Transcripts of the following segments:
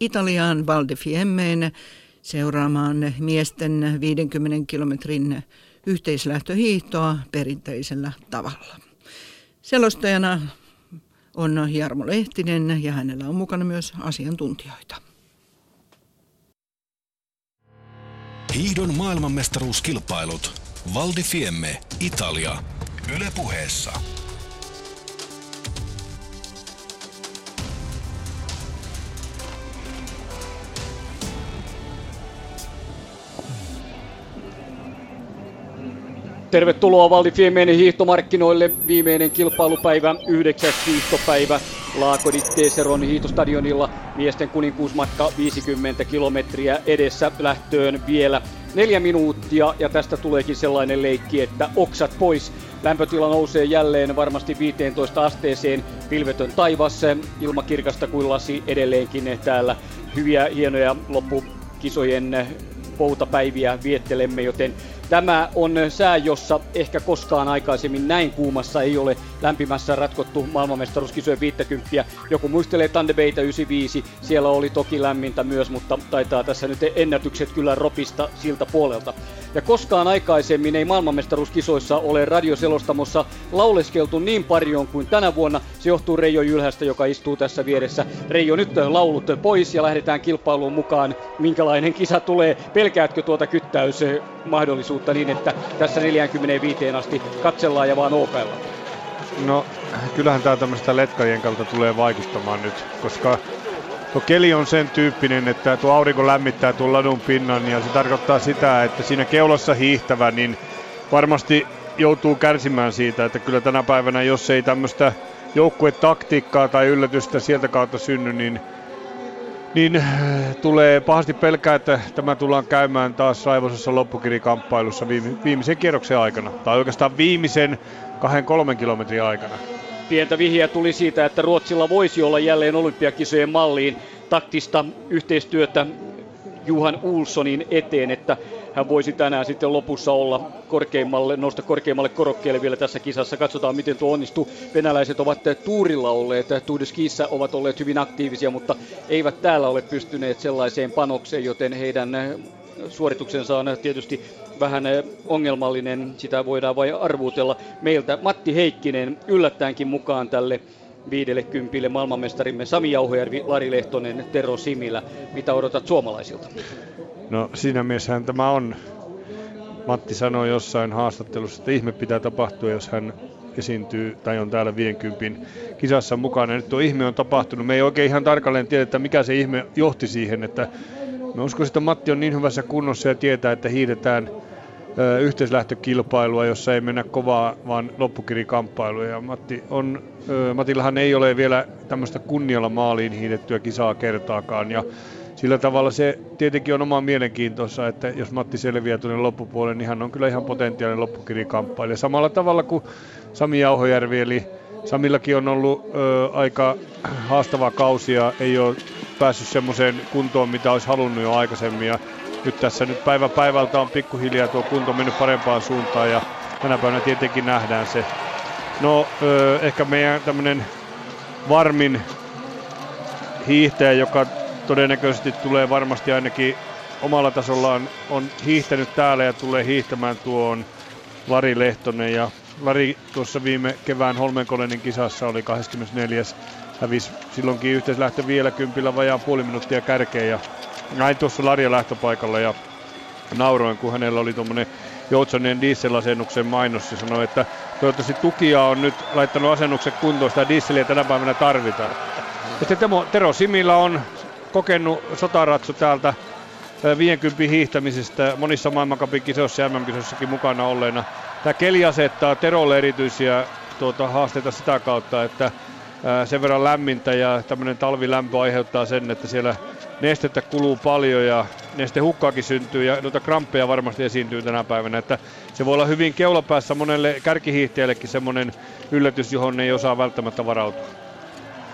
Italiaan Val di Fiemmeen seuraamaan miesten 50 kilometrin yhteislähtöhiihtoa perinteisellä tavalla. Selostajana on Jarmo Lehtinen ja hänellä on mukana myös asiantuntijoita. Hiihdon maailmanmestaruuskilpailut. Val di Fiemme, Italia. Yle Puheessa. Tervetuloa Val di Fiemmen hiihtomarkkinoille. Viimeinen kilpailupäivä, 9. hiihtopäivä Lago di Teseron hiihtostadionilla. Miesten kuninkuusmatka 50 kilometriä edessä, lähtöön vielä 4 minuuttia. Ja tästä tuleekin sellainen leikki, että oksat pois. Lämpötila nousee jälleen varmasti 15 asteeseen. Pilvetön taivas, ilma kirkasta kuin lasi edelleenkin täällä. Hyviä, hienoja loppukisojen poutapäiviä viettelemme, joten tämä on sää, jossa ehkä koskaan aikaisemmin näin kuumassa ei ole lämpimässä ratkottu maailmanmestaruuskisojen 50. Joku muistelee Tandebeitä 95, siellä oli toki lämmintä myös, mutta taitaa tässä nyt ennätykset kyllä ropista siltä puolelta. Ja koskaan aikaisemmin ei maailmanmestaruuskisoissa ole radioselostamossa lauleskeltu niin paljon kuin tänä vuonna. Se johtuu Reijo Jylhästä, joka istuu tässä vieressä. Reijo, nyt laulut pois ja lähdetään kilpailuun mukaan. Minkälainen kisa tulee? Pelkäätkö tuota kyttäysmahdollisuutta niin, että tässä 45 asti katsellaan ja vaan ookaillaan? No, kyllähän tää tämmöstä letkajenkalta tulee vaikuttamaan nyt, koska tuo keli on sen tyyppinen, että tuo aurinko lämmittää tuon ladun pinnan ja se tarkoittaa sitä, että siinä keulassa hiihtävä niin varmasti joutuu kärsimään siitä, että kyllä tänä päivänä, jos ei tämmöistä joukkuetaktiikkaa tai yllätystä sieltä kautta synny, niin tulee pahasti pelkää, että tämä tullaan käymään taas raivoisessa loppukirikamppailussa viimeisen kierroksen aikana tai oikeastaan viimeisen 2-3 kilometrin aikana. Pientä vihjeä tuli siitä, että Ruotsilla voisi olla jälleen olympiakisojen malliin taktista yhteistyötä Johan Ulssonin eteen, että hän voisi tänään sitten lopussa olla nousta korkeimmalle korokkeelle vielä tässä kisassa. Katsotaan, miten tuo onnistuu. Venäläiset ovat tuurilla olleet, Tour de Skissä ovat olleet hyvin aktiivisia, mutta eivät täällä ole pystyneet sellaiseen panokseen, joten heidän suorituksensa on tietysti vähän ongelmallinen, sitä voidaan vain arvuutella. Meiltä Matti Heikkinen yllättäenkin mukaan tälle 50 maailmanmestarimme Sami Jauhojärvi, Lari Lehtonen, Tero Similä. Mitä odotat suomalaisilta? No siinä mielessähän tämä on. Matti sanoi jossain haastattelussa, että ihme pitää tapahtua, jos hän esiintyy tai on täällä 50 kisassa mukana. Ja nyt tuo ihme on tapahtunut. Me ei oikein ihan tarkalleen tiedetä, mikä se ihme johti siihen, että mä uskon, että Matti on niin hyvässä kunnossa ja tietää, että hiidetään yhteislähtökilpailua, jossa ei mennä kovaa, vaan loppukirikamppailua. Ja Matillahan ei ole vielä tämmöistä kunnialla maaliin hiidettyä kisaa kertaakaan. Ja sillä tavalla se tietenkin on oma mielenkiintossa, että jos Matti selviää tuonne loppupuolelle, niin hän on kyllä ihan potentiaalinen loppukirikamppailija. Samalla tavalla kuin Sami Jauhojärvi, eli Samillakin on ollut aika haastava kausi ja ei ole päässyt semmoiseen kuntoon, mitä olisi halunnut jo aikaisemmin. Ja nyt päivä päivältä on pikkuhiljaa tuo kunto mennyt parempaan suuntaan ja tänä päivänä tietenkin nähdään se. No ehkä meidän tämmöinen varmin hiihtäjä, joka todennäköisesti tulee varmasti ainakin omalla tasollaan on hiihtänyt täällä ja tulee hiihtämään tuon Lari Lehtonen. Ja Lari tuossa viime kevään Holmenkollenin kisassa oli 24. Hävisi silloinkin yhteislähtö vielä 10 vajaan puoli minuuttia kärkeen ja näin tuossa Laria lähtöpaikalla ja nauroin, kun hänellä oli tuommoinen Joutsanien dieselasennuksen mainos ja sanoi, että toivottavasti tukija on nyt laittanut asennuksen kuntoon, sitä dieseliä tänä päivänä tarvitaan. Ja sitten Tero Similä on kokenut sotaratsu täältä 50 hiihtämisestä monissa maailmancupin kisoissa ja MM-kisossakin mukana olleena. Tämä keli asettaa Terolle erityisiä haasteita sitä kautta, että sen verran lämmintä ja tämmöinen talvilämpö aiheuttaa sen, että siellä nestettä kuluu paljon ja nestehukkaakin syntyy ja noita kramppeja varmasti esiintyy tänä päivänä. Että se voi olla hyvin keulapäässä monelle kärkihiihtäjällekin semmoinen yllätys, johon ei osaa välttämättä varautua.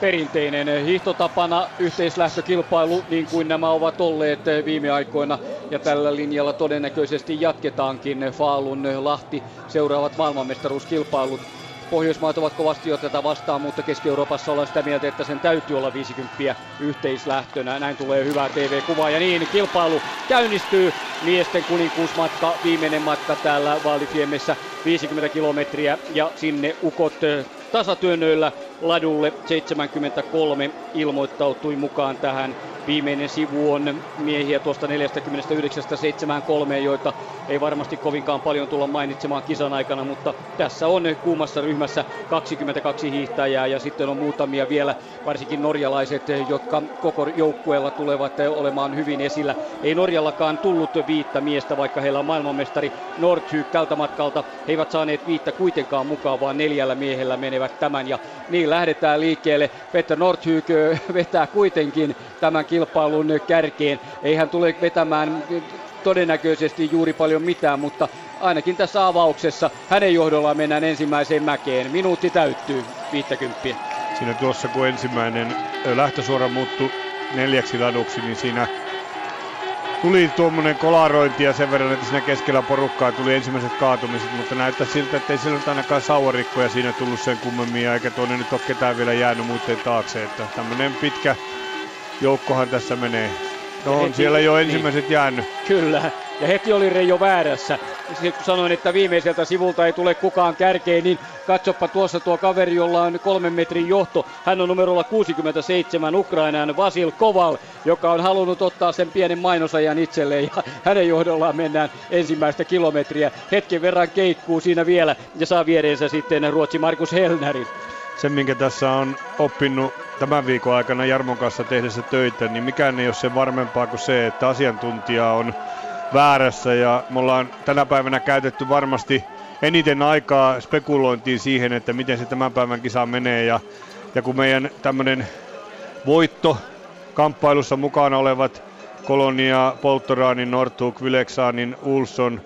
Perinteinen hiihtotapana yhteislähtökilpailu niin kuin nämä ovat olleet viime aikoina ja tällä linjalla todennäköisesti jatketaankin. Falun Lahti seuraavat maailmanmestaruuskilpailut. Pohjoismaat ovat kovasti jo tätä vastaan, mutta Keski-Euroopassa ollaan sitä mieltä, että sen täytyy olla 50 yhteislähtönä. Näin tulee hyvää TV-kuvaa ja niin kilpailu käynnistyy. Miesten kuninkuusmatka, viimeinen matka täällä Val di Fiemmessä, 50 kilometriä ja sinne ukot tasatyönnöillä ladulle. 73 ilmoittautui mukaan tähän. Viimeinen sivu on miehiä tuosta 49-73, joita ei varmasti kovinkaan paljon tulla mainitsemaan kisan aikana, mutta tässä on kuumassa ryhmässä 22 hiihtäjää ja sitten on muutamia vielä, varsinkin norjalaiset, jotka koko joukkueella tulevat olemaan hyvin esillä. Ei Norjallakaan tullut viittä miestä, vaikka heillä on maailmanmestari Northug tältä matkalta. He eivät saaneet viittä kuitenkaan mukaan, vaan 4 miehellä menevät tämän ja niin lähdetään liikkeelle. Petter Northug vetää kuitenkin tämän kilpailun kärkeen. Ei hän tule vetämään todennäköisesti juuri paljon mitään, mutta ainakin tässä avauksessa hänen johdollaan mennään ensimmäiseen mäkeen. Minuutti täyttyy 50. Siinä tuossa kun ensimmäinen lähtösuora muuttui 4 laduksi, niin siinä tuli tuommoinen kolarointi ja sen verran, että siinä keskellä porukkaa tuli ensimmäiset kaatumiset, mutta näyttää siltä, että ei sillä ainakaan sauvarikkoja siinä tullut sen kummemmin, eikä tuonne nyt ole ketään vielä jäänyt muuten taakse, että tämmöinen pitkä joukkohan tässä menee. No on siellä jo ensimmäiset niin jäänyt. Kyllä. Ja heti oli Reijo väärässä. Kun sanoin, että viimeiseltä sivulta ei tule kukaan kärkeen, niin katsoppa tuossa tuo kaveri, jolla on 3 metrin johto. Hän on numerolla 67 Ukrainan Vasil Koval, joka on halunnut ottaa sen pienen mainosajan itselleen. Ja hänen johdollaan mennään ensimmäistä kilometriä. Hetken verran keikkuu siinä vielä ja saa viereensä sitten Ruotsi Markus Hellnerin. Se, minkä tässä on oppinut tämän viikon aikana Jarmon kanssa tehdessä töitä, niin mikään ei ole sen varmempaa kuin se, että asiantuntija on väärässä. Ja me ollaan tänä päivänä käytetty varmasti eniten aikaa spekulointiin siihen, että miten se tämän päivän kisa menee. Ja kun meidän tämmöinen voitto kamppailussa mukana olevat Kolonia, Poltoraanin, Northug, Vyleksanin, Ulsson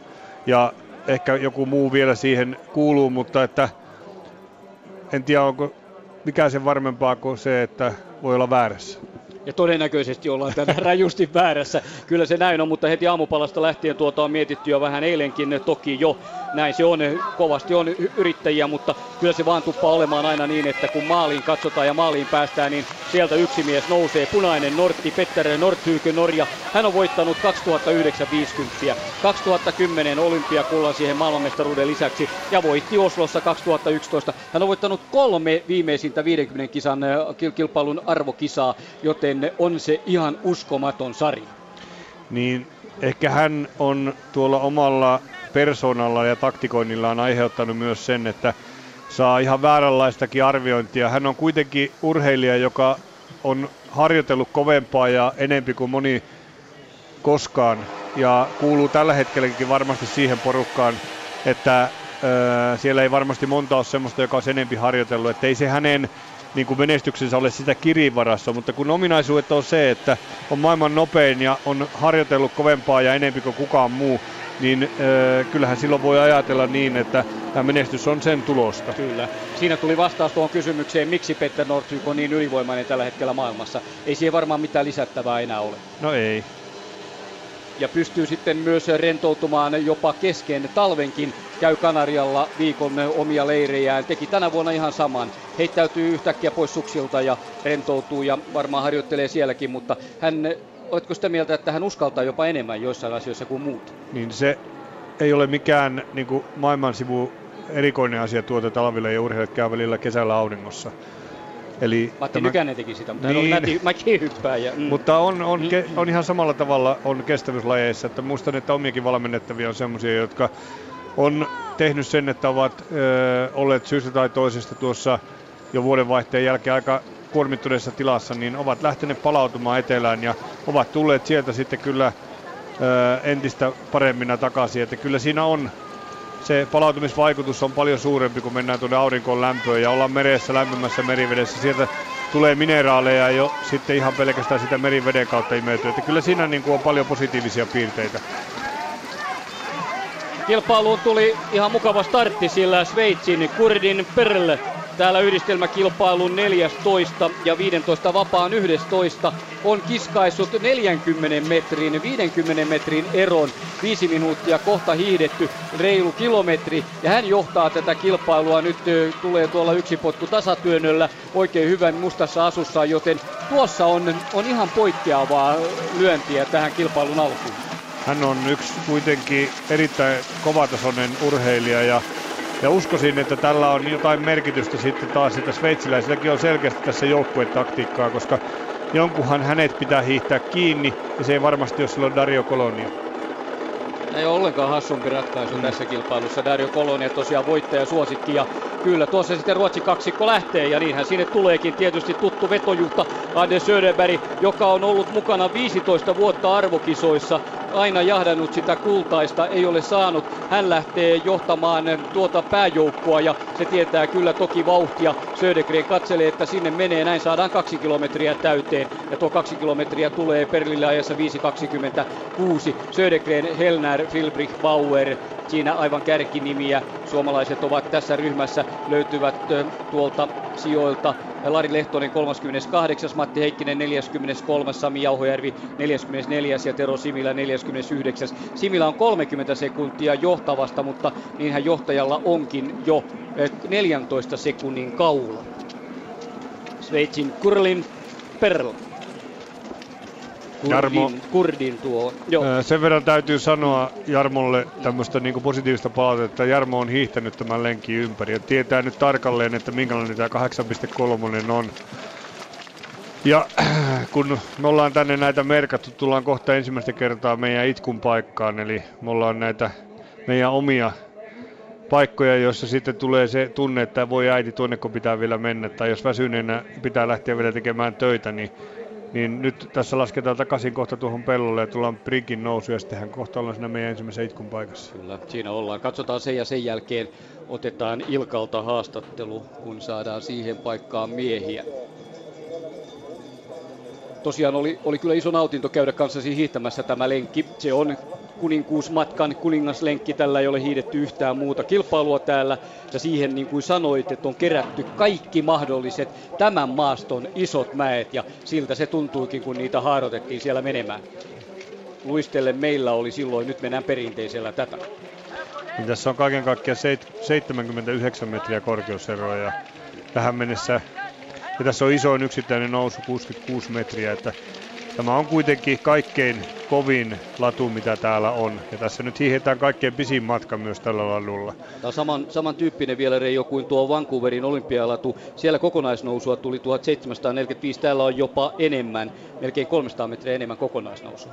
ja ehkä joku muu vielä siihen kuuluu, mutta että en tiedä, onko mikään sen varmempaa kuin se, että voi olla väärässä. Ja todennäköisesti ollaan tänään rajusti väärässä. Kyllä se näin on, mutta heti aamupalasta lähtien tuota on mietitty jo vähän eilenkin toki jo. Näin se on, kovasti on yrittäjiä, mutta kyllä se vaan tuppaa olemaan aina niin, että kun maaliin katsotaan ja maaliin päästään, niin sieltä yksi mies nousee. Punainen Nortti, Petter Northug, Norja. Hän on voittanut 2009 50, 2010 olympiakullan siihen maailmanmestaruuden lisäksi ja voitti Oslossa 2011. Hän on voittanut 3 viimeisintä 50 kisan kilpailun arvokisaa, joten on se ihan uskomaton sarja. Niin, ehkä hän on tuolla omalla persoonalla ja taktikoinnilla on aiheuttanut myös sen, että saa ihan vääränlaistakin arviointia. Hän on kuitenkin urheilija, joka on harjoitellut kovempaa ja enempi kuin moni koskaan. Ja kuuluu tällä hetkelläkin varmasti siihen porukkaan, että siellä ei varmasti monta ole semmoista, joka on enempi harjoitellut. Että ei se hänen niin kuin menestyksensä ole sitä kirinvarassa, mutta kun ominaisuudet on se, että on maailman nopein ja on harjoitellut kovempaa ja enempi kuin kukaan muu, niin kyllähän silloin voi ajatella niin, että tämä menestys on sen tulosta. Kyllä. Siinä tuli vastaus tuohon kysymykseen, miksi Petter Northug on niin ylivoimainen tällä hetkellä maailmassa. Ei siihen varmaan mitään lisättävää enää ole. No ei. Ja pystyy sitten myös rentoutumaan jopa kesken talvenkin. Käy Kanarialla viikon omia leirejään. Teki tänä vuonna ihan saman. Heittäytyy yhtäkkiä pois suksilta ja rentoutuu ja varmaan harjoittelee sielläkin, mutta hän... Oletko sitä mieltä, että hän uskaltaa jopa enemmän joissain asioissa kuin muut? Niin se ei ole mikään niin kuin maailmansivu erikoinen asia tuota talvilla ja urheilijat käy välillä kesällä auringossa. Eli Matti Nykänen teki sitä, mutta niin, hän on mäkihyppääjä. Mutta on ihan samalla tavalla on kestävyyslajeissa. Että muistan, että omiakin valmennettavia on sellaisia, jotka on tehnyt sen, että ovat olleet syystä tai toisesta tuossa jo vuodenvaihteen jälkeen aika kuormittuneessa tilassa, niin ovat lähteneet palautumaan etelään ja ovat tulleet sieltä sitten kyllä entistä paremmina takaisin, että kyllä siinä on se palautumisvaikutus on paljon suurempi, kun mennään tuonne aurinkoon lämpöön ja ollaan meressä, lämpimässä merivedessä, sieltä tulee mineraaleja jo sitten ihan pelkästään sitä meriveden kautta imeytyy, että kyllä siinä niin kuin on paljon positiivisia piirteitä. Kilpailuun tuli ihan mukava startti, sillä Sveitsin Kurdin Perl Täällä yhdistelmäkilpailun 14 ja 15 vapaan 11 on kiskaissut 40 metrin, 50 metrin eron. 5 minuuttia kohta hiihdetty, reilu kilometri. Ja hän johtaa tätä kilpailua. Nyt tulee tuolla yksi potku tasatyönnöllä oikein hyvän mustassa asussa, joten tuossa on ihan poikkeavaa lyöntiä tähän kilpailun alkuun. Hän on yksi kuitenkin erittäin kovatasoinen urheilija ja uskoisin, että tällä on jotain merkitystä sitten taas, että sveitsiläisilläkin on selkeästi tässä joukkuetaktiikkaa, koska jonkunhan hänet pitää hiihtää kiinni, ja se ei varmasti ole silloin Dario Kolonia. Ei ole ollenkaan hassumpi ratkaisu tässä kilpailussa. Dario Kolonia tosiaan voittaja suosikki, ja kyllä tuossa sitten Ruotsi kaksikko lähtee, ja niinhän sinne tuleekin tietysti tuttu vetojuhta Anders Söderberg, joka on ollut mukana 15 vuotta arvokisoissa. Aina jahdannut sitä kultaista, ei ole saanut. Hän lähtee johtamaan tuota pääjoukkoa ja se tietää kyllä toki vauhtia. Södergren katselee, että sinne menee. Näin saadaan 2 kilometriä täyteen. Ja tuo 2 kilometriä tulee perille ajassa 5.26. Södergren, Hellner, Wilbrich, Bauer. Siinä aivan kärkinimiä. Suomalaiset ovat tässä ryhmässä, löytyvät tuolta sijoilta. Lari Lehtonen 38, Matti Heikkinen 43, Sami Jauhojärvi 44 ja Tero Similä 49. Similä on 30 sekuntia johtavasta, mutta niinhän johtajalla onkin jo 14 sekunnin kaula. Sveitsin Kurlin Perla. Jarmo, Kurdin tuo. Joo. Sen verran täytyy sanoa Jarmolle tämmöistä niin kuin positiivista palautetta, että Jarmo on hiihtänyt tämän lenkin ympäri ja tietää nyt tarkalleen, että minkälainen tämä 8.3 on. Ja kun me ollaan tänne näitä merkattu, tullaan kohta ensimmäistä kertaa meidän itkun paikkaan, eli me ollaan näitä meidän omia paikkoja, joissa sitten tulee se tunne, että voi äiti tuonneko pitää vielä mennä, tai jos väsyneenä pitää lähteä vielä tekemään töitä, niin nyt tässä lasketaan takaisin kohta tuohon pellolle ja tullaan Brinkin nousu ja sittenhän kohta ollaan siinä meidän ensimmäisen itkun paikassa. Kyllä, siinä ollaan. Katsotaan sen ja sen jälkeen otetaan Ilkalta haastattelu, kun saadaan siihen paikkaan miehiä. Tosiaan oli kyllä iso nautinto käydä kanssasi hiihtämässä tämä lenkki. Se on kuninkuusmatkan kuningaslenkki. Tällä ei ole hiidetty yhtään muuta kilpailua täällä. Ja siihen, niin kuin sanoit, että on kerätty kaikki mahdolliset tämän maaston isot mäet. Ja siltä se tuntuikin, kun niitä haarotettiin siellä menemään. Luistelle meillä oli silloin, nyt mennään perinteisellä tätä. Ja tässä on kaiken kaikkiaan 79 metriä korkeuseroa. Ja tähän mennessä... Ja tässä on isoin yksittäinen nousu, 66 metriä, että tämä on kuitenkin kaikkein kovin latu, mitä täällä on. Ja tässä nyt hiihetään kaikkein pisin matka myös tällä ladulla. Tämä on samantyyppinen vielä, Reijo, kuin tuo Vancouverin olympialatu. Siellä kokonaisnousua tuli 1745, täällä on jopa enemmän, melkein 300 metriä enemmän kokonaisnousua.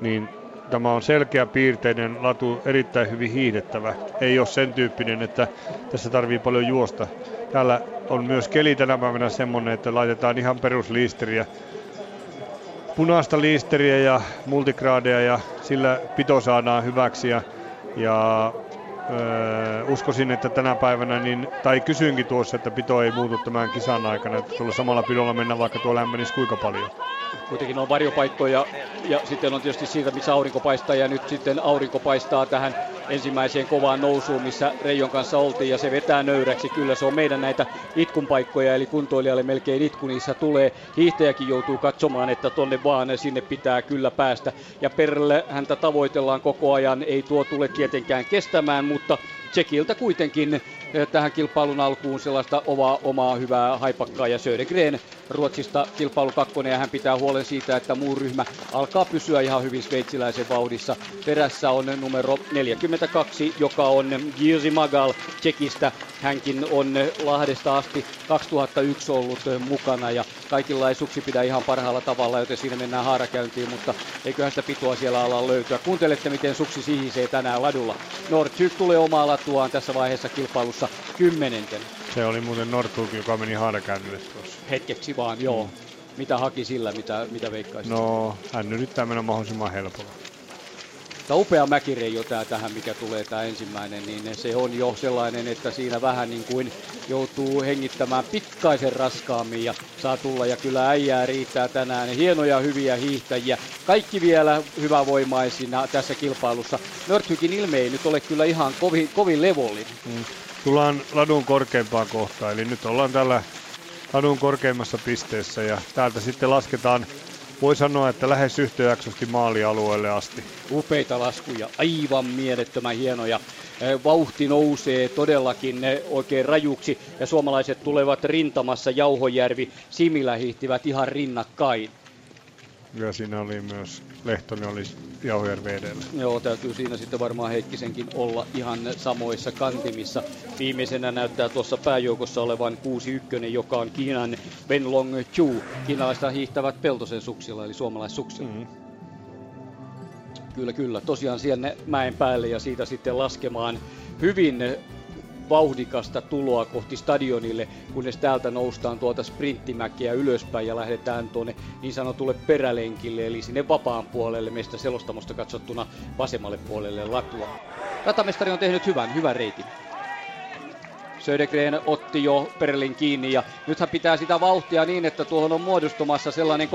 Niin, tämä on selkeä piirteinen latu, erittäin hyvin hiihdettävä. Ei ole sen tyyppinen, että tässä tarvii paljon juosta. Täällä on myös keli tänä päivänä semmoinen, että laitetaan ihan perusliisteriä, punaista liisteriä ja multigraadeja ja sillä pito saadaan hyväksi. Uskoisin, että tänä päivänä, tai kysyinkin tuossa, että pito ei muutu tämän kisan aikana, että tuolla samalla pidolla mennään vaikka tuo lämmenisi kuinka paljon. Kuitenkin on varjopaikkoja ja sitten on tietysti siitä, missä aurinko paistaa ja nyt sitten aurinko paistaa tähän ensimmäiseen kovaan nousuun, missä Reijon kanssa oltiin ja se vetää nöyräksi. Kyllä se on meidän näitä itkunpaikkoja, eli kuntoilijalle melkein itku niissä tulee. Hiihtäjäkin joutuu katsomaan, että tonne vaan sinne pitää kyllä päästä. Ja Perle häntä tavoitellaan koko ajan, ei tuo tule tietenkään kestämään, mutta Tšekiltä kuitenkin tähän kilpailun alkuun sellaista omaa hyvää haipakkaa ja Södergren Ruotsista kilpailu kakkonen ja hän pitää huolen siitä, että muu ryhmä alkaa pysyä ihan hyvin sveitsiläisen vauhdissa. Perässä on numero 42, joka on Jisi Magal Tšekistä. Hänkin on Lahdesta asti 2001 ollut mukana ja kaikilla ei suksi pidä ihan parhaalla tavalla, joten siinä mennään haarakäyntiin, mutta eiköhän sitä pitoa siellä ala löytyä. Kuuntelette, miten suksi sihisee tänään ladulla. Northug tulee omaa latuaan tässä vaiheessa kilpailussa 10. Se oli muuten Northug, joka meni haarakäynnille tuossa. Hetkeksi vaan, joo. Mitä haki sillä, mitä veikkaisit? No, hän yrittää mennä mahdollisimman helpolla. Tämä upea mäkireijo tähän, mikä tulee tämä ensimmäinen, niin se on jo sellainen, että siinä vähän niin kuin joutuu hengittämään pikkaisen raskaammin ja saa tulla. Ja kyllä äijää riittää tänään. Hienoja, hyviä hiihtäjiä. Kaikki vielä hyvävoimaisina tässä kilpailussa. Northugin ilme ei nyt ole kyllä ihan kovin levollinen. tullaan ladun korkeimpaan kohtaan. Eli nyt ollaan tällä ladun korkeimmassa pisteessä ja täältä sitten lasketaan, voi sanoa, että lähes yhtäjaksosti maalialueelle asti. Upeita laskuja, aivan mielettömän hienoja. Vauhti nousee todellakin oikein rajuksi ja suomalaiset tulevat rintamassa. Jauhojärvi, Similä hiihtivät ihan rinnakkain. Ja siinä oli myös Lehtonen oli Jauhojärvi edellä. Joo, täytyy siinä sitten varmaan Heikkisenkin olla ihan samoissa kantimissa. Viimeisenä näyttää tuossa pääjoukossa olevan 6-1, joka on Kiinan Wenlong Chu. Kiinalaista hiihtävät Peltosen suksilla, eli suomalaissuksilla. Mm-hmm. Kyllä, kyllä. Tosiaan siellä mäen päälle ja siitä sitten laskemaan hyvin vauhdikasta tuloa kohti stadionille, kunnes täältä noustaan tuolta sprinttimäkeä ylöspäin ja lähdetään tuonne niin sanotulle perälenkille, eli sinne vapaan puolelle, meistä selostamosta katsottuna vasemmalle puolelle latua. Ratamestari on tehnyt hyvän reitin. Södergren otti jo Perlin kiinni ja nythän pitää sitä vauhtia niin, että tuohon on muodostumassa sellainen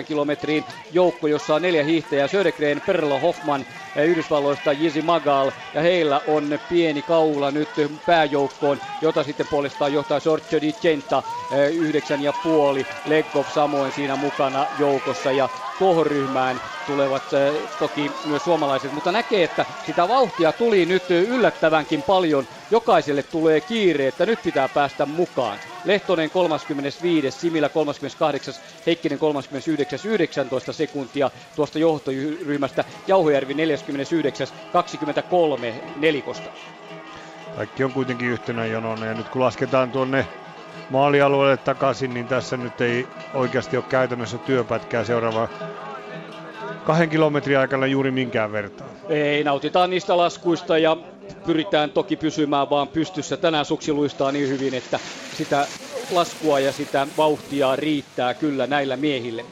3,9 kilometriin joukko, jossa on 4 hiihtäjää. Södergren, Perlo, Hoffman, Yhdysvalloista Jisi Magal ja heillä on pieni kaula nyt pääjoukkoon, jota sitten puolestaan johtaa Giorgio Di Centa 9,5. Legov samoin siinä mukana joukossa ja tuohon ryhmään tulevat toki myös suomalaiset, mutta näkee, että sitä vauhtia tuli nyt yllättävänkin paljon. Jokaiselle tulee kiire, että nyt pitää päästä mukaan. Lehtonen 35, Similä 38, Heikkinen 39, 19 sekuntia tuosta johtoryhmästä. Jauhojärvi 49, 23 nelikosta. Kaikki on kuitenkin yhtenä jonona ja nyt kun lasketaan tuonne maalialueelle takaisin, niin tässä nyt ei oikeasti ole käytännössä työpätkää seuraava 2 kilometrin aikana juuri minkään vertaan. Ei, nautitaan niistä laskuista ja pyritään toki pysymään vaan pystyssä. Tänään suksi luistaa niin hyvin, että sitä laskua ja sitä vauhtia riittää kyllä näillä miehille.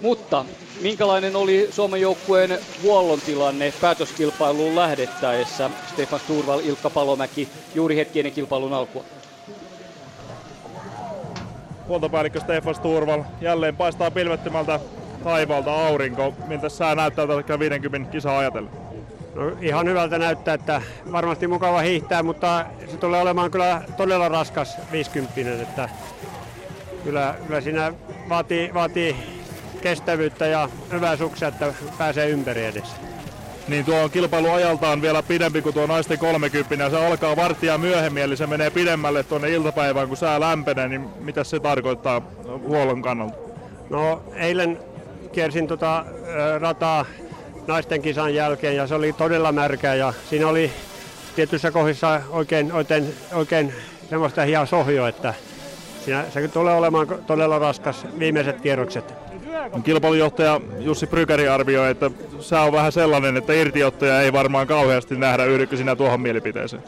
Mutta minkälainen oli Suomen joukkueen huollon tilanne päätöskilpailuun lähdettäessä? Stefan Sturvall, Ilkka Palomäki, juuri hetki ennen kilpailun alkua. Huoltopäällikkö Stefan Sturvall, jälleen paistaa pilvettömältä taivaalta aurinko. Miltä sää näyttää tällä 50 kisaa ajatellen? No, ihan hyvältä näyttää, että varmasti mukava hiihtää, mutta se tulee olemaan kyllä todella raskas 50-vuotinen, että kyllä siinä vaatii kestävyyttä ja hyvää suksia, että pääsee ympäri edes. Niin tuo on kilpailuajaltaan vielä pidempi kuin tuo naisten 30, ja se alkaa varttia myöhemmin, eli se menee pidemmälle tuonne iltapäivään, kun sää lämpenee, niin mitä se tarkoittaa huollon kannalta? No eilen kiersin tuota rataa naisten kisan jälkeen ja se oli todella märkää ja siinä oli tietyissä kohdissa oikein semmoista hiasohjoa, että siinä se tulee olemaan todella raskas viimeiset kierrokset. Kilpailujohtaja Jussi Brykäri arvioi, että sää on vähän sellainen, että irtiottoja ei varmaan kauheasti nähdä. Yhdytkö sinä tuohon mielipiteeseen?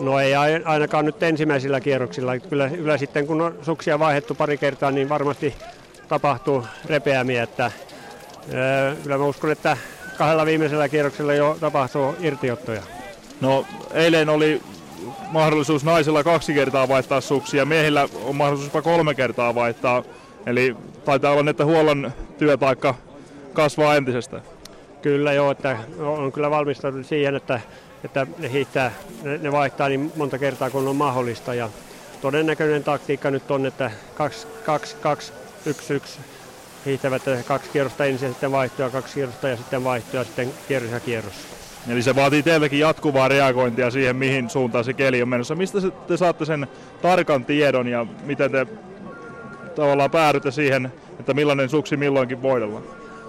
No ei ainakaan nyt ensimmäisillä kierroksilla. Kyllä sitten kun on suksia vaihdettu pari kertaa, niin varmasti tapahtuu repeämiä, että kyllä mä uskon, että 2 viimeisellä kierroksella jo tapahtuu irtiottoja. No eilen oli mahdollisuus naisilla 2 kertaa vaihtaa suksia, miehillä on mahdollisuus jopa 3 kertaa vaihtaa. Eli taitaa olla, että huollon työtaakka kasvaa entisestä. Kyllä joo, että on kyllä valmistautunut siihen, että ne hiihtää, ne vaihtaa niin monta kertaa kuin on mahdollista. Ja todennäköinen taktiikka nyt on, että 2-2-2-1-1 hiihtävät 2 kierrosta ensin, sitten vaihtoja, 2 kierrosta ja sitten vaihtoja, sitten kierros ja kierros. Eli se vaatii teiltäkin jatkuvaa reagointia siihen, mihin suuntaan se keli on menossa. Mistä te saatte sen tarkan tiedon ja miten te tavallaan päädytte siihen, että millainen suksi milloinkin voidellaan?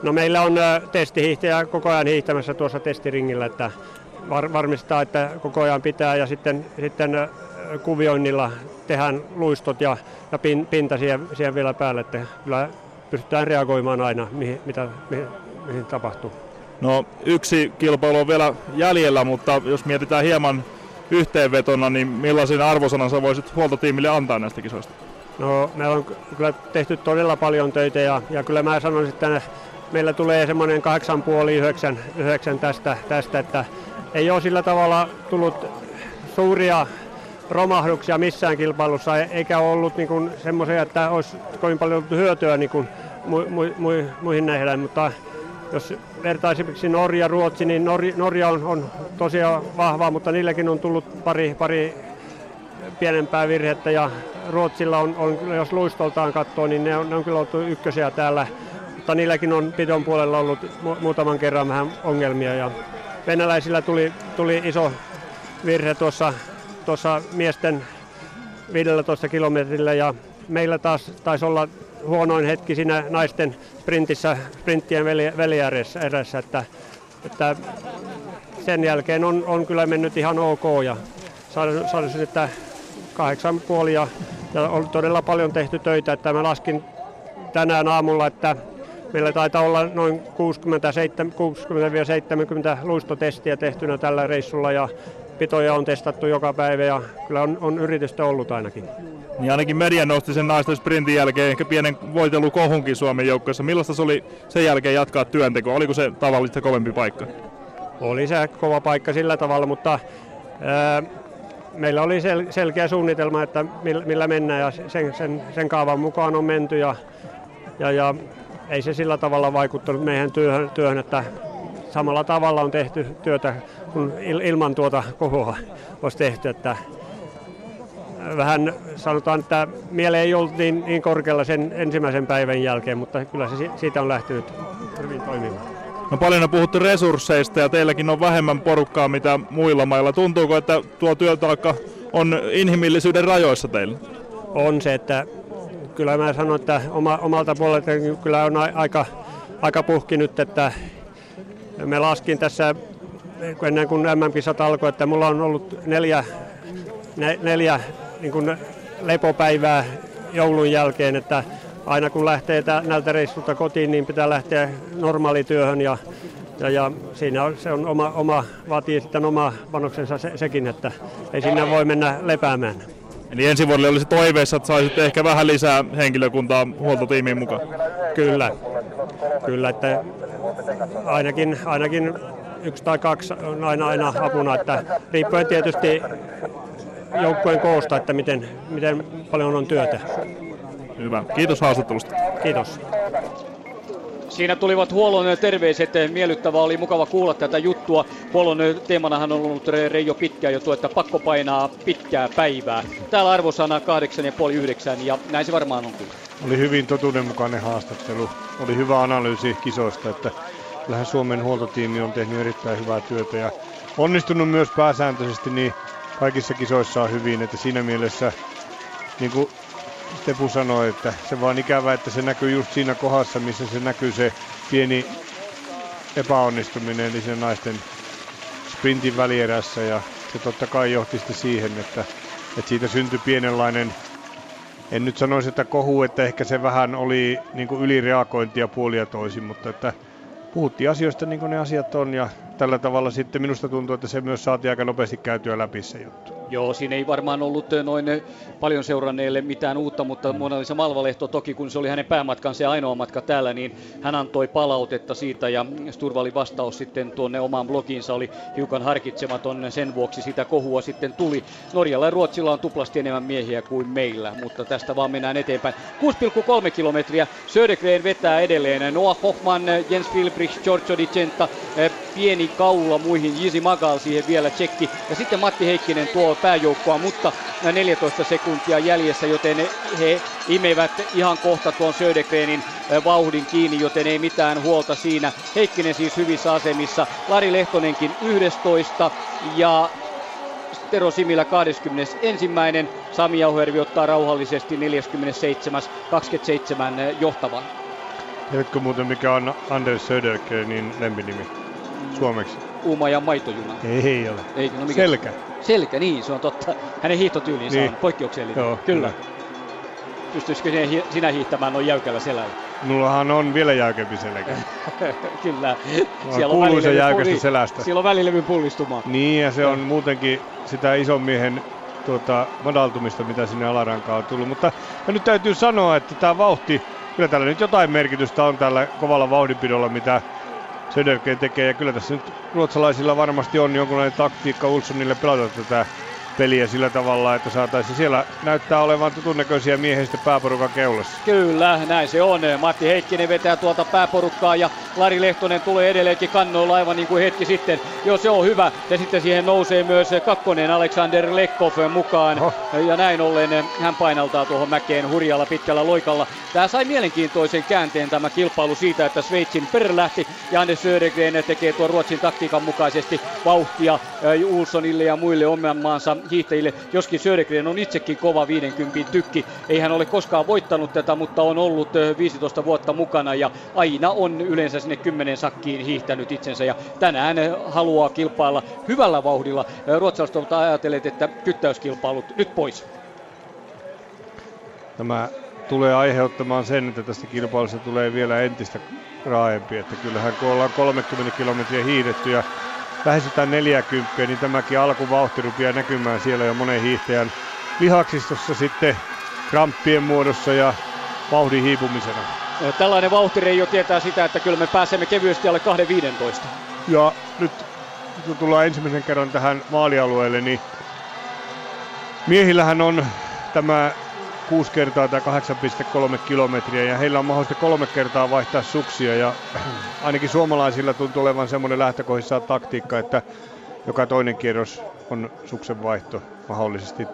No meillä on testihiihtäjä koko ajan hiihtämässä tuossa testiringillä, että varmistaa, että koko ajan pitää ja sitten kuvioinnilla tehdään luistot ja pinta siihen vielä päälle, että kyllä pystytään reagoimaan aina, mihin tapahtuu. No yksi kilpailu on vielä jäljellä, mutta jos mietitään hieman yhteenvetona, niin millaisen arvosanan sä voisit huoltotiimille antaa näistä kisoista? No meillä on kyllä tehty todella paljon töitä ja kyllä mä sanoisin, että meillä tulee semmoinen 8,5-9 tästä, että ei ole sillä tavalla tullut suuria romahduksia missään kilpailussa, eikä ollut niin kuin semmoisia, että olisi kovin paljon hyötyä niin kuin muihin nähdään, mutta Jos vertaa esimerkiksi Norja, Ruotsi, niin Norja on tosiaan vahvaa, mutta niilläkin on tullut pari pienempää virhettä. Ja Ruotsilla on jos luistoltaan katsoo, niin ne on kyllä ollut ykkösiä täällä. Mutta niilläkin on pidon puolella ollut muutaman kerran vähän ongelmia. Ja venäläisillä tuli iso virhe tuossa miesten 15 kilometrillä ja meillä taas taisi olla huonoin hetki siinä naisten sprinttien välijärjessä, että sen jälkeen on kyllä mennyt ihan ok ja sanoisin, että 8,5 ja on todella paljon tehty töitä, että mä laskin tänään aamulla, että meillä taitaa olla noin 60-70 luistotestiä tehtynä tällä reissulla ja pitoja on testattu joka päivä ja kyllä on yritystä ollut ainakin. Niin ainakin media nosti sen naisten sprintin jälkeen ehkä pienen voitelukohunkin Suomen joukkueessa. Millaista se oli sen jälkeen jatkaa työntekoa? Oliko se tavallista kovempi paikka? Oli se kova paikka sillä tavalla, mutta meillä oli selkeä suunnitelma, että millä mennään ja sen kaavan mukaan on menty ja ei se sillä tavalla vaikuttanut meidän työhön, että samalla tavalla on tehty työtä kun ilman tuota kohoa olisi tehty, että vähän sanotaan, että mieleen ei ollut niin korkealla sen ensimmäisen päivän jälkeen, mutta kyllä se siitä on lähtenyt hyvin toimimaan. No paljon on puhuttu resursseista ja teilläkin on vähemmän porukkaa mitä muilla mailla. Tuntuuko, että tuo työtaakka on inhimillisyyden rajoissa teillä? On se, että kyllä mä sanon, että omalta puolelta kyllä on aika puhki nyt, että me laskin tässä ennen kuin MM-kisat alkoi, että mulla on ollut neljä niin kuin lepopäivää joulun jälkeen, että aina kun lähtee näiltä reissulta kotiin, niin pitää lähteä normaalityöhön ja siinä se on vaatii sitten oma panoksensa sekin, että ei siinä voi mennä lepäämään. Eli ensi vuodelle olisi toiveissa, että saisitte ehkä vähän lisää henkilökuntaa huoltotiimiin mukaan? Kyllä, että ainakin 1 tai 2 on aina apuna, että riippuen tietysti joukkueen koosta, että miten paljon on työtä. Hyvä. Kiitos haastattelusta. Kiitos. Siinä tulivat huollon terveiset. Miellyttävää oli mukava kuulla tätä juttua. Huollon teemanahan on ollut Reijo pitkään jo tuo, että pakko painaa pitkää päivää. Täällä arvosana 8,5-9 ja näin se varmaan on kyllä. Oli hyvin totuudenmukainen haastattelu. Oli hyvä analyysi kisoista, että kyllähän Suomen huoltotiimi on tehnyt erittäin hyvää työtä ja onnistunut myös pääsääntöisesti niin kaikissa kisoissaan hyvin, että siinä mielessä niin kuin Tepu sanoi, että se vaan ikävä, että se näkyy just siinä kohdassa, missä se näkyy se pieni epäonnistuminen, eli se naisten sprintin välierässä ja se totta kai johti sitten siihen, että siitä syntyi pienenlainen, en nyt sanoisi, että kohu, että ehkä se vähän oli niin kuin ylireagointia puolia toisin, mutta että puhuttiin asioista niin kuin ne asiat on ja tällä tavalla sitten minusta tuntuu, että se myös saatiin aika nopeasti käytyä läpi se juttu. Joo, siinä ei varmaan ollut noin paljon seuranneille mitään uutta, mutta Mona Lisa Malvalehto toki, kun se oli hänen päämatkansa ja ainoa matka täällä, niin hän antoi palautetta siitä ja Sturvalin vastaus sitten tuonne omaan blogiinsa oli hiukan harkitsematon, sen vuoksi sitä kohua sitten tuli. Norjalla ja Ruotsilla on tuplasti enemmän miehiä kuin meillä, mutta tästä vaan mennään eteenpäin. 6,3 kilometriä, Södergren vetää edelleen, Noah Hoffman, Jens Wilbrich, Giorgio Di Centa, pieni kaula muihin, Jisi Magal siihen vielä tšekki ja sitten Matti Heikkinen tuo pääjoukkoa, mutta 14 sekuntia jäljessä, joten he imevät ihan kohta tuon Södergrenin vauhdin kiinni, joten ei mitään huolta siinä. Heikkinen siis hyvissä asemissa, Lari Lehtonenkin 11 ja Tero Similä 21. Sami Jauhojärvi ottaa rauhallisesti 47. 27 johtavan. Tiedätkö muuten mikä on Anders Södergrenin lempinimi suomeksi? Uuma ja maitojuna. Ei ole. Ei, no mikä? Selkä. Selkä, niin, se on totta. Hänen hiihtotyylinsä niin on poikkeuksellinen. Joo, kyllä. Pystyisikö sinä hiihtämään noin jäykällä selällä? Mullahan on vielä jäykempi selkä. Kyllä. Siellä on kuuluisa jäykästä selästä. Siellä on välilevyn pullistumaa. Niin, ja se on muutenkin sitä ison miehen madaltumista, mitä sinne alarankaan on tullut. Mutta nyt täytyy sanoa, että tämä vauhti, kyllä tällä nyt jotain merkitystä on tällä kovalla vauhdinpidolla, mitä Södergren tekee, ja kyllä tässä nyt ruotsalaisilla varmasti on jonkunlainen taktiikka Ulssonille pelata tätä peliä sillä tavalla, että saataisiin siellä näyttää olevan tutun näköisiä miehistä pääporukan keulassa. Kyllä, näin se on. Matti Heikkinen vetää tuolta pääporukkaa ja Lari Lehtonen tulee edelleenkin kannoilla aivan niin kuin hetki sitten. Joo, se on hyvä. Ja sitten siihen nousee myös kakkonen Alexander Legov mukaan. Oh. Ja näin ollen hän painaltaa tuohon mäkeen hurjalla pitkällä loikalla. Tämä sai mielenkiintoisen käänteen tämä kilpailu siitä, että Sveitsin perä lähti. Ja Anders Södergren tekee tuon Ruotsin taktiikan mukaisesti vauhtia Ulssonille ja muille oman maansa hiihtäjille. Joskin Södergren on itsekin kova 50 tykki. Ei hän ole koskaan voittanut tätä, mutta on ollut 15 vuotta mukana ja aina on yleensä sinne 10 sakkiin hiihtänyt itsensä. Ja tänään haluaa kilpailla hyvällä vauhdilla. Ruotsalaiset ovat ajatelleet, että kyttäyskilpailut nyt pois. Tämä tulee aiheuttamaan sen, että tästä kilpailusta tulee vielä entistä raaempi. Että kyllähän kun ollaan 30 kilometriä hiihdetty ja lähestytään 40, niin tämäkin alkuvauhti rupeaa näkymään siellä jo monen hiihtäjän lihaksistossa sitten kramppien muodossa ja vauhdin hiipumisena. Tällainen vauhtireijo tietää sitä, että kyllä me pääsemme kevyesti alle 2.15. Ja nyt kun tullaan ensimmäisen kerran tähän maalialueelle, niin miehillähän on tämä 6 kertaa tai 8,3 kilometriä ja heillä on mahdollista 3 kertaa vaihtaa suksia ja ainakin suomalaisilla tuntuu olevan semmoinen lähtökohdissaan taktiikka, että joka toinen kierros on suksen vaihto mahdollisesti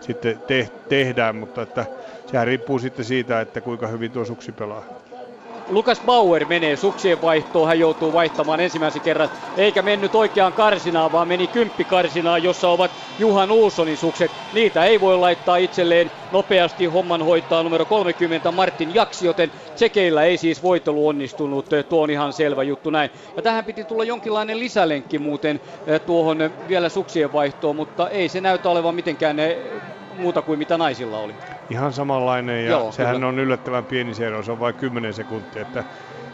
sitten tehdään, mutta että sehän riippuu sitten siitä, että kuinka hyvin tuo suksi pelaa. Lukas Bauer menee suksien vaihtoon, hän joutuu vaihtamaan ensimmäisen kerran, eikä mennyt oikeaan karsinaan, vaan meni kymppikarsinaan, jossa ovat Johan Ulssonin sukset. Niitä ei voi laittaa itselleen, nopeasti homman hoitaa numero 30 Martin Jaksi, joten tsekeillä ei siis voitelu onnistunut, tuo on ihan selvä juttu näin. Ja tähän piti tulla jonkinlainen lisälenkki muuten tuohon vielä suksien vaihtoon, mutta ei se näytä olevan mitenkään muuta kuin mitä naisilla oli. Ihan samanlainen ja joo, sehän kyllä on yllättävän pieni se ero, se on vain 10 sekuntia, että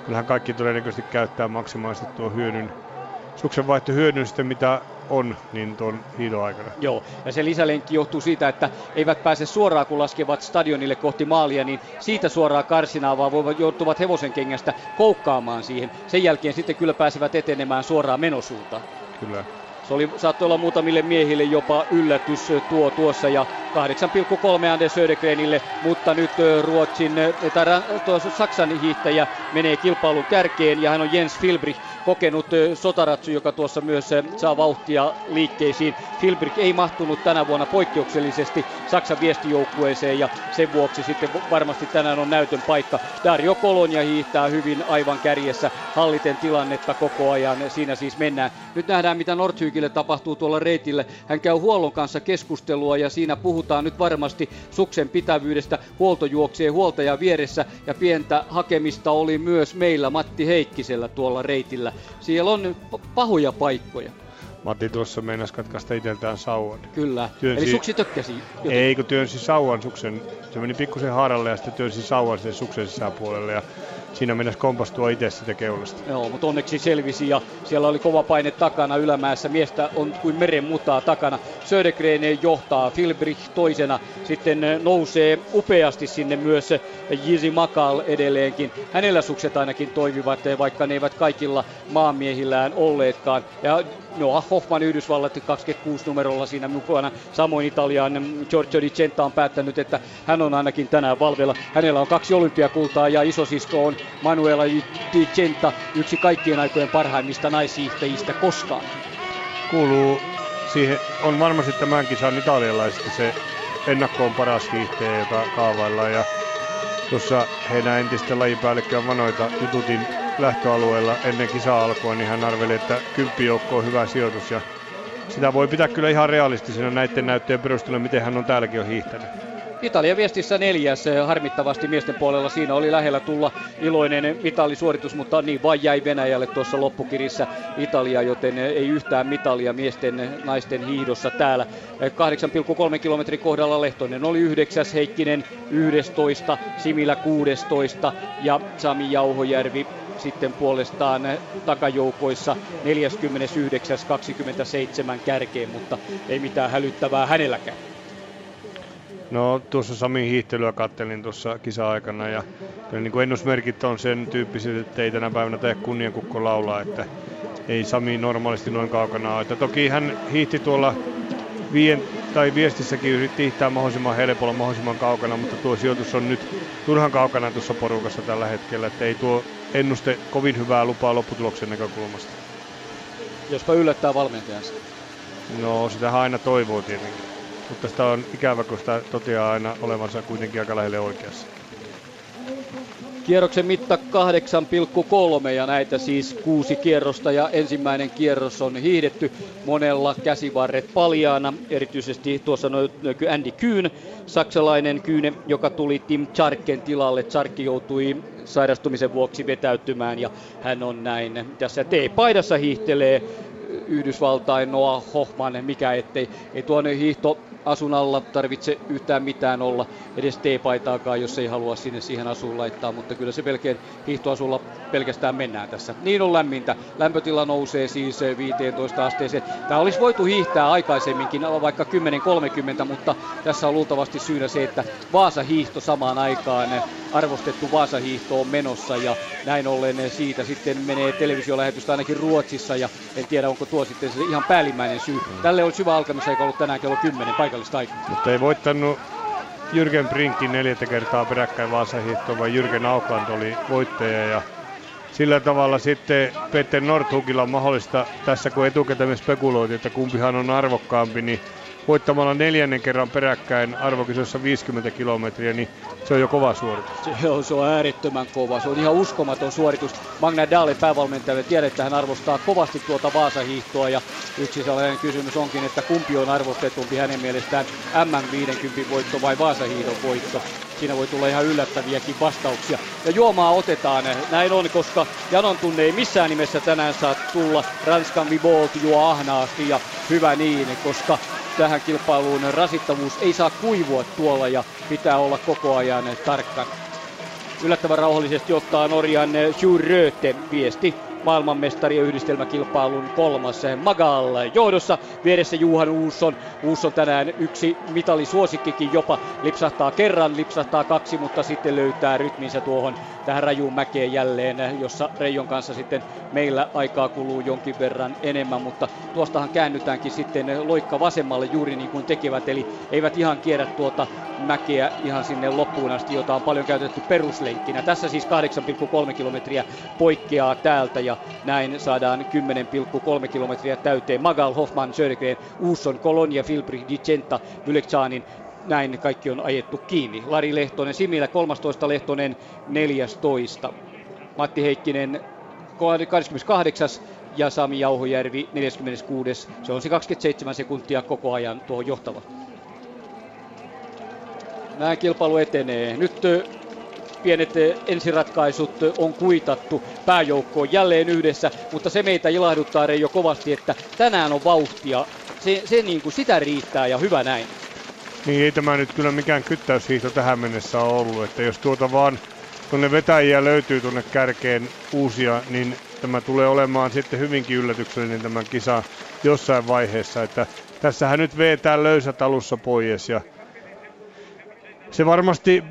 kyllähän kaikki todennäköisesti käyttää maksimaalisesti tuo hyödyn, suksenvaihtohyödyn sitten mitä on, niin tuon hiidon aikana. Joo, ja se lisälenkki johtuu siitä, että eivät pääse suoraan, kun laskevat stadionille kohti maalia, niin siitä suoraan karsinaa, vaan joutuvat hevosen kengästä koukkaamaan siihen. Sen jälkeen sitten kyllä pääsevät etenemään suoraan menosuuntaan. Kyllä. Se oli, saattoi olla muutamille miehille jopa yllätys tuo tuossa ja 8,3 Anders Södergrenille, mutta nyt Saksan hiihtäjä menee kilpailun kärkeen ja hän on Jens Wilbrich, kokenut sotaratsu, joka tuossa myös saa vauhtia liikkeisiin. Wilbrich ei mahtunut tänä vuonna poikkeuksellisesti Saksan viestijoukkueeseen ja sen vuoksi sitten varmasti tänään on näytön paikka. Dario Kolonia hiihtää hyvin aivan kärjessä halliten tilannetta koko ajan, siinä siis mennään. Nyt nähdään mitä Northugille tapahtuu tuolla reitillä. Hän käy huollon kanssa keskustelua ja siinä puhutaan nyt varmasti suksen pitävyydestä. Huolto juoksee huoltaja vieressä ja pientä hakemista oli myös meillä Matti Heikkisellä tuolla reitillä. Siellä on pahoja paikkoja. Matti tuossa meinasi katkaista itseltään sauvan. Kyllä. Työnsi... Eli suksi tökkäsi? Joten... Ei, kun työnsi sauvan suksen. Se meni pikkusen haaralle ja sitten työnsi sauvan sen suksen sisäpuolelle. Ja siinä meinasi kompastua itse sitä keulasta. Joo, mutta onneksi selvisi ja siellä oli kova paine takana ylämäessä. Miestä on kuin meren mutaa takana. Södergren johtaa, Wilbrich toisena. Sitten nousee upeasti sinne myös Jisi Magal edelleenkin. Hänellä sukset ainakin toivivat, vaikka ne eivät kaikilla maamiehillään olleetkaan. Ja Noah Hoffman Yhdysvallat 26 numerolla siinä mukana. Samoin Italian Giorgio Di Centa on päättänyt, että hän on ainakin tänään valvella. Hänellä on 2 olympiakultaa ja isosisko on Manuela Di Centa, yksi kaikkien aikojen parhaimmista naishiihtäjistä koskaan. Kuuluu siihen, on varmasti tämän kisan italialaisista se ennakkoon paras hiihtäjä, jota kaavaillaan. Ja tuossa heidän entistä lajipäällikköä Vanoita jututin lähtöalueella ennen kisaa alkua, niin hän arveli, että 10 joukko on hyvä sijoitus ja sitä voi pitää kyllä ihan realistisena näiden näyttöjen perusteella, miten hän on täälläkin jo hiihtänyt. Italia viestissä 4. Harmittavasti miesten puolella siinä oli lähellä tulla iloinen mitalisuoritus, mutta niin vain jäi Venäjälle tuossa loppukirissä Italia, joten ei yhtään mitalia miesten naisten hiihdossa täällä. 8,3 kilometrin kohdalla Lehtonen oli 9, Heikkinen 11, Similä 16 ja Sami Jauhojärvi sitten puolestaan takajoukoissa 49.27 kärkeen, mutta ei mitään hälyttävää hänelläkään. No tuossa Samin hiihtelyä kattelin tuossa kisa-aikana ja niin kuin ennusmerkit on sen tyyppiset, että ei tänä päivänä tee kunniankukko laulaa, että ei Sami normaalisti noin kaukana ole. Toki hän hiihti tuolla viestissäkin yritti hiihtää mahdollisimman helpolla, mahdollisimman kaukana, mutta tuo sijoitus on nyt turhan kaukana tuossa porukassa tällä hetkellä, että ei tuo ennuste kovin hyvää lupaa lopputuloksen näkökulmasta. Jospa yllättää valmentajansa. No, sitä aina toivoo tietenkin. Mutta sitä on ikävä, kun sitä toteaa aina olevansa kuitenkin aika lähelle oikeassa. Kierroksen mitta 8,3 ja näitä siis 6 kierrosta ja ensimmäinen kierros on hiihdetty monella käsivarret paljaana. Erityisesti tuossa näkyy Andy Kühn, saksalainen Kühne, joka tuli Tim Tjarken tilalle. Tjarkki joutui sairastumisen vuoksi vetäytymään ja hän on näin tässä T-paidassa hiihtelee. Yhdysvaltain Noah Hoffman, mikä ettei. Ei tuonne hiihtoasun alla tarvitse yhtään mitään olla, edes T-paitaakaan, jos ei halua sinne siihen asuun laittaa, mutta kyllä se pelkeen hiihtoasulla pelkästään mennään tässä. Niin on lämmintä. Lämpötila nousee siis 15 asteeseen. Tämä olisi voitu hiihtää aikaisemminkin, vaikka 10.30, mutta tässä on luultavasti syynä se, että Vaasa-hiihto samaan aikaan, arvostettu Vaasa-hiihto on menossa ja näin ollen siitä sitten menee televisiolähetystä ainakin Ruotsissa ja en tiedä, onko tuo sitten se ihan päällimmäinen syy. Tälle olisi hyvä alkamisen eikä ollut tänään kello 10 paikallista aikaa. Mutta ei voittanut Jürgen Brinkin 4 kertaa peräkkäin Vaasa-hiihtoon, vaan Jürgen Aukland oli voittaja. Ja sillä tavalla sitten Petter Northugilla on mahdollista tässä, kun etukäteen me spekuloitiin, että kumpihan on arvokkaampi, niin voittamalla 4. kerran peräkkäin arvokisossa 50 kilometriä, niin se on jo kova suoritus. Se on äärettömän kova. Se on ihan uskomaton suoritus. Magnar Daalen päävalmentajalle tiedät, että hän arvostaa kovasti tuota Vaasa-hiihtoa. Ja yksi sellainen kysymys onkin, että kumpi on arvostetumpi hänen mielestään, M50 voitto vai Vaasa-hiihdon voitto. Siinä voi tulla ihan yllättäviäkin vastauksia. Ja juomaa otetaan. Näin on, koska janon tunne ei missään nimessä tänään saa tulla. Ranskan Vibolt juo ahnaasti ja hyvä niin, koska tähän kilpailuun rasittavuus ei saa kuivua tuolla ja pitää olla koko ajan tarkka. Yllättävän rauhallisesti ottaa Norjan Sjuröte viesti. Maailmanmestarien yhdistelmäkilpailun 3. Magal johdossa. Vieressä Johan Ulsson. Ulsson tänään yksi mitalisuosikkikin jopa. Lipsahtaa kerran, lipsahtaa 2, mutta sitten löytää rytminsä tuohon tähän rajuun mäkeen jälleen, jossa Reijon kanssa sitten meillä aikaa kuluu jonkin verran enemmän, mutta tuostahan käännytäänkin sitten loikka vasemmalle juuri niin kuin tekevät, eli eivät ihan kierrä tuota mäkeä ihan sinne loppuun asti, jota on paljon käytetty peruslenkkinä. Tässä siis 8,3 kilometriä poikkeaa täältä ja näin saadaan 10,3 kilometriä täyteen. Magal, Hoffman, Södergren, Uusson, Kolonia, Wilbrich, Di Centa, Vyleksanin. Näin kaikki on ajettu kiinni. Lari Lehtonen, Similä 13, Lehtonen 14. Matti Heikkinen 28. ja Sami Jauhojärvi 46. Se on se 27 sekuntia koko ajan tuohon johtava. Näin kilpailu etenee. Nyt pienet ensiratkaisut on kuitattu pääjoukkoon jälleen yhdessä, mutta se meitä ilahduttaa Reijo kovasti, että tänään on vauhtia. Se niin kuin sitä riittää ja hyvä näin. Niin ei tämä nyt kyllä mikään kyttäyshiihto tähän mennessä ole ollut, että jos tuota vaan tuonne vetäjiä löytyy tuonne kärkeen uusia, niin tämä tulee olemaan sitten hyvinkin yllätyksellinen tämän kisa jossain vaiheessa, että tässähän nyt vetää löysät alussa pois ja se varmasti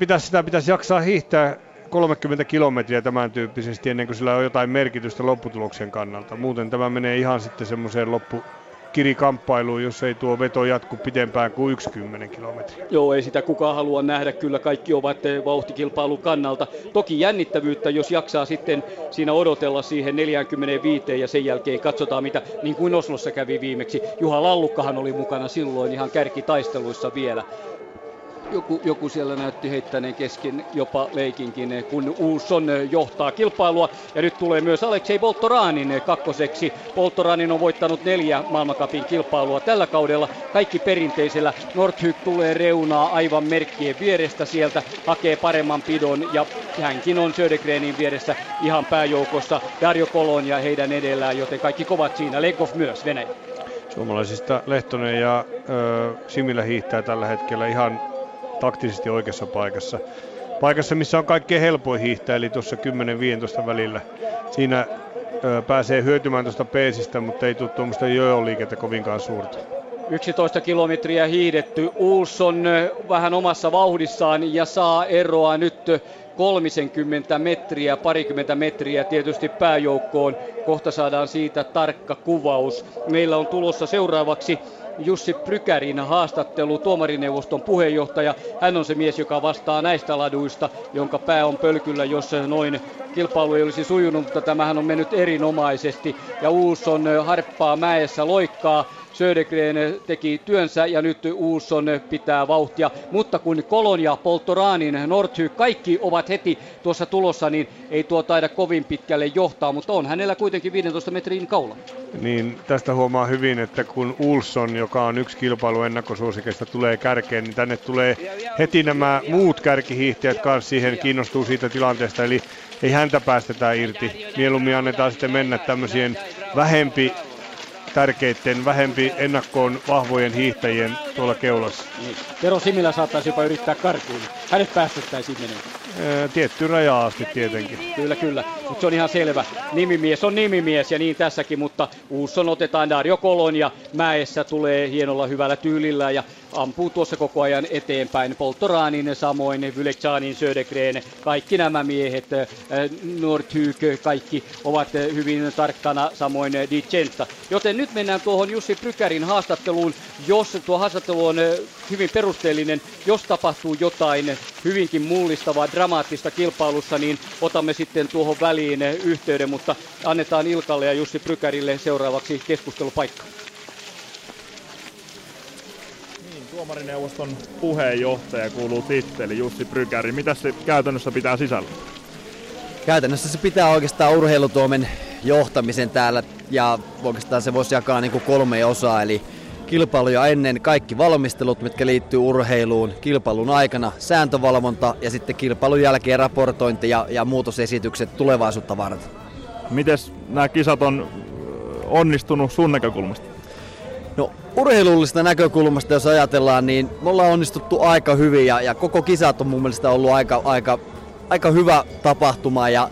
pitäisi jaksaa hiihtää 30 kilometriä tämän tyyppisesti ennen kuin sillä on jotain merkitystä lopputuloksen kannalta, muuten tämä menee ihan sitten semmoiseen loppukirikamppailuun, jos ei tuo veto jatku pidempään kuin 10 kilometriä. Joo, ei sitä kukaan halua nähdä, kyllä kaikki ovat vauhtikilpailun kannalta. Toki jännittävyyttä, jos jaksaa sitten siinä odotella siihen 45 ja sen jälkeen katsotaan mitä, niin kuin Oslossa kävi viimeksi. Juha Lallukkahan oli mukana silloin ihan kärkitaisteluissa vielä. Joku siellä näytti heittäneen kesken jopa leikinkin, kun Uusson johtaa kilpailua. Ja nyt tulee myös Aleksei Boltoranin kakkoseksi. Boltoranin on voittanut 4 maailmancupin kilpailua tällä kaudella. Kaikki perinteisellä. Northug tulee reunaa aivan merkkien vierestä sieltä. Hakee paremman pidon ja hänkin on Södergrenin vieressä ihan pääjoukossa. Dario Kolonia heidän edellään, joten kaikki kovat siinä. Legov myös Venäjä. Suomalaisista Lehtonen ja Similä hiihtää tällä hetkellä ihan taktisesti oikeassa paikassa. Paikassa, missä on kaikkein helpoin hiihtää, eli tuossa 10-15 välillä. Siinä pääsee hyötymään tuosta peesistä, mutta ei tule tuommoista jojo-liikettä kovinkaan suurta. 11 kilometriä hiihdetty. Ulsson vähän omassa vauhdissaan ja saa eroa nyt 30 metriä, parikymmentä metriä tietysti pääjoukkoon. Kohta saadaan siitä tarkka kuvaus. Meillä on tulossa seuraavaksi Jussi Brykärin haastattelu, tuomarineuvoston puheenjohtaja. Hän on se mies, joka vastaa näistä laduista, jonka pää on pölkyllä, jos noin kilpailu ei olisi sujunut, mutta tämähän on mennyt erinomaisesti. Ja Ulsson harppaa mäessä, loikkaa. Södergren teki työnsä ja nyt Ulsson pitää vauhtia, mutta kun Kolonia, Poltoraanin, Northug, kaikki ovat heti tuossa tulossa, niin ei tuo taida kovin pitkälle johtaa, mutta on hänellä kuitenkin 15 metrin kaula. Niin tästä huomaa hyvin, että kun Ulsson, joka on yksi kilpailu ennakkosuosikeista, tulee kärkeen, niin tänne tulee heti nämä muut kärkihiihtäjät kanssa siihen, kiinnostuu siitä tilanteesta, eli ei häntä päästetä irti. Mieluummin annetaan sitten mennä tämmöisien vähempi tärkeitten, vähempi ennakkoon vahvojen hiihtäjien tuolla keulassa. Niin. Tero Similä saattaisi jopa yrittää karkuun. Hänet päästettäisiin menemään. Tietty raja asti tietenkin. Kyllä, kyllä. Mutta se on ihan selvä. Nimimies on nimimies ja niin tässäkin, mutta Ulsson otetaan Dario Kolonia. Mäessä tulee hienolla hyvällä tyylillä ja ampuu tuossa koko ajan eteenpäin. Poltoraanin, samoin Vyleksanin, Södergren, kaikki nämä miehet, Northug, kaikki ovat hyvin tarkkana, samoin Di Centa. Joten nyt mennään tuohon Jussi Brykärin haastatteluun. Jos tuo haastattelu on hyvin perusteellinen, jos tapahtuu jotain hyvinkin mullistavaa, dramaattista kilpailussa, niin otamme sitten tuohon väliin yhteyden, mutta annetaan Ilkalle ja Jussi Brykärille seuraavaksi keskustelupaikka. Tuomarineuvoston puheenjohtaja kuuluu titteli Jussi Brykäri. Mitä se käytännössä pitää sisällä? Käytännössä se pitää oikeastaan urheilutoimen johtamisen täällä ja oikeastaan se voisi jakaa niin kuin kolmeen osaan. Eli kilpailuja ennen kaikki valmistelut, mitkä liittyy urheiluun, kilpailun aikana sääntövalvonta ja sitten kilpailun jälkeen raportointi ja muutosesitykset tulevaisuutta varten. Mites nämä kisat on onnistunut sun näkökulmasta? No urheilullisesta näkökulmasta jos ajatellaan, niin me ollaan onnistuttu aika hyvin ja koko kisat on mun mielestä ollut aika hyvä tapahtuma ja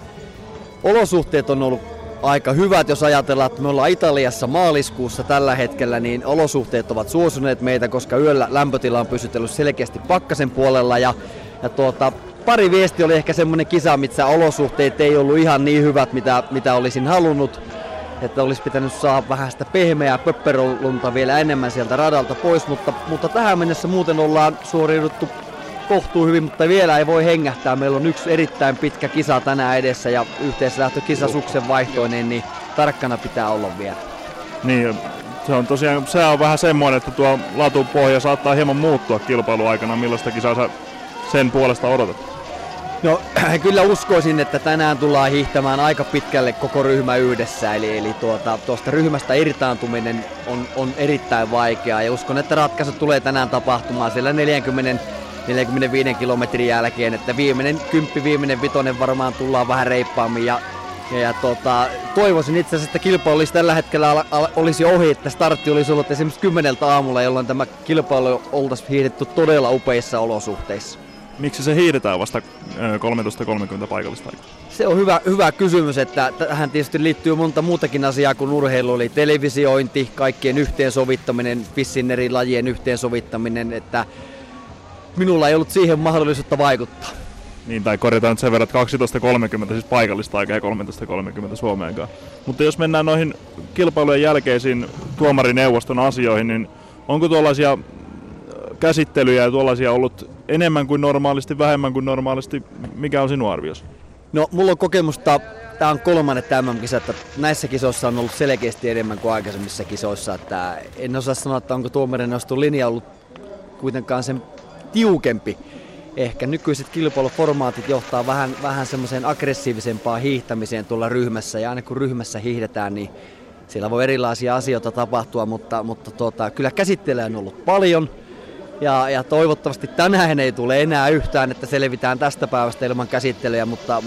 olosuhteet on ollut aika hyvät. Jos ajatellaan, että me ollaan Italiassa maaliskuussa tällä hetkellä, niin olosuhteet ovat suosuneet meitä, koska yöllä lämpötila on pysytellyt selkeästi pakkasen puolella ja pari viesti oli ehkä semmoinen kisa, missä olosuhteet ei ollut ihan niin hyvät, mitä olisin halunnut. Että olisi pitänyt saada vähän sitä pehmeää pöpperölunta vielä enemmän sieltä radalta pois, mutta tähän mennessä muuten ollaan suoriuduttu kohtuu hyvin, mutta vielä ei voi hengähtää. Meillä on yksi erittäin pitkä kisa tänään edessä ja yhteislähtökisa suksen vaihtoinen, niin tarkkana pitää olla vielä. Niin, se on tosiaan, se on vähän semmoinen, että tuo latupohja saattaa hieman muuttua kilpailuaikana. Millaista kisaa sä sen puolesta odotat? No kyllä uskoisin, että tänään tullaan hiihtämään aika pitkälle koko ryhmä yhdessä, eli tuosta ryhmästä irtaantuminen on erittäin vaikeaa ja uskon, että ratkaisu tulee tänään tapahtumaan siellä 40-45 kilometrin jälkeen, että viimeinen vitonen varmaan tullaan vähän reippaammin ja toivoisin itse asiassa, että kilpailu olisi tällä hetkellä olisi ohi, että startti olisi ollut esimerkiksi 10 aamulla, jolloin tämä kilpailu oltaisiin hiihdetty todella upeissa olosuhteissa. Miksi se hiihdetään vasta 13.30 paikallista aikaa? Se on hyvä kysymys, että tähän tietysti liittyy monta muutakin asiaa kuin urheilu, eli televisiointi, kaikkien yhteensovittaminen, vissin eri lajien yhteensovittaminen, että minulla ei ollut siihen mahdollisuutta vaikuttaa. Niin, tai korjataan nyt sen verran, että 12.30 siis paikallista aikaa ja 13.30 Suomeenkaan. Mutta jos mennään noihin kilpailujen jälkeisiin tuomarineuvoston asioihin, niin onko tuollaisia käsittelyjä ja tuollaisia ollut enemmän kuin normaalisti, vähemmän kuin normaalisti? Mikä on sinun arviosi? No, mulla on kokemusta, tämä on 3. MM-kisa, että näissä kisoissa on ollut selkeästi enemmän kuin aikaisemmissa kisoissa. Että en osaa sanoa, että onko tuomarineuvoston linja ollut kuitenkaan sen tiukempi. Ehkä nykyiset kilpailuformaatit johtaa vähän semmoiseen aggressiivisempaan hiihtämiseen tuolla ryhmässä. Ja aina kun ryhmässä hiihdetään, niin siellä voi erilaisia asioita tapahtua, mutta kyllä käsitteillä on ollut paljon. Ja toivottavasti tänään ei tule enää yhtään, että selvitään tästä päivästä ilman käsittelyä, mutta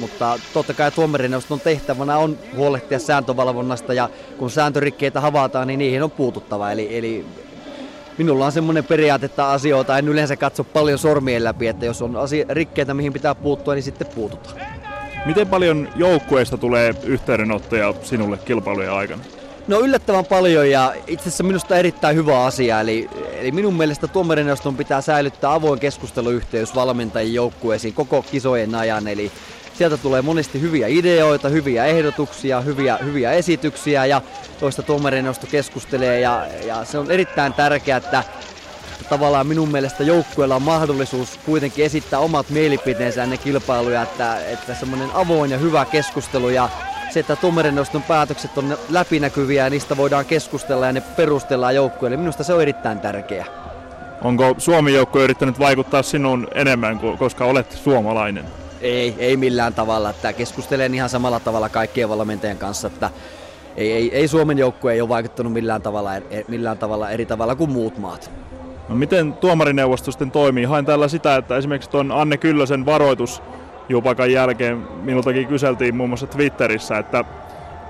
totta kai tuomarineuvoston tehtävänä on huolehtia sääntövalvonnasta ja kun sääntörikkeitä havaitaan, niin niihin on puututtava. Eli minulla on semmoinen periaate, että asioita en yleensä katso paljon sormien läpi, että jos on rikkeitä, mihin pitää puuttua, niin sitten puututaan. Miten paljon joukkueista tulee yhteydenottoja sinulle kilpailujen aikana? No yllättävän paljon ja itse asiassa minusta erittäin hyvä asia, eli minun mielestä tuomarineuvoston pitää säilyttää avoin keskusteluyhteys valmentajien joukkueisiin koko kisojen ajan, eli Sieltä tulee monesti hyviä ideoita, hyviä ehdotuksia, hyviä esityksiä ja toista tuomarineuvosto keskustelee ja se on erittäin tärkeää, että tavallaan minun mielestä joukkueella on mahdollisuus kuitenkin esittää omat mielipiteensä ennen kilpailuja, että semmoinen avoin ja hyvä keskustelu ja se, että tuomarineuvoston päätökset on läpinäkyviä ja niistä voidaan keskustella ja ne perustellaan joukkueelle, minusta se on erittäin tärkeää. Onko Suomen joukkue yrittänyt vaikuttaa sinun enemmän, koska olet suomalainen? Ei millään tavalla. Että keskustelen ihan samalla tavalla kaikkien valmentajien kanssa. Että ei Suomen joukkue ei ole vaikuttanut millään tavalla eri tavalla kuin muut maat. No, miten tuomarineuvosto sitten toimii? Hain tällä sitä, että esimerkiksi tuon Anne Kyllösen varoitusjupakan jälkeen minultakin kyseltiin muun muassa Twitterissä, että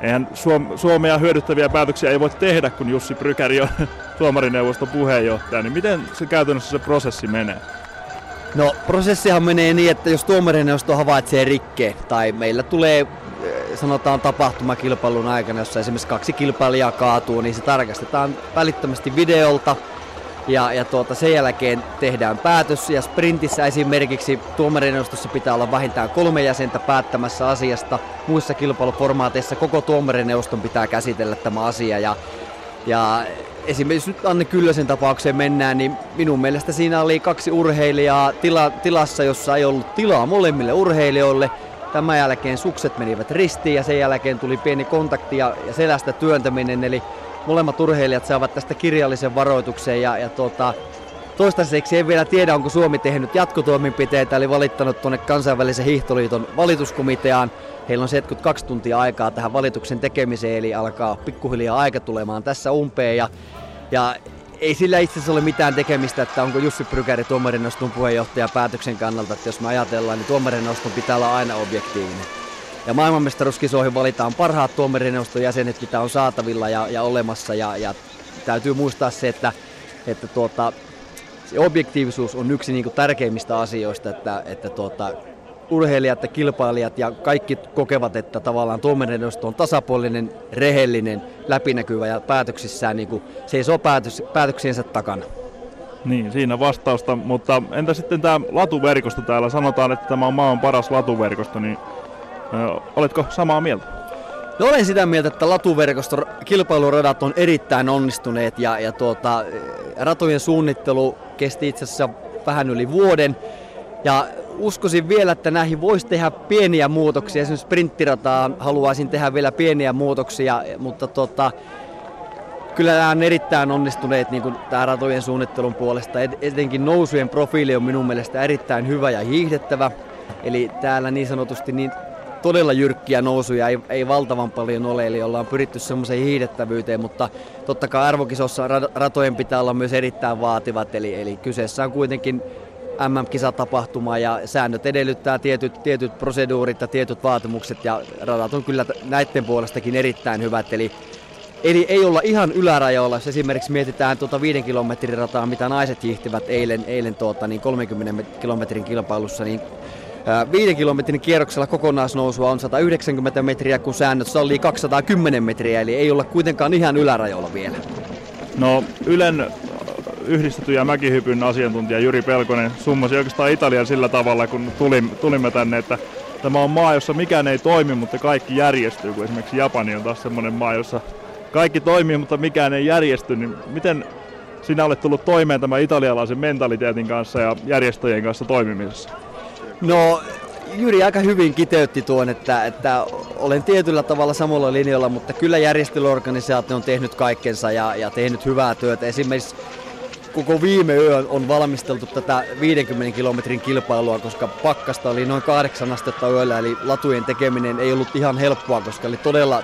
eihän Suomea hyödyttäviä päätöksiä ei voi tehdä, kun Jussi Brykäri on tuomarineuvoston puheenjohtaja. Niin miten se käytännössä se prosessi menee? No, prosessihan menee niin, että jos tuomarineuvosto havaitsee rikkeen tai meillä tulee sanotaan tapahtumakilpailun aikana, jossa esimerkiksi 2 kilpailijaa kaatuu, niin se tarkastetaan välittömästi videolta ja sen jälkeen tehdään päätös. Ja sprintissä esimerkiksi tuomarineuvostossa pitää olla vähintään 3 jäsentä päättämässä asiasta. Muissa kilpailuformaateissa koko tuomarineuvoston pitää käsitellä tämä asia ja esimerkiksi nyt Anne Kyllösen tapaukseen mennään, niin minun mielestä siinä oli 2 urheilijaa tilassa, jossa ei ollut tilaa molemmille urheilijoille. Tämän jälkeen sukset menivät ristiin ja sen jälkeen tuli pieni kontakti ja selästä työntäminen. Eli molemmat urheilijat saavat tästä kirjallisen varoituksen ja toistaiseksi en vielä tiedä, onko Suomi tehnyt jatkotoimenpiteitä, eli valittanut tuonne kansainvälisen hiihtoliiton valituskomiteaan. Heillä on 72 tuntia aikaa tähän valituksen tekemiseen, eli alkaa pikkuhiljaa aika tulemaan tässä umpeen. Ja ei sillä itse asiassa ole mitään tekemistä, että onko Jussi Brykäri tuomarinneuvoston puheenjohtaja päätöksen kannalta. Että jos me ajatellaan, niin tuomarinneuvoston pitää olla aina objektiivinen. Ja maailmanmestaruuskisoihin valitaan parhaat tuomarineuvoston jäsenet, mitä on saatavilla ja olemassa. Ja täytyy muistaa se, että se objektiivisuus on yksi niin kuin tärkeimmistä asioista, että urheilijat ja kilpailijat ja kaikki kokevat, että tavallaan tuomarineuvosto on tasapuolinen, rehellinen, läpinäkyvä ja päätöksissään niin kuin seisoo päätöksiensä takana. Niin, siinä vastausta, mutta entä sitten tämä latuverkosto täällä? Sanotaan, että tämä on maan paras latuverkosto, niin oletko samaa mieltä? No, olen sitä mieltä, että latuverkoston kilpailuradat on erittäin onnistuneet ja ratojen suunnittelu kesti itse asiassa vähän yli vuoden. Ja uskoisin vielä, että näihin voisi tehdä pieniä muutoksia. Esimerkiksi sprinttirataan haluaisin tehdä vielä pieniä muutoksia, mutta kyllä nämä on erittäin onnistuneet niin kuin tämä ratojen suunnittelun puolesta. Etenkin nousujen profiili on minun mielestä erittäin hyvä ja hiihdettävä. Eli täällä niin sanotusti niin todella jyrkkiä nousuja ei valtavan paljon ole, eli ollaan pyritty semmoiseen hiihdettävyyteen, mutta totta kai arvokisossa ratojen pitää olla myös erittäin vaativat, eli kyseessä on kuitenkin MM-kisatapahtuma ja säännöt edellyttää tietyt proseduurit ja tietyt vaatimukset ja radat on kyllä näiden puolestakin erittäin hyvät. Eli ei olla ihan ylärajoilla, jos esimerkiksi mietitään 5 kilometrin rataa, mitä naiset hiihtivät eilen niin 30 kilometrin kilpailussa, niin 5 kilometrin kierroksella kokonaisnousua on 190 metriä, kun säännöt sallii 210 metriä, eli ei olla kuitenkaan ihan ylärajoilla vielä. No, Ylen yhdistetty ja mäkihypyn asiantuntija Jyri Pelkonen summasi oikeastaan Italian sillä tavalla, kun tulimme tänne, että tämä on maa, jossa mikään ei toimi, mutta kaikki järjestyy, kun esimerkiksi Japani on taas semmoinen maa, jossa kaikki toimii, mutta mikään ei järjesty. Niin miten sinä olet tullut toimeen tämän italialaisen mentaliteetin kanssa ja järjestöjen kanssa toimimisessa? No, Jyri aika hyvin kiteytti tuon, että olen tietyllä tavalla samalla linjalla, mutta kyllä järjestelyorganisaatio on tehnyt kaikkensa ja tehnyt hyvää työtä. Esimerkiksi koko viime yö on valmisteltu tätä 50 kilometrin kilpailua, koska pakkasta oli noin 8 astetta yöllä, eli latujen tekeminen ei ollut ihan helppoa, koska oli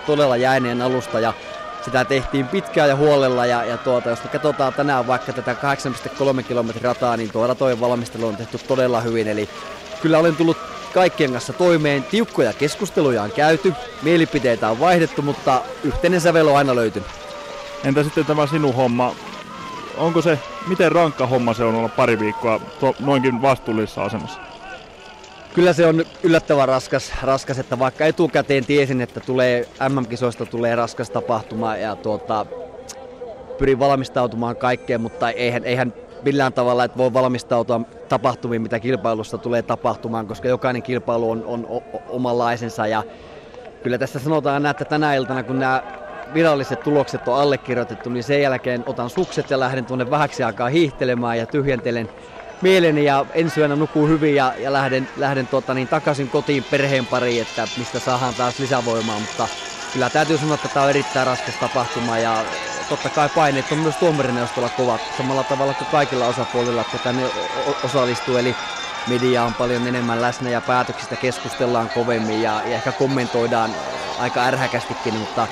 todella jääneen alusta ja sitä tehtiin pitkään ja huolella. Ja jos me katsotaan tänään vaikka tätä 8,3 kilometrin rataa, niin tuo ratojen valmistelu on tehty todella hyvin, eli kyllä olen tullut kaikkien kanssa toimeen. Tiukkoja keskusteluja on käyty, mielipiteitä on vaihdettu, mutta yhteinen sävel on aina löytynyt. Entä sitten tämä sinun homma? Onko se, miten rankka homma se on olla pari viikkoa noinkin vastuullisessa asemassa? Kyllä se on yllättävän raskas, että vaikka etukäteen tiesin, että tulee MM-kisoista tulee raskas tapahtuma ja pyrin valmistautumaan kaikkeen, mutta eihän millään tavalla, että voi valmistautua tapahtumiin, mitä kilpailussa tulee tapahtumaan, koska jokainen kilpailu on omanlaisensa. Ja kyllä tässä sanotaan, että tänä iltana, kun nämä viralliset tulokset on allekirjoitettu, niin sen jälkeen otan sukset ja lähden tuonne vähäksi aikaa hiihtelemään ja tyhjentelen mieleni ja ensi yönä nukun hyvin ja lähden takaisin kotiin perheen pariin, että mistä saadaan taas lisävoimaa, mutta kyllä täytyy sanoa, että tämä on erittäin raskas tapahtuma ja totta kai paineet on myös tuomarineustolla kovat samalla tavalla kuin kaikilla osapuolilla, jotka tänne osallistuu, eli media on paljon enemmän läsnä ja päätöksistä keskustellaan kovemmin ja ehkä kommentoidaan aika ärhäkästikin, mutta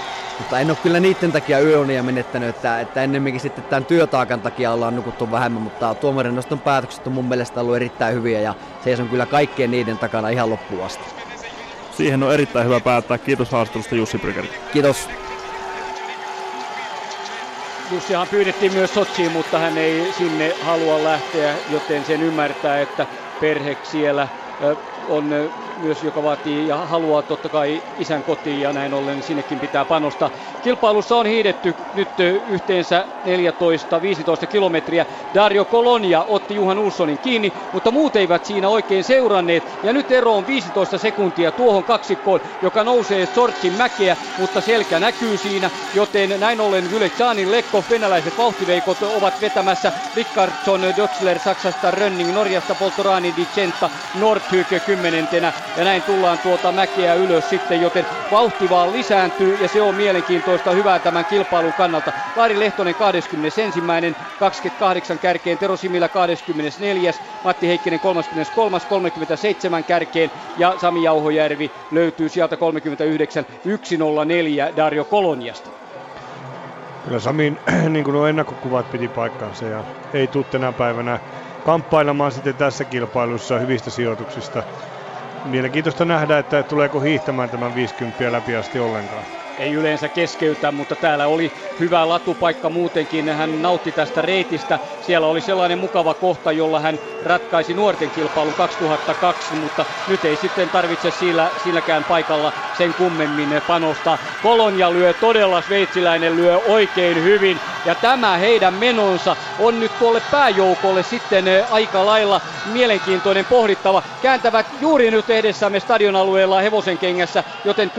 en ole kyllä niiden takia yöunia menettänyt, että ennemminkin sitten tämän työtaakan takia ollaan nukuttu vähemmän, mutta tuomarinneuston päätökset on mun mielestä ollut erittäin hyviä ja seison kyllä kaikkien niiden takana ihan loppuun asti. Siihen on erittäin hyvä päättää. Kiitos haastattelusta, Jussi Brykäri. Kiitos. Jussihan pyydettiin myös Sotsiin, mutta hän ei sinne halua lähteä, joten sen ymmärtää, että perhe siellä on myös, joka vaatii ja haluaa totta kai isän kotiin ja näin ollen sinnekin pitää panostaa. Kilpailussa on hiidetty nyt yhteensä 14-15 kilometriä. Dario Kolonia otti Johan Ulssonin kiinni, mutta muut eivät siinä oikein seuranneet. Ja nyt ero on 15 sekuntia tuohon kaksikkoon, joka nousee Sortsin mäkeä, mutta selkä näkyy siinä. Joten näin ollen Vyleksanin Legov, venäläiset vauhtiveikot ovat vetämässä. Rickardson, Dötzler Saksasta, Rönning Norjasta, Poltorani, Di Centa, Northug 10. Ja näin tullaan tuota mäkeä ylös sitten, joten vauhti vaan lisääntyy ja se on mielenkiintoista hyvää tämän kilpailun kannalta. Lari Lehtonen 21. 28 kärkeen, Tero Similä 24. Matti Heikkinen 33. 37 kärkeen ja Sami Jauhojärvi löytyy sieltä 39 104 Dario Koloniasta. Kyllä Samin niin kuin nuo ennakkokuvat piti paikkaansa ja ei tule tänä päivänä kamppailemaan sitten tässä kilpailussa hyvistä sijoituksista. Mielenkiintoista nähdä, että tuleeko hiihtämään tämän 50 läpi asti ollenkaan. Ei yleensä keskeytä, mutta täällä oli hyvä latupaikka muutenkin. Hän nautti tästä reitistä. Siellä oli sellainen mukava kohta, jolla hän ratkaisi nuorten kilpailun 2002, mutta nyt ei sitten tarvitse silläkään paikalla sen kummemmin panostaa. Kolonia lyö todella, sveitsiläinen lyö oikein hyvin ja tämä heidän menonsa on nyt tuolle pääjoukolle sitten aika lailla mielenkiintoinen pohdittava. Kääntävät juuri nyt edessämme stadion alueella hevosen kengässä, joten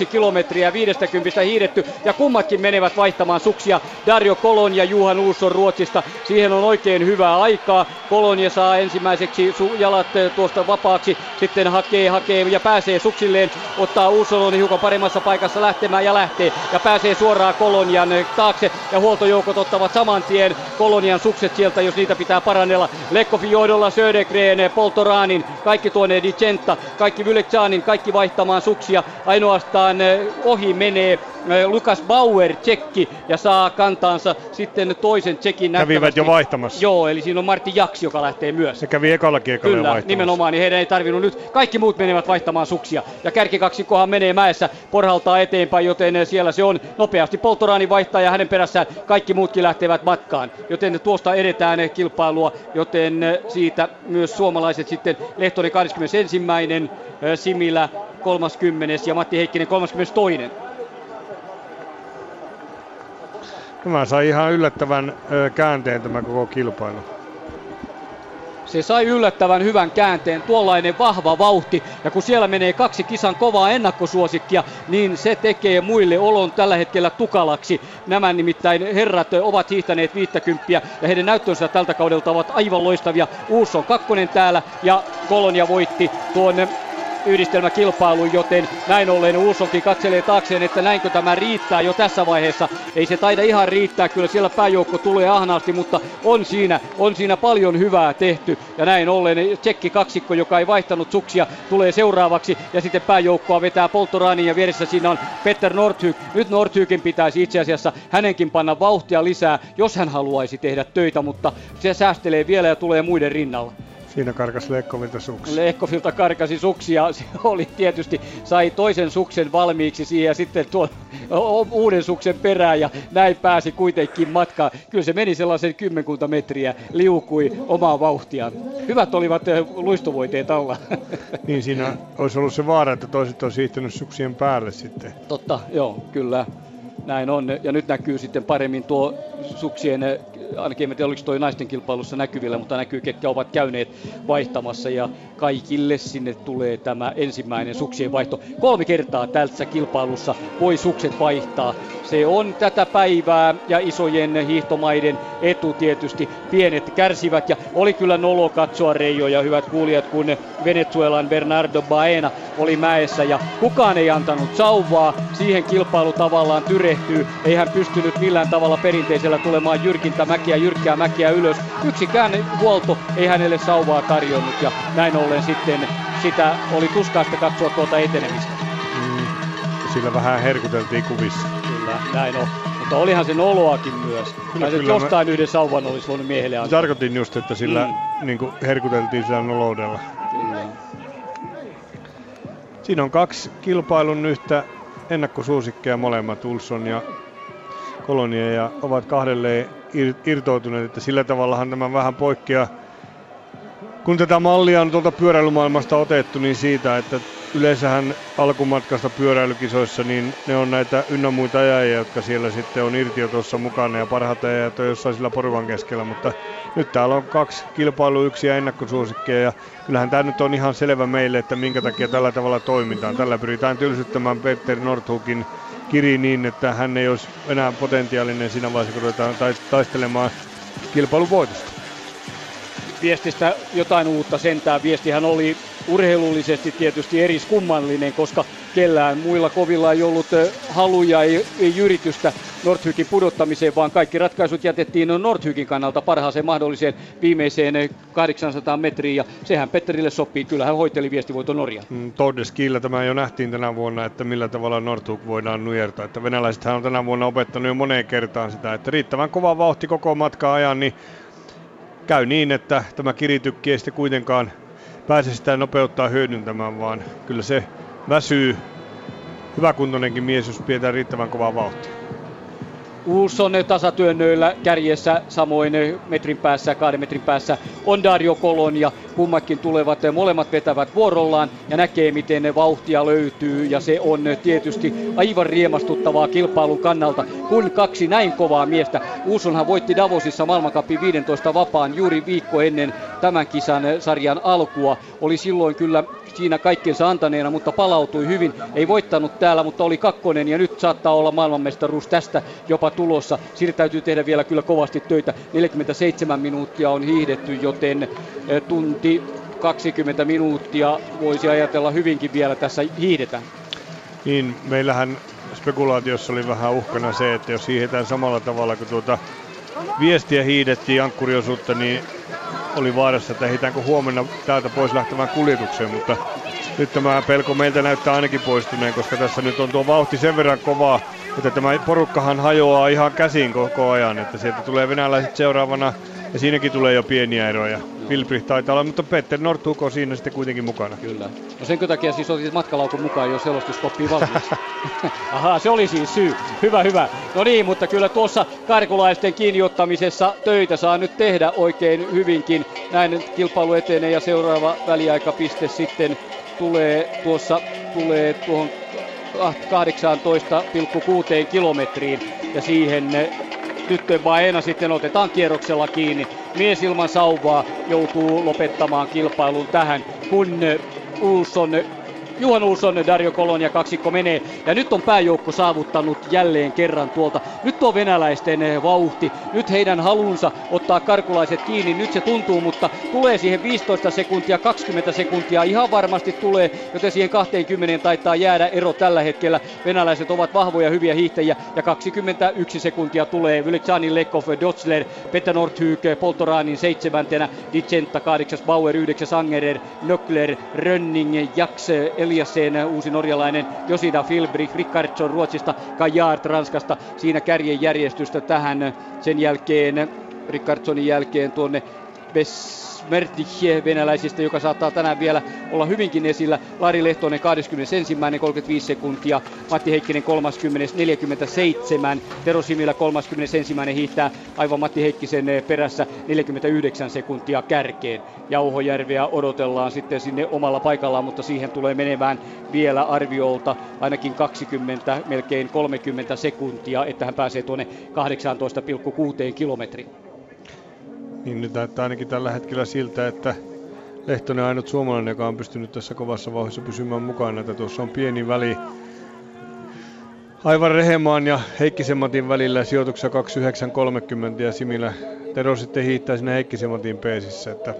16,6 kilometriä. 50 hiidetty ja kummatkin menevät vaihtamaan suksia. Dario Kolonia ja Johan Ulsson Ruotsista. Siihen on oikein hyvää aikaa. Kolonia saa ensimmäiseksi jalat tuosta vapaaksi. Sitten hakee ja pääsee suksilleen. Ottaa Ulsson on hiukan paremmassa paikassa lähtemään ja lähtee. Ja pääsee suoraan Kolonian taakse. Ja huoltojoukot ottavat saman tien Kolonian sukset sieltä, jos niitä pitää parannella. Lekovin johdolla Södergren, Poltoranin, kaikki tuonne Di Centa, kaikki Vyleksanin, kaikki vaihtamaan suksia. Ainoastaan ohi menee Lukas Bauer, tšekki, ja saa kantaansa sitten toisen tšekin nähtävästi. Kävivät jo vaihtamassa. Joo, eli siinä on Martti Jaks, joka lähtee myös. Se kävi ekallakin ekalla vaihtamassa. Kyllä, nimenomaan, niin heidän ei tarvinnut nyt. Kaikki muut menevät vaihtamaan suksia. Ja kärkikaksikkohan menee mäessä, porhaltaa eteenpäin, joten siellä se on nopeasti. Poltorani vaihtaa ja hänen perässään kaikki muutkin lähtevät matkaan. Joten tuosta edetään kilpailua, joten siitä myös suomalaiset sitten Lehtonen 21. Similä 30. ja Matti Heikkinen 32. Tämä sai ihan yllättävän käänteen tämä koko kilpailu. Se sai yllättävän hyvän käänteen, tuollainen vahva vauhti. Ja kun siellä menee kaksi kisan kovaa ennakkosuosikkia, niin se tekee muille olon tällä hetkellä tukalaksi. Nämä nimittäin herrat ovat hiihtäneet 50 ja heidän näyttönsä tältä kaudelta ovat aivan loistavia. Uusson kakkonen täällä ja Kolonia voitti tuonne yhdistelmäkilpailu, joten näin ollen Ulssonkin katselee taakseen, että näinkö tämä riittää jo tässä vaiheessa. Ei se taida ihan riittää, kyllä siellä pääjoukko tulee ahnaasti, mutta on siinä paljon hyvää tehty. Ja näin ollen tsekki kaksikko, joka ei vaihtanut suksia, tulee seuraavaksi ja sitten pääjoukkoa vetää Poltorani ja vieressä siinä on Petter Northug. Nyt Northugin pitäisi itse asiassa hänenkin panna vauhtia lisää, jos hän haluaisi tehdä töitä, mutta se säästelee vielä ja tulee muiden rinnalla. Siinä karkasi Lekovilta suksia. Lekovilta karkasi suksia. Se oli tietysti, sai toisen suksen valmiiksi siihen ja sitten tuon uuden suksen perään ja näin pääsi kuitenkin matkaan. Kyllä se meni sellaisen kymmenkunta metriä, liukui omaa vauhtiaan. Hyvät olivat luistovoiteet alla. Niin siinä olisi ollut se vaara, että toiset olisi hiihtänyt suksien päälle sitten. Totta, joo, kyllä. Näin on ja nyt näkyy sitten paremmin tuo suksien ainakin en tiedä, oliko toi naisten kilpailussa näkyvillä, mutta näkyy, ketkä ovat käyneet vaihtamassa, ja kaikille sinne tulee tämä ensimmäinen suksien vaihto. 3 kertaa tässä kilpailussa voi sukset vaihtaa. Se on tätä päivää ja isojen hiihtomaiden etu tietysti. Pienet kärsivät, ja oli kyllä nolo katsoa, Reijo ja hyvät kuulijat, kun Venezuelan Bernardo Baena oli mäessä ja kukaan ei antanut sauvaa. Siihen kilpailu tavallaan tyrehtyy. Ei hän pystynyt millään tavalla perinteisellä tulemaan jyrkintä mäkiä, jyrkkää mäkiä ylös. Yksikään huolto ei hänelle sauvaa tarjonnut, ja näin ollen sitten sitä oli tuskaista katsoa tuota etenemistä. Sillä vähän herkuteltiin kuvissa. Kyllä, näin on. Mutta olihan se noloakin myös. Kyllä jostain yhden sauvan olisi voinut miehelle antaa. Tarkoitin just, että sillä niin kuin herkuteltiin sillä noloudella. Kyllä. Siinä on 2 kilpailun yhtä ennakkosuosikkeja molemmat, Ulsson ja Kolonia, ja ovat kahdelleen irtoutuneet, että sillä tavallahan tämä vähän poikkeaa. Kun tätä mallia on tuolta pyöräilymaailmasta otettu, niin siitä, että yleensähän alkumatkasta pyöräilykisoissa, niin ne on näitä ynnä muita ajajia, jotka siellä sitten on irtiotossa mukana, ja parhaat ajajat on jossain sillä porukan keskellä, mutta nyt täällä on 2 kilpailu, 1 ja ennakkosuosikkeja, ja kyllähän tämä nyt on ihan selvä meille, että minkä takia tällä tavalla toimitaan. Tällä pyritään tylsyttämään Petter Northugin kiri niin, että hän ei olisi enää potentiaalinen siinä vaiheessa, kun ruvetaan taistelemaan kilpailuvoitosta. Viestistä jotain uutta sentään. Viestihän oli urheilullisesti tietysti eriskummallinen, koska kellään muilla kovilla ei ollut haluja, ei yritystä Northugin pudottamiseen, vaan kaikki ratkaisut jätettiin Northugin kannalta parhaaseen mahdolliseen viimeiseen 800 metriin, ja sehän Petterille sopii. Kyllä hän hoiteli viestivoitto Norjaan. Todeskilla tämä jo nähtiin tänä vuonna, että millä tavalla Northug voidaan nujertaa. Että venäläisethän on tänä vuonna opettanut jo moneen kertaan sitä, että riittävän kova vauhti koko matkaa ajan, niin käy niin, että tämä kiritykki ei sitten kuitenkaan pääse sitä nopeuttaa hyödyntämään, vaan kyllä se väsyy hyväkuntoinenkin mies, jos pidetään riittävän kovaa vauhtia. Ulsson tasatyönnöillä kärjessä, samoin metrin päässä, 2 metrin päässä on Dario Kolonia. Kummatkin tulevat, molemmat vetävät vuorollaan ja näkee, miten vauhtia löytyy, ja se on tietysti aivan riemastuttavaa kilpailun kannalta, kun 2 näin kovaa miestä. Ulssonhan voitti Davosissa maailmancupin 15 vapaan juuri viikko ennen tämän kisan sarjan alkua. Oli silloin kyllä siinä kaikkensa antaneena, mutta palautui hyvin. Ei voittanut täällä, mutta oli 2, ja nyt saattaa olla maailmanmestaruus tästä jopa tulossa. Sillä täytyy tehdä vielä kyllä kovasti töitä. 47 minuuttia on hiihdetty, joten tunti 20 minuuttia voisi ajatella hyvinkin vielä tässä hiihdetään. Niin, meillähän spekulaatiossa oli vähän uhkana se, että jos hiihdetään samalla tavalla kuin tuota viestiä hiihdettiin ankkuriosuutta, niin oli vaarassa, että hiihdetäänkö huomenna täältä pois lähtevään kuljetukseen, mutta nyt tämä pelko meiltä näyttää ainakin poistuneen, koska tässä nyt on tuo vauhti sen verran kovaa, että tämä porukkahan hajoaa ihan käsiin koko ajan, että sieltä tulee venäläiset seuraavana, ja siinäkin tulee jo pieniä eroja. Wilbrich taitaa olla, mutta Petter Northug on siinä sitten kuitenkin mukana. Kyllä. No senkö takia siis otit matkalaukun mukaan, jos selostus koppii valmiiksi? Ahaa, se oli siis syy. Hyvä, hyvä. No niin, mutta kyllä tuossa karkulaisten kiinniottamisessa töitä saa nyt tehdä oikein hyvinkin. Näin kilpailu etenee, ja seuraava väliaikapiste sitten tulee tuohon 18,6 kilometriin, ja siihen tyttö Baena sitten otetaan kierroksella kiinni. Mies ilman sauvaa joutuu lopettamaan kilpailun tähän, kun Johan Ulsson, Dario Kolonia kaksikko menee. Ja nyt on pääjoukko saavuttanut jälleen kerran tuolta. Nyt tuo venäläisten vauhti, nyt heidän halunsa ottaa karkulaiset kiinni. Nyt se tuntuu, mutta tulee siihen 15 sekuntia, 20 sekuntia ihan varmasti tulee. Joten siihen 20 taitaa jäädä ero tällä hetkellä. Venäläiset ovat vahvoja, hyviä hiihtäjiä. Ja 21 sekuntia tulee Vylitsanin, Legov, Dötzler, Petter Northug, Poltoranin 7, Di Centa 8, Bauer 9, Angerer, Nöckler, Rönning, Jakse, Eliasen uusi norjalainen, Josida, Wilbrich, Rickardson Ruotsista, Kajard Ranskasta. Siinä kärjen järjestystä tähän. Sen jälkeen, Rickardsonin jälkeen tuonne Besmertich venäläisistä, joka saattaa tänään vielä olla hyvinkin esillä. Lari Lehtonen 21. 35 sekuntia. Matti Heikkinen 30. 47. Tero Similä 31. hiihtää aivan Matti Heikkisen perässä 49 sekuntia kärkeen. Jauhojärveä odotellaan sitten sinne omalla paikallaan, mutta siihen tulee menemään vielä arviolta ainakin 20, melkein 30 sekuntia, että hän pääsee tuonne 18,6 kilometriin. niin nyt näyttää ainakin tällä hetkellä siltä, että Lehtonen ainut suomalainen, joka on pystynyt tässä kovassa vauhdissa pysymään mukana, että tuossa on pieni väli Aivan Rehemaan ja Heikkisen Matin välillä sijoituksessa 29.30 ja Similä Tero sitten hiihtää sinne Heikkisen Matin peesissä, että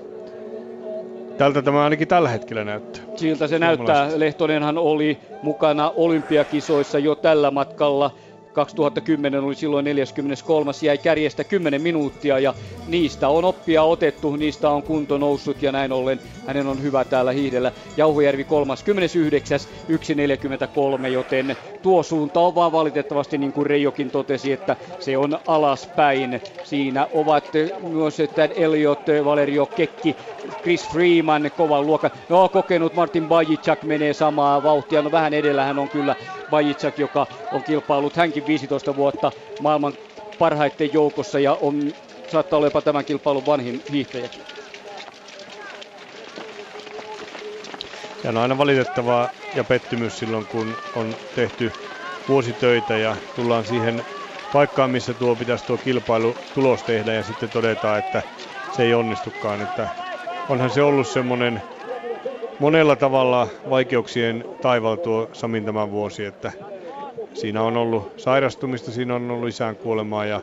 tältä tämä ainakin tällä hetkellä näyttää. Siltä se näyttää. Lehtonenhan oli mukana olympiakisoissa jo tällä matkalla. 2010 oli silloin 43. Jäi kärjestä 10 minuuttia ja niistä on oppia otettu, niistä on kunto noussut ja näin ollen hänen on hyvä täällä hiihdellä. Jauhojärvi 39. 1.43, joten tuo suunta on vaan valitettavasti, niin kuin Reijokin totesi, että se on alaspäin. Siinä ovat myös Tad Elliot, Valerio Kekki, Chris Freeman kovan luokan. No, kokenut Martin Bajicak menee samaa vauhtia. No, vähän edellä hän on kyllä Bajicak, joka on kilpailut hänkin 15 vuotta maailman parhaiten joukossa ja on, saattaa olla jopa tämän kilpailun vanhin hiihtäjäkin. Ja on aina valitettavaa ja pettymys silloin, kun on tehty vuositöitä ja tullaan siihen paikkaan, missä pitäisi kilpailutulos tehdä ja sitten todetaan, että se ei onnistukaan. Että onhan se ollut semmoinen monella tavalla vaikeuksien taival tuo Samin tämän vuosi, että siinä on ollut sairastumista, siinä on ollut isän kuolemaa ja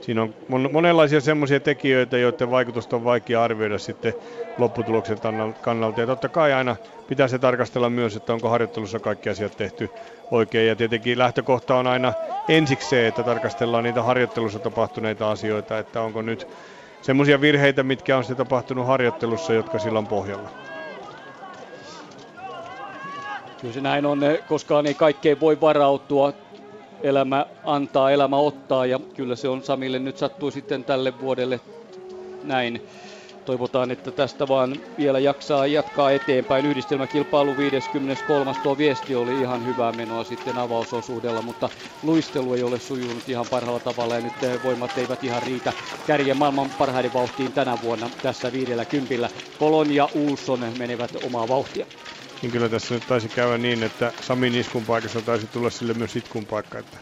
siinä on monenlaisia semmoisia tekijöitä, joiden vaikutusta on vaikea arvioida sitten lopputuloksen kannalta. Ja totta kai aina pitää se tarkastella myös, että onko harjoittelussa kaikki asiat tehty oikein. Ja tietenkin lähtökohta on aina ensiksi se, että tarkastellaan niitä harjoittelussa tapahtuneita asioita, että onko nyt semmoisia virheitä, mitkä on sitten tapahtunut harjoittelussa, jotka sillä on pohjalla. Kyllä se näin on, koskaan ei kaikkeen voi varautua. Elämä antaa, elämä ottaa ja kyllä se on Samille nyt sattuu sitten tälle vuodelle näin. Toivotaan, että tästä vaan vielä jaksaa jatkaa eteenpäin. Yhdistelmäkilpailu 53. Tuo viesti oli ihan hyvää menoa sitten avausosuudella, mutta luistelu ei ole sujunut ihan parhaalla tavalla ja nyt voimat eivät ihan riitä kärjen maailman parhaiden vauhtiin tänä vuonna tässä 50. Kolonia Ulsson menevät omaa vauhtia. Niin kyllä tässä nyt taisi käydä niin, että Samin iskun paikassa taisi tulla sille myös itkun paikka, että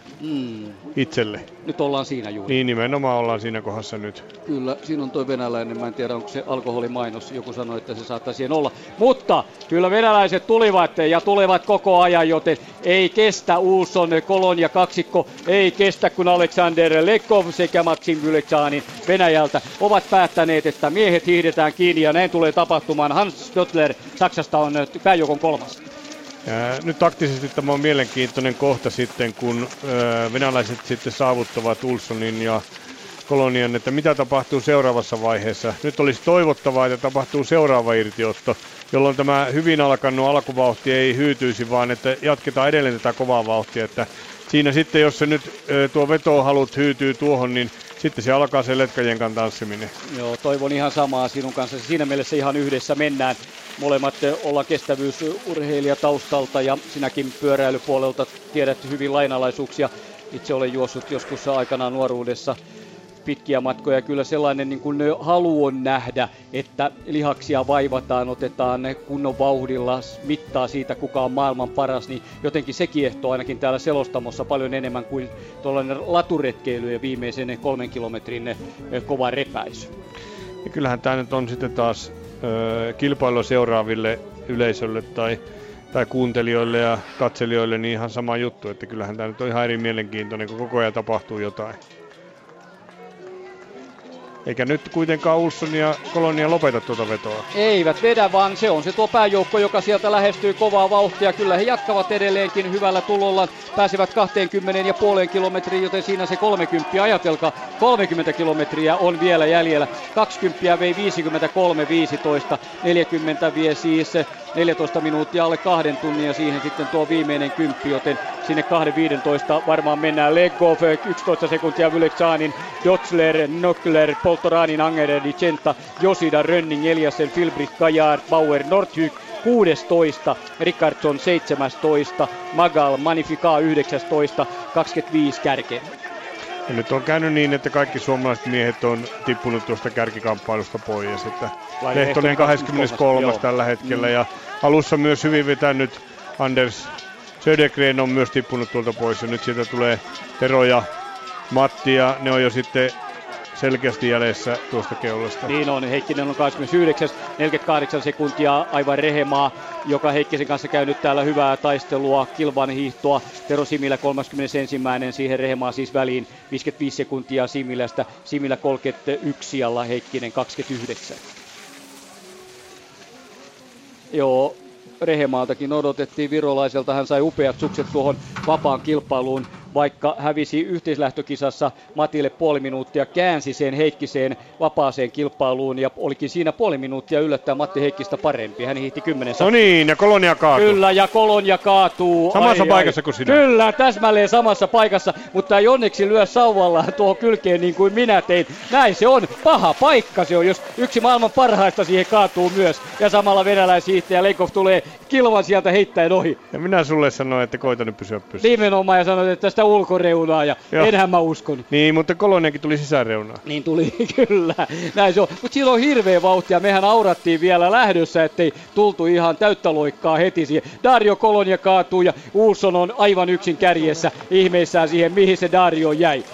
itselle. Nyt ollaan siinä juuri. Niin, nimenomaan ollaan siinä kohdassa nyt. Kyllä, siinä on toi venäläinen, mä en tiedä onko se alkoholimainos, joku sanoi, että se saattaa siihen olla. Mutta kyllä venäläiset tulivat ja tulevat koko ajan, joten ei kestä Ulsson, Kolonia kaksikko, ei kestä kun Alexander Legov sekä Maxim Vyliksanin Venäjältä ovat päättäneet, että miehet hiihdetään kiinni ja näin tulee tapahtumaan. Hans Dötzler Saksasta on pääjoukko. Kolmas. Nyt taktisesti tämä on mielenkiintoinen kohta sitten, kun venäläiset sitten saavuttavat Ulssonin ja Kolonian, että mitä tapahtuu seuraavassa vaiheessa. Nyt olisi toivottavaa, että tapahtuu seuraava irtiotto, jolloin tämä hyvin alkanut alkuvauhti ei hyytyisi, vaan että jatketaan edelleen tätä kovaa vauhtia. Että siinä sitten, jos se nyt tuo vetohalut hyytyy tuohon, niin sitten se alkaa se letkajenkan tanssiminen. Joo, toivon ihan samaa sinun kanssa. Siinä mielessä ihan yhdessä mennään. Molemmat ollaan kestävyysurheilijataustalta ja sinäkin pyöräilypuolelta tiedät hyvin lainalaisuuksia. Itse olen juossut joskus aikanaan nuoruudessa pitkiä matkoja. Kyllä sellainen niin kuin halu on nähdä, että lihaksia vaivataan, otetaan kunnon vauhdilla mittaa siitä, kuka on maailman paras, niin jotenkin se kiehtoo ainakin täällä selostamossa paljon enemmän kuin tuollainen laturetkeily ja viimeisen 3 kilometrin kova repäisy. Ja kyllähän tämä nyt on sitten taas kilpailua seuraaville yleisölle tai kuuntelijoille ja katselijoille niin ihan sama juttu, että kyllähän tämä nyt on ihan eri mielenkiintoinen, kun koko ajan tapahtuu jotain. Eikä nyt kuitenkaan Ulsson ja Kolonia lopeta tuota vetoa. Eivät vedä, vaan se on se tuo pääjoukko, joka sieltä lähestyy kovaa vauhtia. Kyllä he jatkavat edelleenkin hyvällä tulolla. Pääsevät 20,5 kilometriin, joten siinä se 30. Ajatelkaa, 30 kilometriä on vielä jäljellä. 20 vei 53,15. 40 vie siis 14 minuuttia alle 2 tunnin ja siihen sitten tuo viimeinen 10, joten sinne 2.15 varmaan mennään. Legov 11 sekuntia Vyleksanin, Dötzler, Nöckler, Poltoranin, Angerer, Di Centa, Josida, Rönning, Eliasen, Filbrich, Kajard, Bauer, Northug 16, Rickardson 17, Magal, Magnifica 19, 25 kärkeen. Ja nyt on käynyt niin, että kaikki suomalaiset miehet on tippunut tuosta kärkikamppailusta pois. Että Lehtonen 23. tällä hetkellä ja alussa myös hyvin vetänyt Anders Södergren on myös tippunut tuolta pois ja nyt sieltä tulee Tero ja Matti ja ne on jo sitten selkeästi jäljessä tuosta keulasta. Niin on, Heikkinen on 29. 48 sekuntia aivan rehemaa, joka Heikkisen kanssa käynyt täällä hyvää taistelua, kilvan hiihtoa. Tero Similä 31. siihen rehemaa siis väliin 55 sekuntia Similästä. Similä 31 ja Heikkinen 29. Joo, rehemaaltakin odotettiin virolaiselta. Hän sai upeat sukset tuohon vapaan kilpailuun, vaikka hävisi yhteislähtökisassa Matille puoli minuuttia, käänsi sen Heikkiseen vapaaseen kilpailuun ja olikin siinä puoli minuuttia yllättää Matti Heikkistä parempi. Hän hiihti 10. No niin, ja Kolonia kaatuu. Kyllä, ja Kolonia kaatuu. Samassa paikassa kuin sinä. Kyllä, täsmälleen samassa paikassa, mutta ei onneksi lyö sauvallaan tuohon kylkeen niin kuin minä tein. Näin se on, paha paikka se on, jos yksi maailman parhaista siihen kaatuu myös. Ja samalla venäläishiihtäjä Legov tulee kilvan sieltä heittäen ohi. Ja minä sulle sanoin, että koita nyt pysyä pystyssä. Nimenomaan, ja sanoin, että tästä ulkoreunaa, ja joo, enhän mä uskon. Niin, mutta Koloniakin tuli sisäreunaa. Niin tuli, kyllä. Näin se on. Mutta siinä on hirveä vauhtia. Mehän aurattiin vielä lähdössä, ettei tultu ihan täyttä loikkaa heti siihen. Dario Kolonia kaatuu ja Ulsson on aivan yksin kärjessä ihmeissään siihen, mihin se Dario jäi.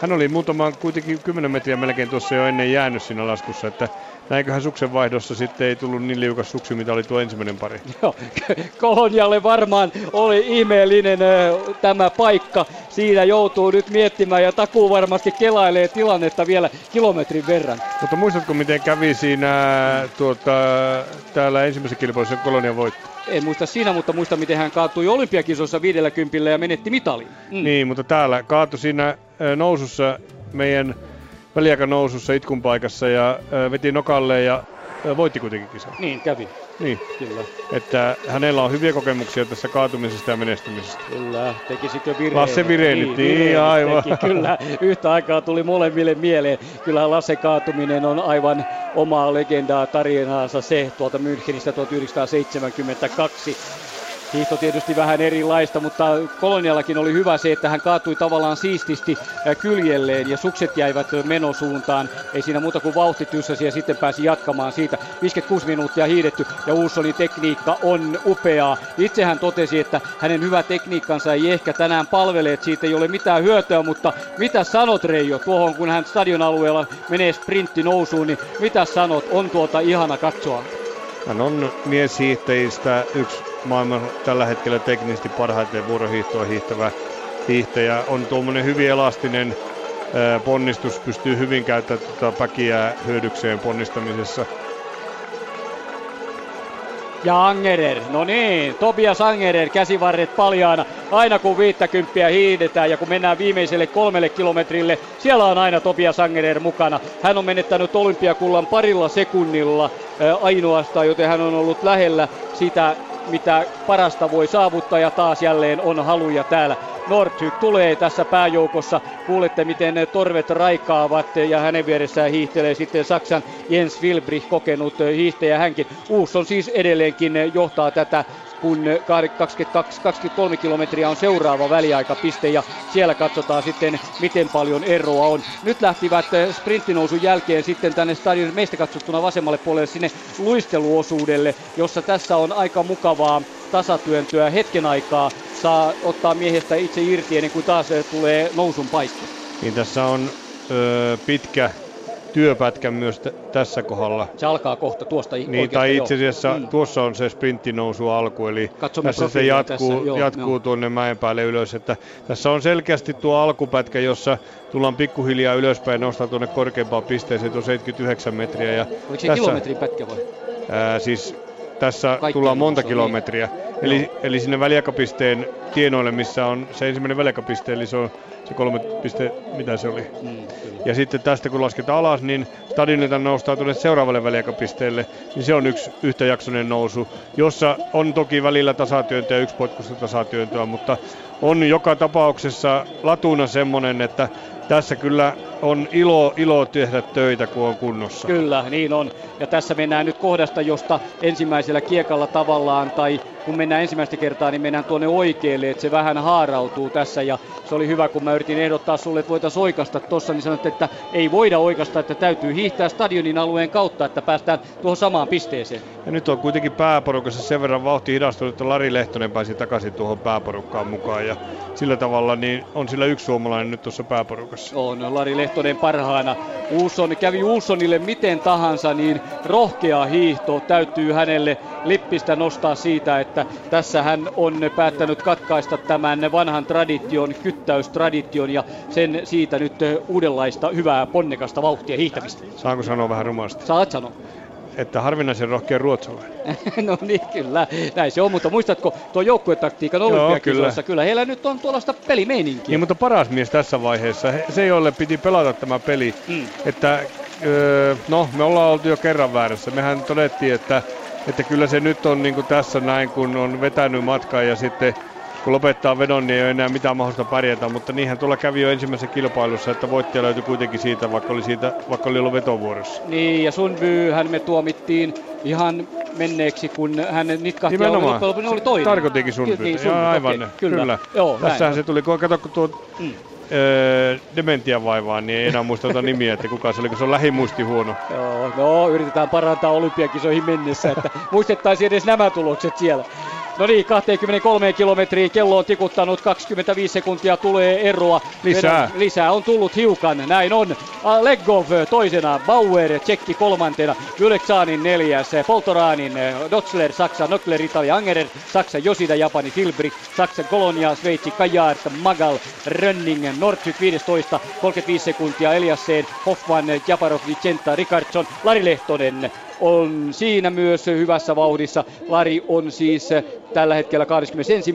Hän oli muutamaan kuitenkin 10 metriä melkein tuossa jo ennen jäänyt siinä laskussa, että näinköhän suksen vaihdossa sitten ei tullut niin liukas suksi, mitä oli tuo ensimmäinen pari. Joo, Kolonialle varmaan oli ihmeellinen tämä paikka. Siinä joutuu nyt miettimään ja takuu varmasti kelailee tilannetta vielä kilometrin verran. Mutta muistatko, miten kävi siinä täällä ensimmäisessä kilpailussa Kolonia voitti? En muista siinä, mutta muista, miten hän kaatui olympiakisossa 50 ja menetti mitalin. Mm. Niin, mutta täällä kaatui siinä nousussa meidän väliaikanousussa itkun paikassa ja veti nokalle ja voitti kuitenkin kisan. Niin kävi. Niin. Kyllä. Että hänellä on hyviä kokemuksia tässä kaatumisesta ja menestymisestä. Kyllä. Tekisikö virheitä? Lasse vireenit. Niin, aivan. Teki, kyllä. Yhtä aikaa tuli molemmille mieleen. Kyllähän Lasse kaatuminen on aivan omaa legendaa, tarinaansa se tuolta Münchenistä 1972. Hiihto tietysti vähän erilaista, mutta Koloniallakin oli hyvä se, että hän kaatui tavallaan siististi kyljelleen ja sukset jäivät menosuuntaan. Ei siinä muuta kuin vauhti tyssäsi ja sitten pääsi jatkamaan siitä. 56 minuuttia hiidetty ja Uussonin tekniikka on upeaa. Itse hän totesi, että hänen hyvä tekniikkansa ei ehkä tänään palvele, että siitä ei ole mitään hyötyä, mutta mitä sanot Reijo tuohon, kun hän stadion alueella menee sprintti nousuun, niin mitä sanot, on ihana katsoa? Hän on mieshiihtäjistä yksi maailman tällä hetkellä teknisesti parhaiten vuorohiihtoa hiihtävä hiihtäjä. On tuommoinen hyvin elastinen ponnistus, pystyy hyvin käyttämään päkiä hyödykseen ponnistamisessa. Ja Angerer, no niin, Tobias Angerer, käsivarret paljaana, aina kun 50 hiidetään ja kun mennään viimeiselle 3 kilometrille, siellä on aina Tobias Angerer mukana. Hän on menettänyt olympiakullan parilla sekunnilla ainoastaan, joten hän on ollut lähellä sitä, mitä parasta voi saavuttaa, ja taas jälleen on haluja täällä. Northug tulee tässä pääjoukossa. Kuulette, miten torvet raikaavat ja hänen vieressään hiihtelee sitten Saksan Jens Wilbrich, kokenut hiihtäjä hänkin. Uusson siis edelleenkin johtaa tätä, kun 23 kilometriä on seuraava väliaikapiste ja siellä katsotaan sitten, miten paljon eroa on. Nyt lähtivät sprinttinousun jälkeen sitten tänne stadion meistä katsottuna vasemmalle puolelle sinne luisteluosuudelle, jossa tässä on aika mukavaa tasatyöntöä. Hetken aikaa saa ottaa miehestä itse irti ennen kuin taas tulee nousun paikka. Niin tässä on pitkä työpätkä myös tässä kohdalla. Se alkaa kohta tuosta niin, oikeasta. Tai itse asiassa tuossa on se sprinttinousu alku, eli katsomme tässä se jatkuu tuonne mäen päälle ylös. Että tässä on selkeästi tuo alkupätkä, jossa tullaan pikkuhiljaa ylöspäin, nostaa tuonne korkeimpaan pisteeseen, tuo 79 metriä. Ja oliko se kilometrin pätkä vai? Siis tässä kaikki tullaan monta kilometriä. Niin. Eli sinne väliaikapisteen tienoille, missä on se ensimmäinen väliaikapiste, eli se on se 3 piste, mitä se oli. Ja sitten tästä kun lasketaan alas, niin stadionilta noustaan tuonne seuraavalle väliaikapisteelle, niin se on yksi yhtäjaksoinen nousu, jossa on toki välillä tasatyöntöä ja yksi potkusta tasatyöntöä, mutta on joka tapauksessa latuna semmoinen, että tässä kyllä on ilo tehdä töitä, kun on kunnossa. Kyllä, niin on. Ja tässä mennään nyt kohdasta, josta ensimmäisellä kiekalla tavallaan tai kun mennään ensimmäistä kertaa, niin mennään tuonne oikealle, että se vähän haarautuu tässä. Ja se oli hyvä, kun mä yritin ehdottaa sulle, että voitaisiin oikaista tuossa, niin sanoit, että ei voida oikaista, että täytyy hiihtää stadionin alueen kautta, että päästään tuohon samaan pisteeseen. Ja nyt on kuitenkin pääporukassa sen verran vauhti hidastunut, että Lari Lehtonen pääsi takaisin tuohon pääporukkaan mukaan. Ja sillä tavalla niin on sillä yksi suomalainen nyt tuossa pääporukassa. On Lari Lehtonen parhaana. Ulsson kävi Ulssonille miten tahansa, niin rohkea hiihto täytyy hänelle lippistä nostaa siitä, että tässä hän on päättänyt katkaista tämän vanhan tradition, kyttäystradition ja sen siitä nyt uudenlaista hyvää ponnekasta vauhtia hiihtämistä. Saanko sanoa vähän rumasti? Saat sanoa. Että harvinaisen rohkea ruotsalainen. No niin, kyllä. Näin se on, mutta muistatko tuo joukkuetaktiikan olympiakisoissa? Kyllä heillä nyt on tuollaista pelimeininkiä. Niin, mutta paras mies tässä vaiheessa, se jolle piti pelata tämä peli, että no, me ollaan oltu jo kerran väärässä. Mehän todettiin, että kyllä se nyt on niin kuin tässä näin, kun on vetänyt matkaa ja sitten kun lopettaa vedon, niin ei ole enää mitään mahdollista pärjätä, mutta niinhän tuolla kävi jo ensimmäisessä kilpailussa, että voittaja löytyi kuitenkin siitä, vaikka oli ollut vetovuorossa. Niin, ja Sundbyhän me tuomittiin ihan menneeksi, kun hän nitkahti ja oli toinen. Tarkoitinkin Sundbytä, aivan, okay, kyllä. Joo, tässähän se tuli, kato, kun tuo dementia vaivaa, niin ei enää muisteta nimiä, että kuka se oli, kun se on lähimuisti huono. Joo, no yritetään parantaa olympiakisoihin mennessä, että muistettaisiin edes nämä tulokset siellä. No niin, 23 kilometriä kello on tikuttanut, 25 sekuntia tulee eroa. Lisää on tullut hiukan, näin on. Legov toisena, Bauer tšekki kolmantena, Vyleksanin neljäs, Poltoranin, Dötzler Saksa, Nöckler Italia, Angerer Saksa, Josida Japani, Wilbrich Saksa, Kolonia Sveitsi, Kajaert, Magal, Rönning, Northug 15, 35 sekuntia Eliasseen, Hoffman, Japarov, Di Centa, Rickardson, Lari Lehtonen on siinä myös hyvässä vauhdissa. Lari on siis tällä hetkellä 21.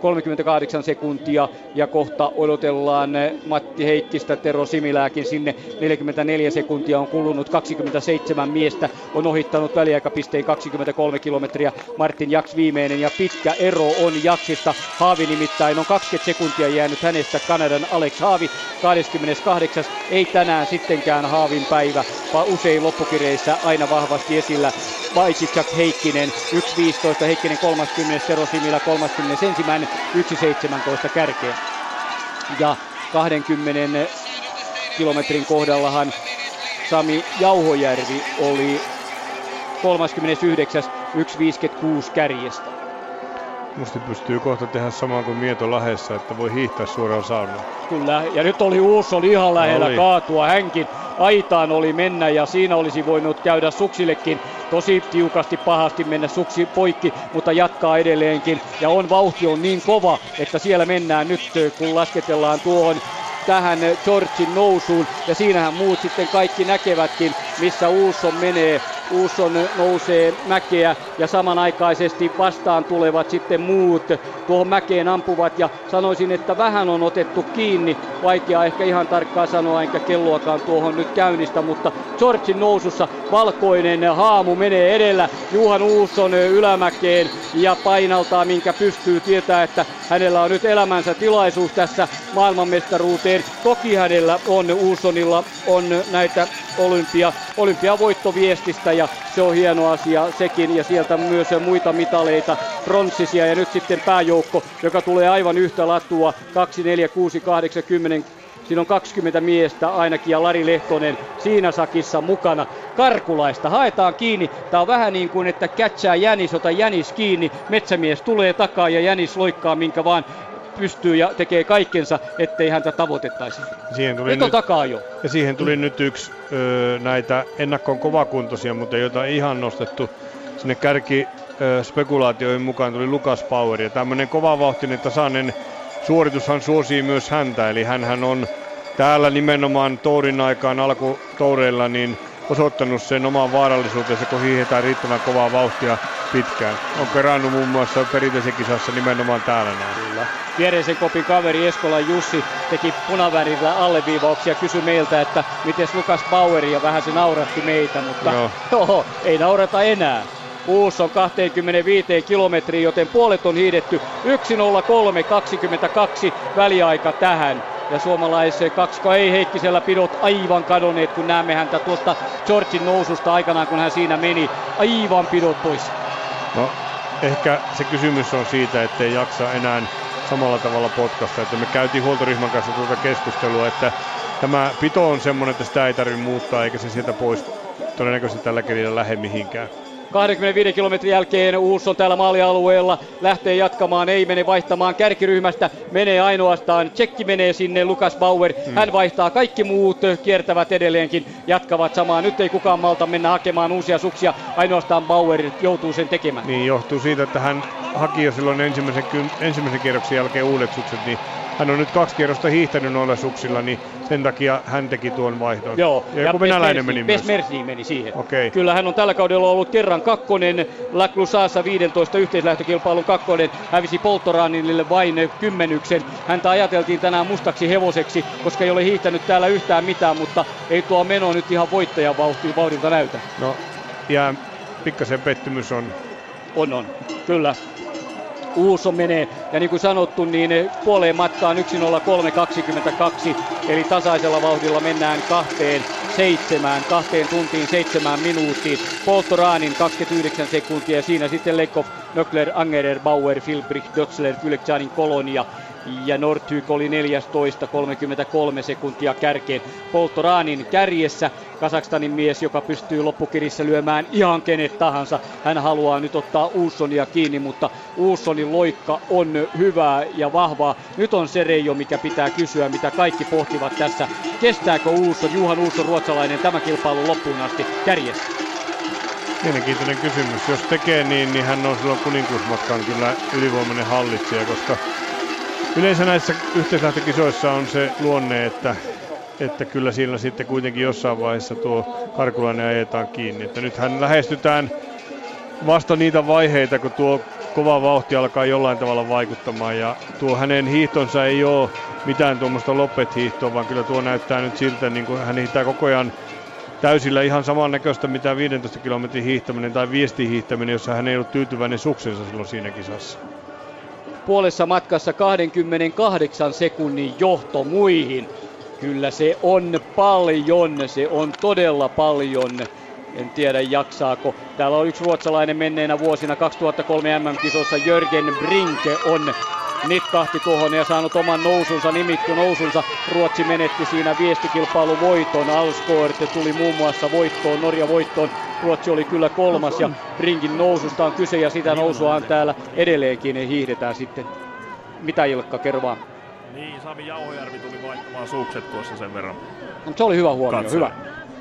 38 sekuntia ja kohta odotellaan Matti Heikkistä, Tero Similääkin sinne. 44 sekuntia on kulunut, 27 miestä on ohittanut väliaikapisteen 23 kilometriä. Martin Jaks viimeinen ja pitkä ero on Jaksista. Haavi nimittäin on 20 sekuntia jäänyt hänestä, Kanadan Alex Haavi 28. Ei tänään sittenkään Haavin päivä, vaan usein loppukireissä aina vahvasti esillä Vaitsiksak Heikkinen 1.15, Heikkinen 30, Tero Similä 31, 1.17 kärkeen. Ja 20 kilometrin kohdallahan Sami Jauhojärvi oli 39, 1.56 kärjestä. Musti pystyy kohta tehdä samaan kuin Mieto Lahdessa, että voi hiihtää suoraan saunaan. Kyllä, ja nyt oli Uusson ihan lähellä kaatua. Hänkin aitaan oli mennä ja siinä olisi voinut käydä suksillekin. Tosi tiukasti, pahasti mennä suksi poikki, mutta jatkaa edelleenkin. Ja vauhti on niin kova, että siellä mennään nyt, kun lasketellaan tuohon tähän Georgin nousuun. Ja siinähän muut sitten kaikki näkevätkin, missä Uusson menee. Uusson nousee mäkeä ja samanaikaisesti vastaan tulevat sitten muut tuohon mäkeen ampuvat ja sanoisin, että vähän on otettu kiinni. Vaikea ehkä ihan tarkkaan sanoa, enkä kelloakaan tuohon nyt käynnistä, mutta Georgin nousussa valkoinen haamu menee edellä Johan Ulsson ylämäkeen ja painaltaa minkä pystyy, tietää, että hänellä on nyt elämänsä tilaisuus tässä maailmanmestaruuteen. Toki hänellä on, Ulssonilla on näitä olympiavoittoviestistä ja se on hieno asia sekin ja sieltä myös muita mitaleita, bronssisia ja nyt sitten pääjoukko, joka tulee aivan yhtä latua 2, 4, 6, 8, 10, siinä on 20 miestä ainakin ja Lari Lehtonen siinä sakissa mukana. Karkulaista haetaan kiinni. Tämä on vähän niin kuin, että kätsää jänis, ota jänis kiinni, metsämies tulee takaa ja jänis loikkaa minkä vaan pystyy ja tekee kaikkensa, ettei häntä tavoitettaisi. Nyt on takaa jo. Ja siihen tuli nyt yksi näitä ennakkoon kovakuntoisia, mutta jota ei ihan nostettu sinne kärkispekulaatioihin mukaan, tuli Lukas Bauer. Ja tämmöinen kovavauhtinen tasainen suoritushan suosii myös häntä, eli hänhän on täällä nimenomaan tourin aikaan alkutoureilla niin osoittanut sen oman vaarallisuutensa, kun hiihetään riittävän kovaa vauhtia pitkään. On kerannut muun muassa perinteisen kisassa nimenomaan täällä näin. Kyllä. Viereisen kopin kaveri Eskolan Jussi teki punavärillä alleviivauksia, kysyi meiltä, että miten Lukas Bauer, ja vähän se nauratti meitä, mutta joo, ei naurata enää. Uus on 25 kilometriä, joten puolet on hiidetty. 1.03.22 väliaika tähän. Ja suomalaiset kaksikko ei Heikkisellä pidot aivan kadonneet, kun näemme häntä tuosta Georgin noususta aikanaan, kun hän siinä meni. Aivan pidot pois. No, ehkä se kysymys on siitä, ettei jaksa enää samalla tavalla podcasta. Että me käytiin huoltoryhmän kanssa tuota keskustelua, että tämä pito on semmoinen, että sitä ei tarvitse muuttaa, eikä se sieltä pois todennäköisesti tällä kertaa lähde mihinkään. 25 kilometrin jälkeen Ulsson täällä maalialueella lähtee jatkamaan, ei mene vaihtamaan kärkiryhmästä, menee ainoastaan, Tšekki menee sinne, Lukas Bauer, hän vaihtaa, kaikki muut kiertävät edelleenkin, jatkavat samaa, nyt ei kukaan malta mennä hakemaan uusia suksia, ainoastaan Bauer joutuu sen tekemään. Niin, johtuu siitä, että hän haki jo silloin ensimmäisen kierroksen jälkeen uudet sukset, niin hän on nyt 2 kierrosta hiihtänyt noilla suksilla, niin sen takia hän teki tuon vaihdon. Joo, ja Venäläinen meni myös. Pesmersi meni siihen. Okay. Kyllä hän on tällä kaudella ollut kerran kakkonen, La Clusassa 15 yhteislähtökilpailun kakkonen, hävisi Polttoranille vain 10. Häntä ajateltiin tänään mustaksi hevoseksi, koska ei ole hiihtänyt täällä yhtään mitään, mutta ei tuo meno nyt ihan voittajan vauhdilta näytä. No, ja pikkasen pettymys on. On, kyllä. Ulsson menee, ja niin kuin sanottu, niin puoleen matkaan 1.03.22, eli tasaisella vauhdilla mennään 2 tuntiin 7 minuuttiin. Poltoranin 29 sekuntia, ja siinä sitten Legov, Nöckler, Angerer, Bauer, Wilbrich, Dötzler, Vyliksanin, Kolonia, ja Northug oli 14.33 sekuntia kärkeen. Poltoranin kärjessä Kazakstanin mies, joka pystyy loppukirissä lyömään ihan kenet tahansa. Hän haluaa nyt ottaa Uussonia kiinni, mutta Uussonin loikka on hyvää ja vahvaa. Nyt on se Reijo, mikä pitää kysyä, mitä kaikki pohtivat tässä. Kestääkö Johan Ulsson, ruotsalainen, tämän kilpailun loppuun asti kärjessä? Mielenkiintoinen kysymys. Jos tekee niin hän on silloin kuninkuusmatkaan kyllä ylivoimainen hallitsija, koska yleensä näissä yhteislähtökisoissa on se luonne, että kyllä siinä sitten kuitenkin jossain vaiheessa tuo karkulainen ajetaan kiinni. Että nythän lähestytään vasta niitä vaiheita, kun tuo kova vauhti alkaa jollain tavalla vaikuttamaan. Ja tuo hänen hiihtonsa ei ole mitään tuommoista lopethiihtoa, vaan kyllä tuo näyttää nyt siltä, niin kuin hän hiihtää koko ajan täysillä ihan samannäköistä mitä 15 kilometrin hiihtäminen tai viestihiihtäminen, jossa hän ei ollut tyytyväinen suksensa silloin siinä kisassa. Puolessa matkassa 28 sekunnin johto muihin. Kyllä se on paljon, se on todella paljon. En tiedä jaksaako. Täällä on yksi ruotsalainen menneenä vuosina 2003 MM-kisossa, Jörgen Brinke on nitkahti tuohon ja saanut oman nousunsa, nimitty nousunsa. Ruotsi menetti siinä viestikilpailu voiton. Alsgaard tuli muun muassa voittoon, Norja voittoon. Ruotsi oli kyllä kolmas ja Brinkin noususta on kyse ja sitä nousuaan täällä edelleenkin hiihdetään sitten. Mitä Ilkka kervaa? Niin, Sami Jauhojärvi tuli vaihtamaan sukset tuossa sen verran. No, se oli hyvä huomio, hyvä.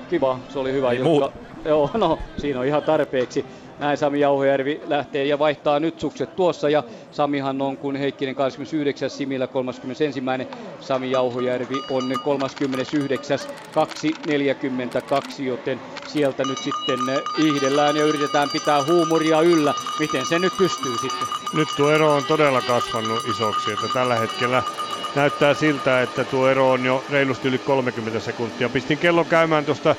Kiva, se oli hyvä Ilkka. Muut. Joo, no siinä on ihan tarpeeksi. Näin Sami Jauhojärvi lähtee ja vaihtaa nyt sukset tuossa ja Samihan on kun Heikkinen 29, Similä 31. Sami Jauhojärvi on 39, 2.42, joten sieltä nyt sitten ihdellään ja yritetään pitää huumoria yllä. Miten se nyt pystyy sitten? Nyt tuo ero on todella kasvanut isoksi, että tällä hetkellä näyttää siltä, että tuo ero on jo reilusti yli 30 sekuntia. Pistin kellon käymään tuosta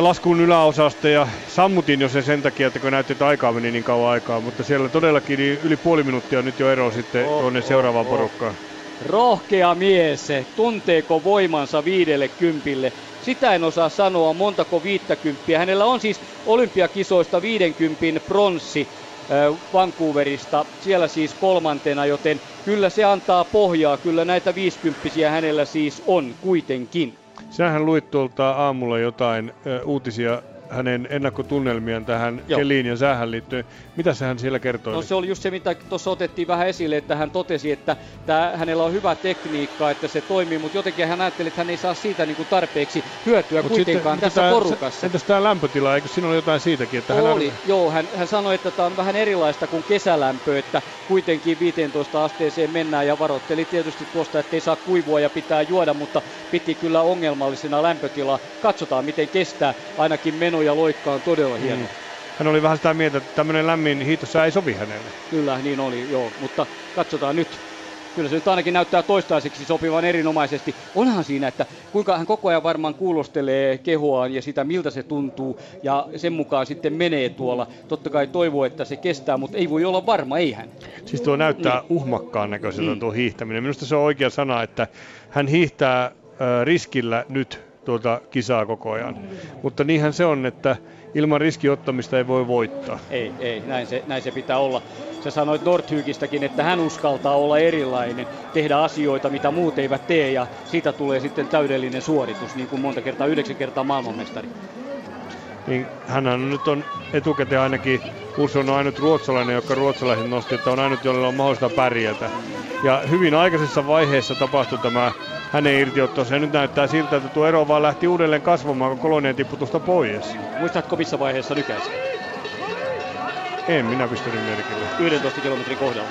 laskun yläosasta ja sammutin jo sen takia, että kun näytti, että aikaa meni niin kauan aikaa, mutta siellä todellakin yli puoli minuuttia on nyt jo ero sitten tuonne seuraavaan porukkaan. Rohkea mies, tunteeko voimansa 50? Sitä en osaa sanoa, montako 50. Hänellä on siis olympiakisoista 50 pronssi Vancouverista, siellä siis kolmantena, joten kyllä se antaa pohjaa, kyllä näitä 50 hänellä siis on kuitenkin. Sähän luit tuolta aamulla jotain uutisia hänen ennakkotunnelmiaan tähän keliin ja säähän liittyen. Mitä hän siellä kertoi? No se oli just se, mitä tuossa otettiin vähän esille, että hän totesi, että hänellä on hyvä tekniikka, että se toimii, mutta jotenkin hän ajatteli, että hän ei saa siitä niinku tarpeeksi hyötyä mut kuitenkaan sitten, tässä porukassa. Entäs tämä lämpötila, eikö siinä ole jotain siitäkin? Että hän sanoi, että tämä on vähän erilaista kuin kesälämpö, että kuitenkin 15 asteeseen mennään ja varoitteli tietysti tuosta, ettei saa kuivua ja pitää juoda, mutta piti kyllä ongelmallisena lämpötilaa. Katsotaan, miten kestää, ainakin meno ja loikka on todella hieno. Hän oli vähän sitä mieltä, että tämmöinen lämmin hiihtossa ei sovi hänelle. Kyllä, niin oli, joo, mutta katsotaan nyt. Kyllä se nyt ainakin näyttää toistaiseksi sopivan erinomaisesti. Onhan siinä, että kuinka hän koko ajan varmaan kuulostelee kehoaan ja sitä, miltä se tuntuu, ja sen mukaan sitten menee tuolla. Totta kai toivoo, että se kestää, mutta ei voi olla varma, eihän. Siis tuo näyttää uhmakkaan näköiseltä tuo hiihtäminen. Minusta se on oikea sana, että hän hiihtää riskillä nyt tuota kisaa koko ajan. Mutta niinhän se on, että ilman riskiottamista ei voi voittaa. Ei, näin se pitää olla. Sä sanoit Northugistakin, että hän uskaltaa olla erilainen, tehdä asioita, mitä muut eivät tee, ja siitä tulee sitten täydellinen suoritus, niin kuin monta kertaa, 9 kertaa maailmanmestari. Niin, hänhän nyt on etukäteen ainakin, Ulsson on ainut ruotsalainen, joka ruotsalaiset nosti, että on ainut, jolla on mahdollista pärjätä. Ja hyvin aikaisessa vaiheessa tapahtui tämä hänen irtiottonsa. Nyt näyttää siltä, että tuo ero vaan lähti uudelleen kasvamaan, kun Kolonian tipputusta pois. Muistatko, missä vaiheessa lykäsi? En minä pistänyt merkille. 11 kilometrin kohdalla.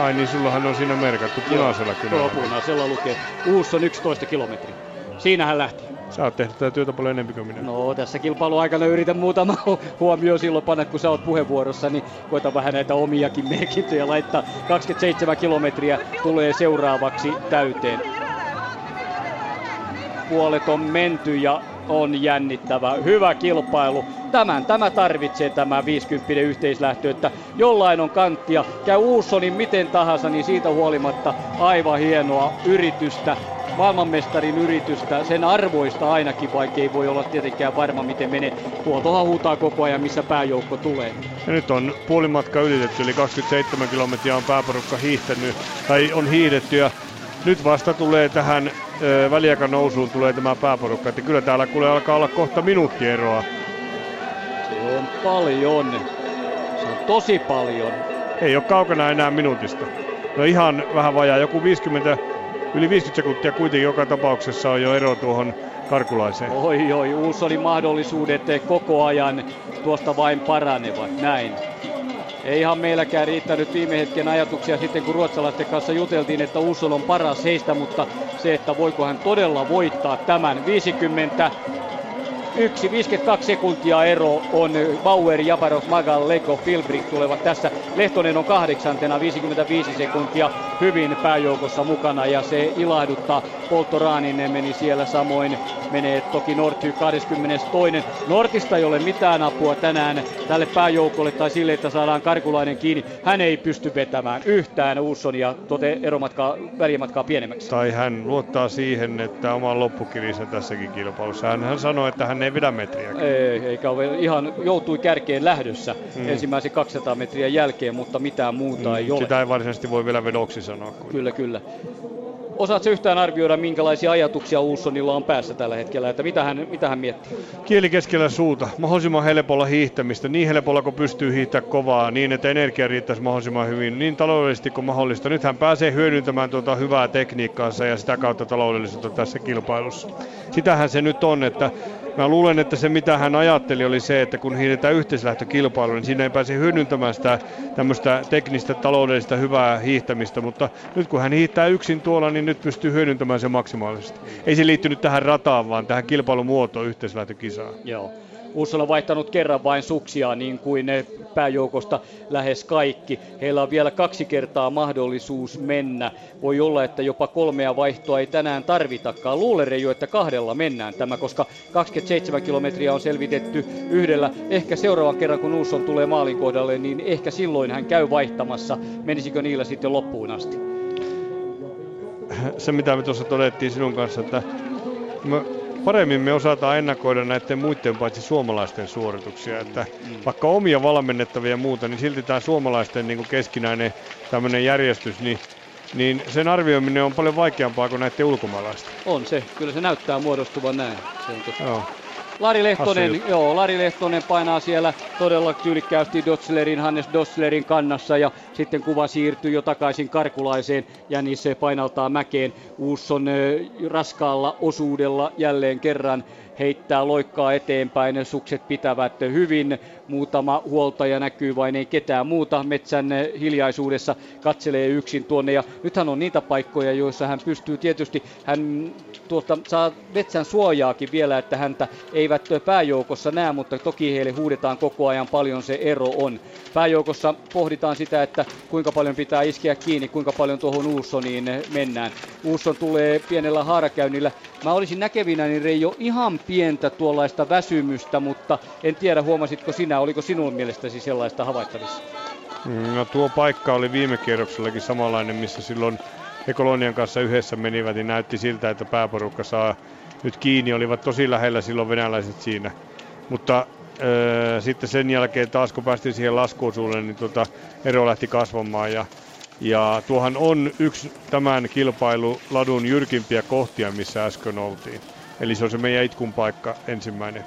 Ai niin, sullahan on siinä merkattu punaisella kyllä. Joo, punaisella lukee. Ulsson 11 kilometri. Siinä hän lähti. Sä oot tehnyt tätä työtä paljon enemmän kuin minä. No, tässä kilpailuaikana yritän muutama huomioon silloin panna, kun sä oot puheenvuorossa, niin koita vähän näitä omiakin merkintöjä laittaa. 27 kilometriä tulee seuraavaksi täyteen. Puolet on menty ja on jännittävä. Hyvä kilpailu. Tämä tarvitsee tämä 50 yhteislähtö, että jollain on kanttia. Käy Uussonin miten tahansa, niin siitä huolimatta aivan hienoa yritystä. Maailmanmestarin yritystä, sen arvoista ainakin, vaikka ei voi olla tietenkään varma, miten menee. Tuoltohan huutaa koko ajan, missä pääjoukko tulee. Ja nyt on puolimatka ylitetty, eli 27 kilometriä on pääporukka hiihtänyt, tai on hiihdetty, ja nyt vasta tulee tähän väliaika nousuun tulee tämä pääporukka. Että kyllä täällä kuule alkaa olla kohta minuuttieroa. Se on paljon. Se on tosi paljon. Ei ole kaukana enää minuutista. No ihan vähän vajaa, joku 50... Yli 50 sekuntia kuitenkin joka tapauksessa on jo ero tuohon karkulaiseen. Oi, Ulssonin mahdollisuudet koko ajan tuosta vain paranevat, näin. Ei ihan meilläkään riittänyt viime hetken ajatuksia sitten, kun ruotsalaisten kanssa juteltiin, että Ulsson on paras heistä, mutta se, että voiko hän todella voittaa tämän 52 sekuntia ero on Bauer, Japarov, Magal, Legov, Wilbrich tulevat tässä. Lehtonen on 8. 55 sekuntia hyvin pääjoukossa mukana ja se ilahduttaa. Polttoraaninen meni siellä, samoin menee toki Northy 22. Nortista ei ole mitään apua tänään tälle pääjoukolle tai sille, että saadaan karkulainen kiinni. Hän ei pysty vetämään yhtään Uussonia välimatkaa pienemmäksi. Tai hän luottaa siihen, että oma loppukirissä tässäkin kilpailussa. Hän sanoi, että hän ei vedä metriäkin. Eikä ole, ihan joutui kärkeen lähdössä ensimmäisen 200 metriä jälkeen, mutta mitään muuta ei ole. Sitä ei varsinaisesti voi vielä vedoksi sanoa. Kyllä. Osaatko yhtään arvioida, minkälaisia ajatuksia Ulssonilla on päässä tällä hetkellä, että mitä hän miettii? Kieli keskellä suuta, mahdollisimman helpolla hiihtämistä, niin helpolla kuin pystyy hiihtää kovaa, niin että energia riittäisi mahdollisimman hyvin, niin taloudellisesti kuin mahdollista. Nyt hän pääsee hyödyntämään tuota hyvää tekniikkaansa ja sitä kautta taloudellisuutta tässä kilpailussa. Sitähän se nyt on, että mä luulen, että se mitä hän ajatteli oli se, että kun hiihdetään yhteislähtökilpailu, niin siinä ei pääse hyödyntämään sitä tämmöistä teknistä, taloudellista, hyvää hiihtämistä, mutta nyt kun hän hiihtää yksin tuolla, niin nyt pystyy hyödyntämään se maksimaalisesti. Ei se liittynyt tähän rataan, vaan tähän kilpailumuotoon yhteislähtökisaan. Joo. Uusson on vaihtanut kerran vain suksia, niin kuin ne pääjoukosta lähes kaikki. Heillä on vielä 2 kertaa mahdollisuus mennä. Voi olla, että jopa 3 vaihtoa ei tänään tarvitakaan. Luulen, Reijo, että 2 mennään tämä, koska 27 kilometriä on selvitetty 1. Ehkä seuraavan kerran, kun Uusson tulee maalin kohdalle, niin ehkä silloin hän käy vaihtamassa. Menisikö niillä sitten loppuun asti? Se, mitä me tuossa todettiin sinun kanssa, että... Paremmin me osataan ennakoida näiden muiden paitsi suomalaisten suorituksia, että vaikka omia valmennettavia ja muuta, niin silti tämä suomalaisten niin kuin keskinäinen tämmöinen järjestys, niin sen arvioiminen on paljon vaikeampaa kuin näiden ulkomaalaisten. On se, kyllä se näyttää muodostuvan näin. Lari Lehtonen painaa siellä todella tyylikkäästi Hannes Dötzlerin kannassa ja sitten kuva siirtyy jo takaisin karkulaiseen ja niin se painaltaa mäkeen. Uusson raskaalla osuudella jälleen kerran heittää loikkaa eteenpäin, sukset pitävät hyvin. Muutama huoltaja näkyy, vain ei ketään muuta. Metsän hiljaisuudessa katselee yksin tuonne. Ja nythän on niitä paikkoja, joissa hän pystyy tietysti, hän saa metsän suojaakin vielä, että häntä eivät pääjoukossa näe, mutta toki heille huudetaan koko ajan paljon se ero on. Pääjoukossa pohditaan sitä, että kuinka paljon pitää iskeä kiinni, kuinka paljon tuohon Uussoniin mennään. Uusson tulee pienellä haarakäynnillä. Mä olisin näkevinäni, Reijo, ihan pientä tuollaista väsymystä, mutta en tiedä, huomasitko sinä, oliko sinun mielestäsi sellaista havaittavissa? No tuo paikka oli viime kierroksellakin samanlainen, missä silloin he Kolonian kanssa yhdessä menivät, niin näytti siltä, että pääporukka saa nyt kiinni, olivat tosi lähellä silloin venäläiset siinä. Mutta sitten sen jälkeen taas kun päästiin siihen laskuun sulle, niin ero lähti kasvamaan. Ja tuohan on yksi tämän kilpailuladun jyrkimpiä kohtia, missä äsken oltiin. Eli se on se meidän itkun paikka ensimmäinen.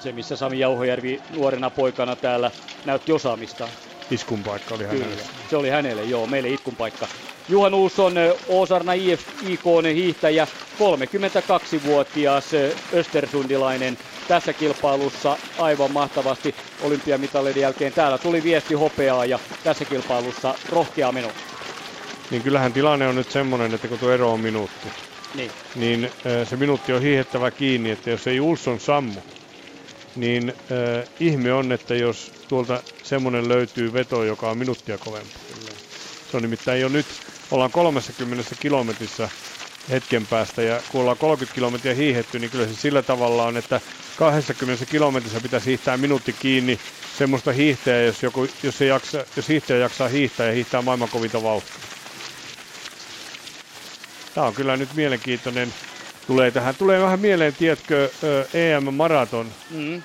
Se, missä Sami Jauhojärvi nuorena poikana täällä näytti osaamista. Iskun paikka oli hänelle. Kyllä, se oli hänelle, joo, meille itkun paikka. Johan Ulsson, Oosarna IFK-hiihtäjä, 32-vuotias östersundilainen tässä kilpailussa aivan mahtavasti olympiamitalien jälkeen. Täällä tuli viesti hopeaa ja tässä kilpailussa rohkea meno. Niin kyllähän tilanne on nyt semmoinen, että kun tuo ero on minuutti, niin se minuutti on hiihettävä kiinni, että jos ei Ulsson sammu, niin ihme on, että jos tuolta semmoinen löytyy veto, joka on minuuttia kovempi. Se on nimittäin jo nyt, ollaan 30 kilometrissä hetken päästä, ja kun ollaan 30 kilometriä hiihetty, niin kyllä se sillä tavalla on, että 20 kilometrissä pitäisi hiihtää minuutti kiinni semmoista hiihteä, jos hiihtäjä jaksaa hiihtää ja hiihtää maailman kovinta vauhtia. Tämä on kyllä nyt mielenkiintoinen. Tulee vähän mieleen, tiedätkö, EM-maraton. Mm.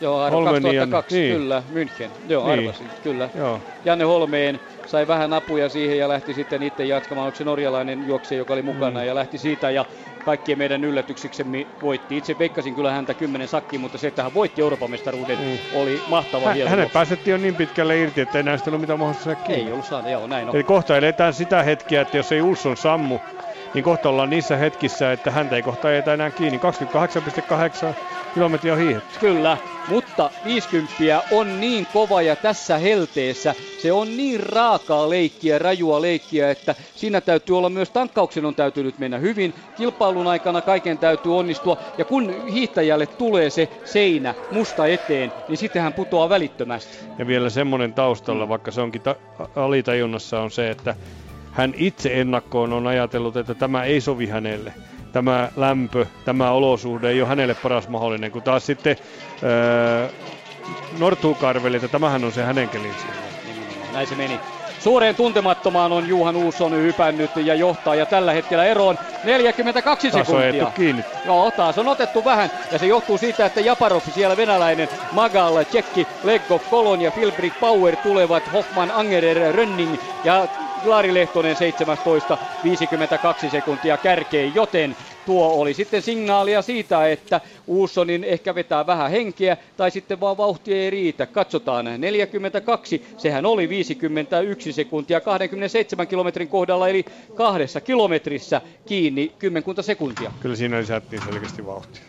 Joo, 2002, kyllä, München. Joo, niin. Arvasin, kyllä. Joo. Janne Holmeen sai vähän apuja siihen ja lähti sitten itse jatkamaan. Onko se norjalainen juoksija, joka oli mukana ja lähti siitä ja kaikkien meidän yllätyksiksemme voitti. Itse veikkasin kyllä häntä 10 sakkiin, mutta se, että hän voitti Euroopan mestaruuden, oli mahtava hieno. Hänet päästettiin jo niin pitkälle irti, että ei näistä ollut mitään mahdollista kiinni. Ei ollut saada, joo, näin on. Eli kohta eletään sitä hetkeä, että jos ei Ulsson sammu, niin kohta ollaan niissä hetkissä, että häntä ei kohta edetä enää kiinni. 28,8 kilometriä on hiihetty. Kyllä, mutta 50 on niin kova ja tässä helteessä se on niin raakaa leikkiä, rajua leikkiä, että siinä täytyy olla myös tankkauksen on täytynyt mennä hyvin. Kilpailun aikana kaiken täytyy onnistua ja kun hiihtäjälle tulee se seinä musta eteen, niin sitten hän putoaa välittömästi. Ja vielä semmoinen taustalla, vaikka se onkin alitajunnassa on se, että hän itse ennakkoon on ajatellut, että tämä ei sovi hänelle. Tämä lämpö, tämä olosuhde ei ole hänelle paras mahdollinen, kun taas sitten Northug arveli, että tämähän on se hänen kelinsä. Näin se meni. Suureen tuntemattomaan on Johan Ulsson hypännyt ja johtaa ja tällä hetkellä eroon 42 sekuntia. Taas on kiinni. Joo, taas on otettu vähän ja se johtuu siitä, että Japarov siellä venäläinen, Magal, Tšekki, Legov, Kolonia, Wilbrich, Bauer tulevat, Hoffman, Angerer, Rönning ja Lari Lehtonen 17, 52 sekuntia kärkeen, joten tuo oli sitten signaalia siitä, että Ulssonin ehkä vetää vähän henkeä tai sitten vaan vauhtia ei riitä. Katsotaan 42, sehän oli 51 sekuntia 27 kilometrin kohdalla eli 2 kilometrissä kiinni 10 sekuntia. Kyllä siinä lisättiin selkeästi vauhtia.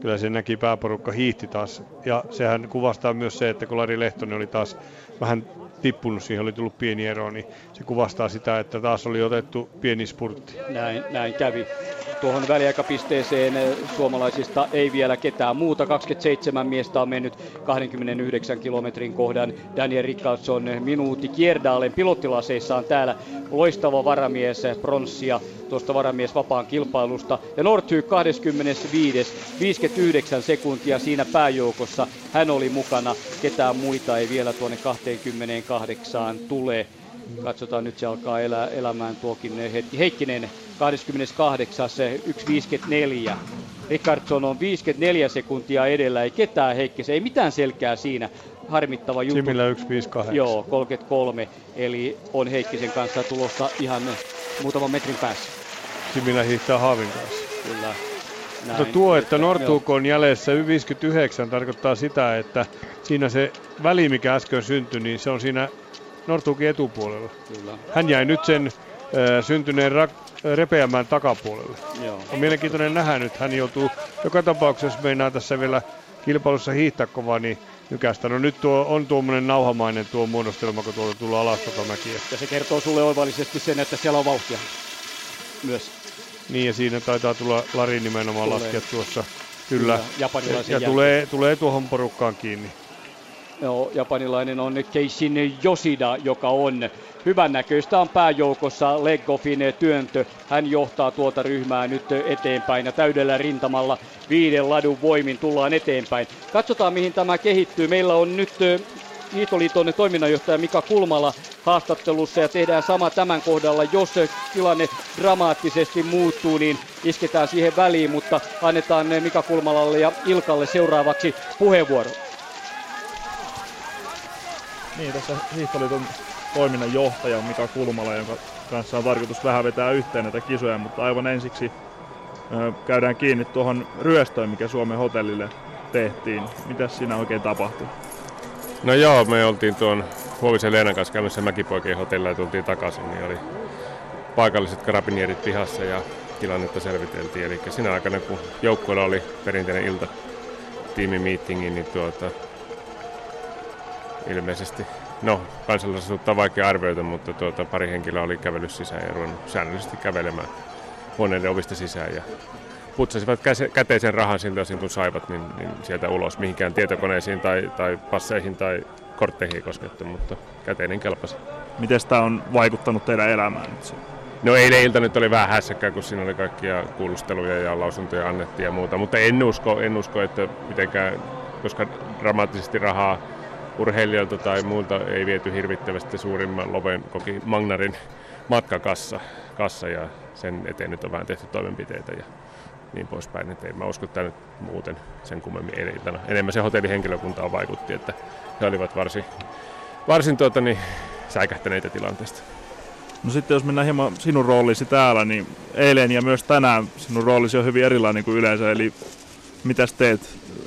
Kyllä se näki pääporukka hiihti taas ja sehän kuvastaa myös se, että kun Lari Lehtonen oli taas vähän tippunut, siihen oli tullut pieni ero, niin se kuvastaa sitä, että taas oli otettu pieni spurtti. Näin kävi. Tuohon väliaikapisteeseen suomalaisista ei vielä ketään muuta. 27 miestä on mennyt 29 kilometrin kohdan. Daniel Rickardson minuutti Kierdaalen pilottilaseissaan täällä. Loistava varamies pronssia tuosta varamies vapaan kilpailusta. Ja Northug 25. 59 sekuntia siinä pääjoukossa. Hän oli mukana. Ketään muita ei vielä tuonne 28 tule. Katsotaan, nyt se alkaa elämään tuokin hetki. Heikkinen 28.1.54. Rickardson on 54 sekuntia edellä. Ei ketään Heikkisen. Ei mitään selkää siinä. Harmittava juttu. Similä 1.58. Joo, 33. Eli on Heikkisen kanssa tulossa ihan muutaman metrin päässä. Similä hiihtää Haavin kanssa. Kyllä. Näin. Mutta tuo, että Northug on jäljessä 59, tarkoittaa sitä, että siinä se väli, mikä äsken syntyi, niin se on siinä Northugin etupuolella. Kyllä. Hän jäi nyt sen syntyneen repeämään takapuolelle. Joo. On mielenkiintoinen nähdä nyt. Hän joutuu joka tapauksessa, jos meinaa tässä vielä kilpailussa hiihtää kovaa, niin nykästä. No nyt tuo on tuommoinen nauhamainen tuo muodostelma, kun tuolta tullaan alas tuota mäkiä. Ja se kertoo sulle oivallisesti sen, että siellä on vauhtia myös. Niin ja siinä taitaa tulla Lari nimenomaan laskea tuossa. Kyllä. Ja tulee tuohon porukkaan kiinni. Joo, japanilainen on Keishin Yoshida, joka on hyvännäköistä on pääjoukossa Legoffin työntö. Hän johtaa tuota ryhmää nyt eteenpäin ja täydellä rintamalla 5 ladun voimin tullaan eteenpäin. Katsotaan mihin tämä kehittyy. Meillä on nyt Hiihtoliiton toiminnanjohtaja Mika Kulmala haastattelussa, ja tehdään sama tämän kohdalla. Jos tilanne dramaattisesti muuttuu, niin isketään siihen väliin, mutta annetaan Mika Kulmalalle ja Ilkalle seuraavaksi puheenvuoro. Niin, tässä Hiihtoliiton toiminnanjohtaja on Mika Kulmala, jonka kanssa on tarkoitus vähän vetää yhteen näitä kisoja, mutta aivan ensiksi käydään kiinni tuohon ryöstöön, mikä Suomen hotellille tehtiin. Mitäs siinä oikein tapahtui? No joo, me oltiin tuon Huovisen Leenan kanssa käymässä Mäkipoikien hotellilla ja tultiin takaisin, niin oli paikalliset karabinierit pihassa ja tilannetta selviteltiin. Eli siinä aikana, kun joukkueella oli perinteinen ilta tiimimiittingi, niin ilmeisesti, no kansalaisuutta on vaikea arvioida, mutta pari henkilöä oli kävellyt sisään ja ruvennut säännöllisesti kävelemään huoneiden ovista sisään ja putsasivat käteisen rahan siltä osin, kun saivat, niin sieltä ulos. Mihinkään tietokoneisiin tai passeihin tai kortteihin koskettu, mutta käteinen kelpasi. Miten tämä on vaikuttanut teidän elämään nyt? No eilen ilta nyt oli vähän hässäkkää, kun siinä oli kaikkia kuulusteluja ja lausuntoja annettiin ja muuta, mutta en usko, että mitenkään, koska dramaattisesti rahaa urheilijoilta tai muilta ei viety hirvittävästi. Suurimman loven koki Magnarin matkakassa ja sen eteen nyt on vähän tehty toimenpiteitä ja niin poispäin. Et en mä usko, että nyt muuten sen kummemmin edeltänä. Enemmän se hotellihenkilökuntaan vaikutti, että he olivat varsin säikähtäneitä tilanteesta. No sitten jos mennään hieman sinun roolisi täällä, niin eilen ja myös tänään sinun roolisi on hyvin erilainen kuin yleensä. Eli mitäs teet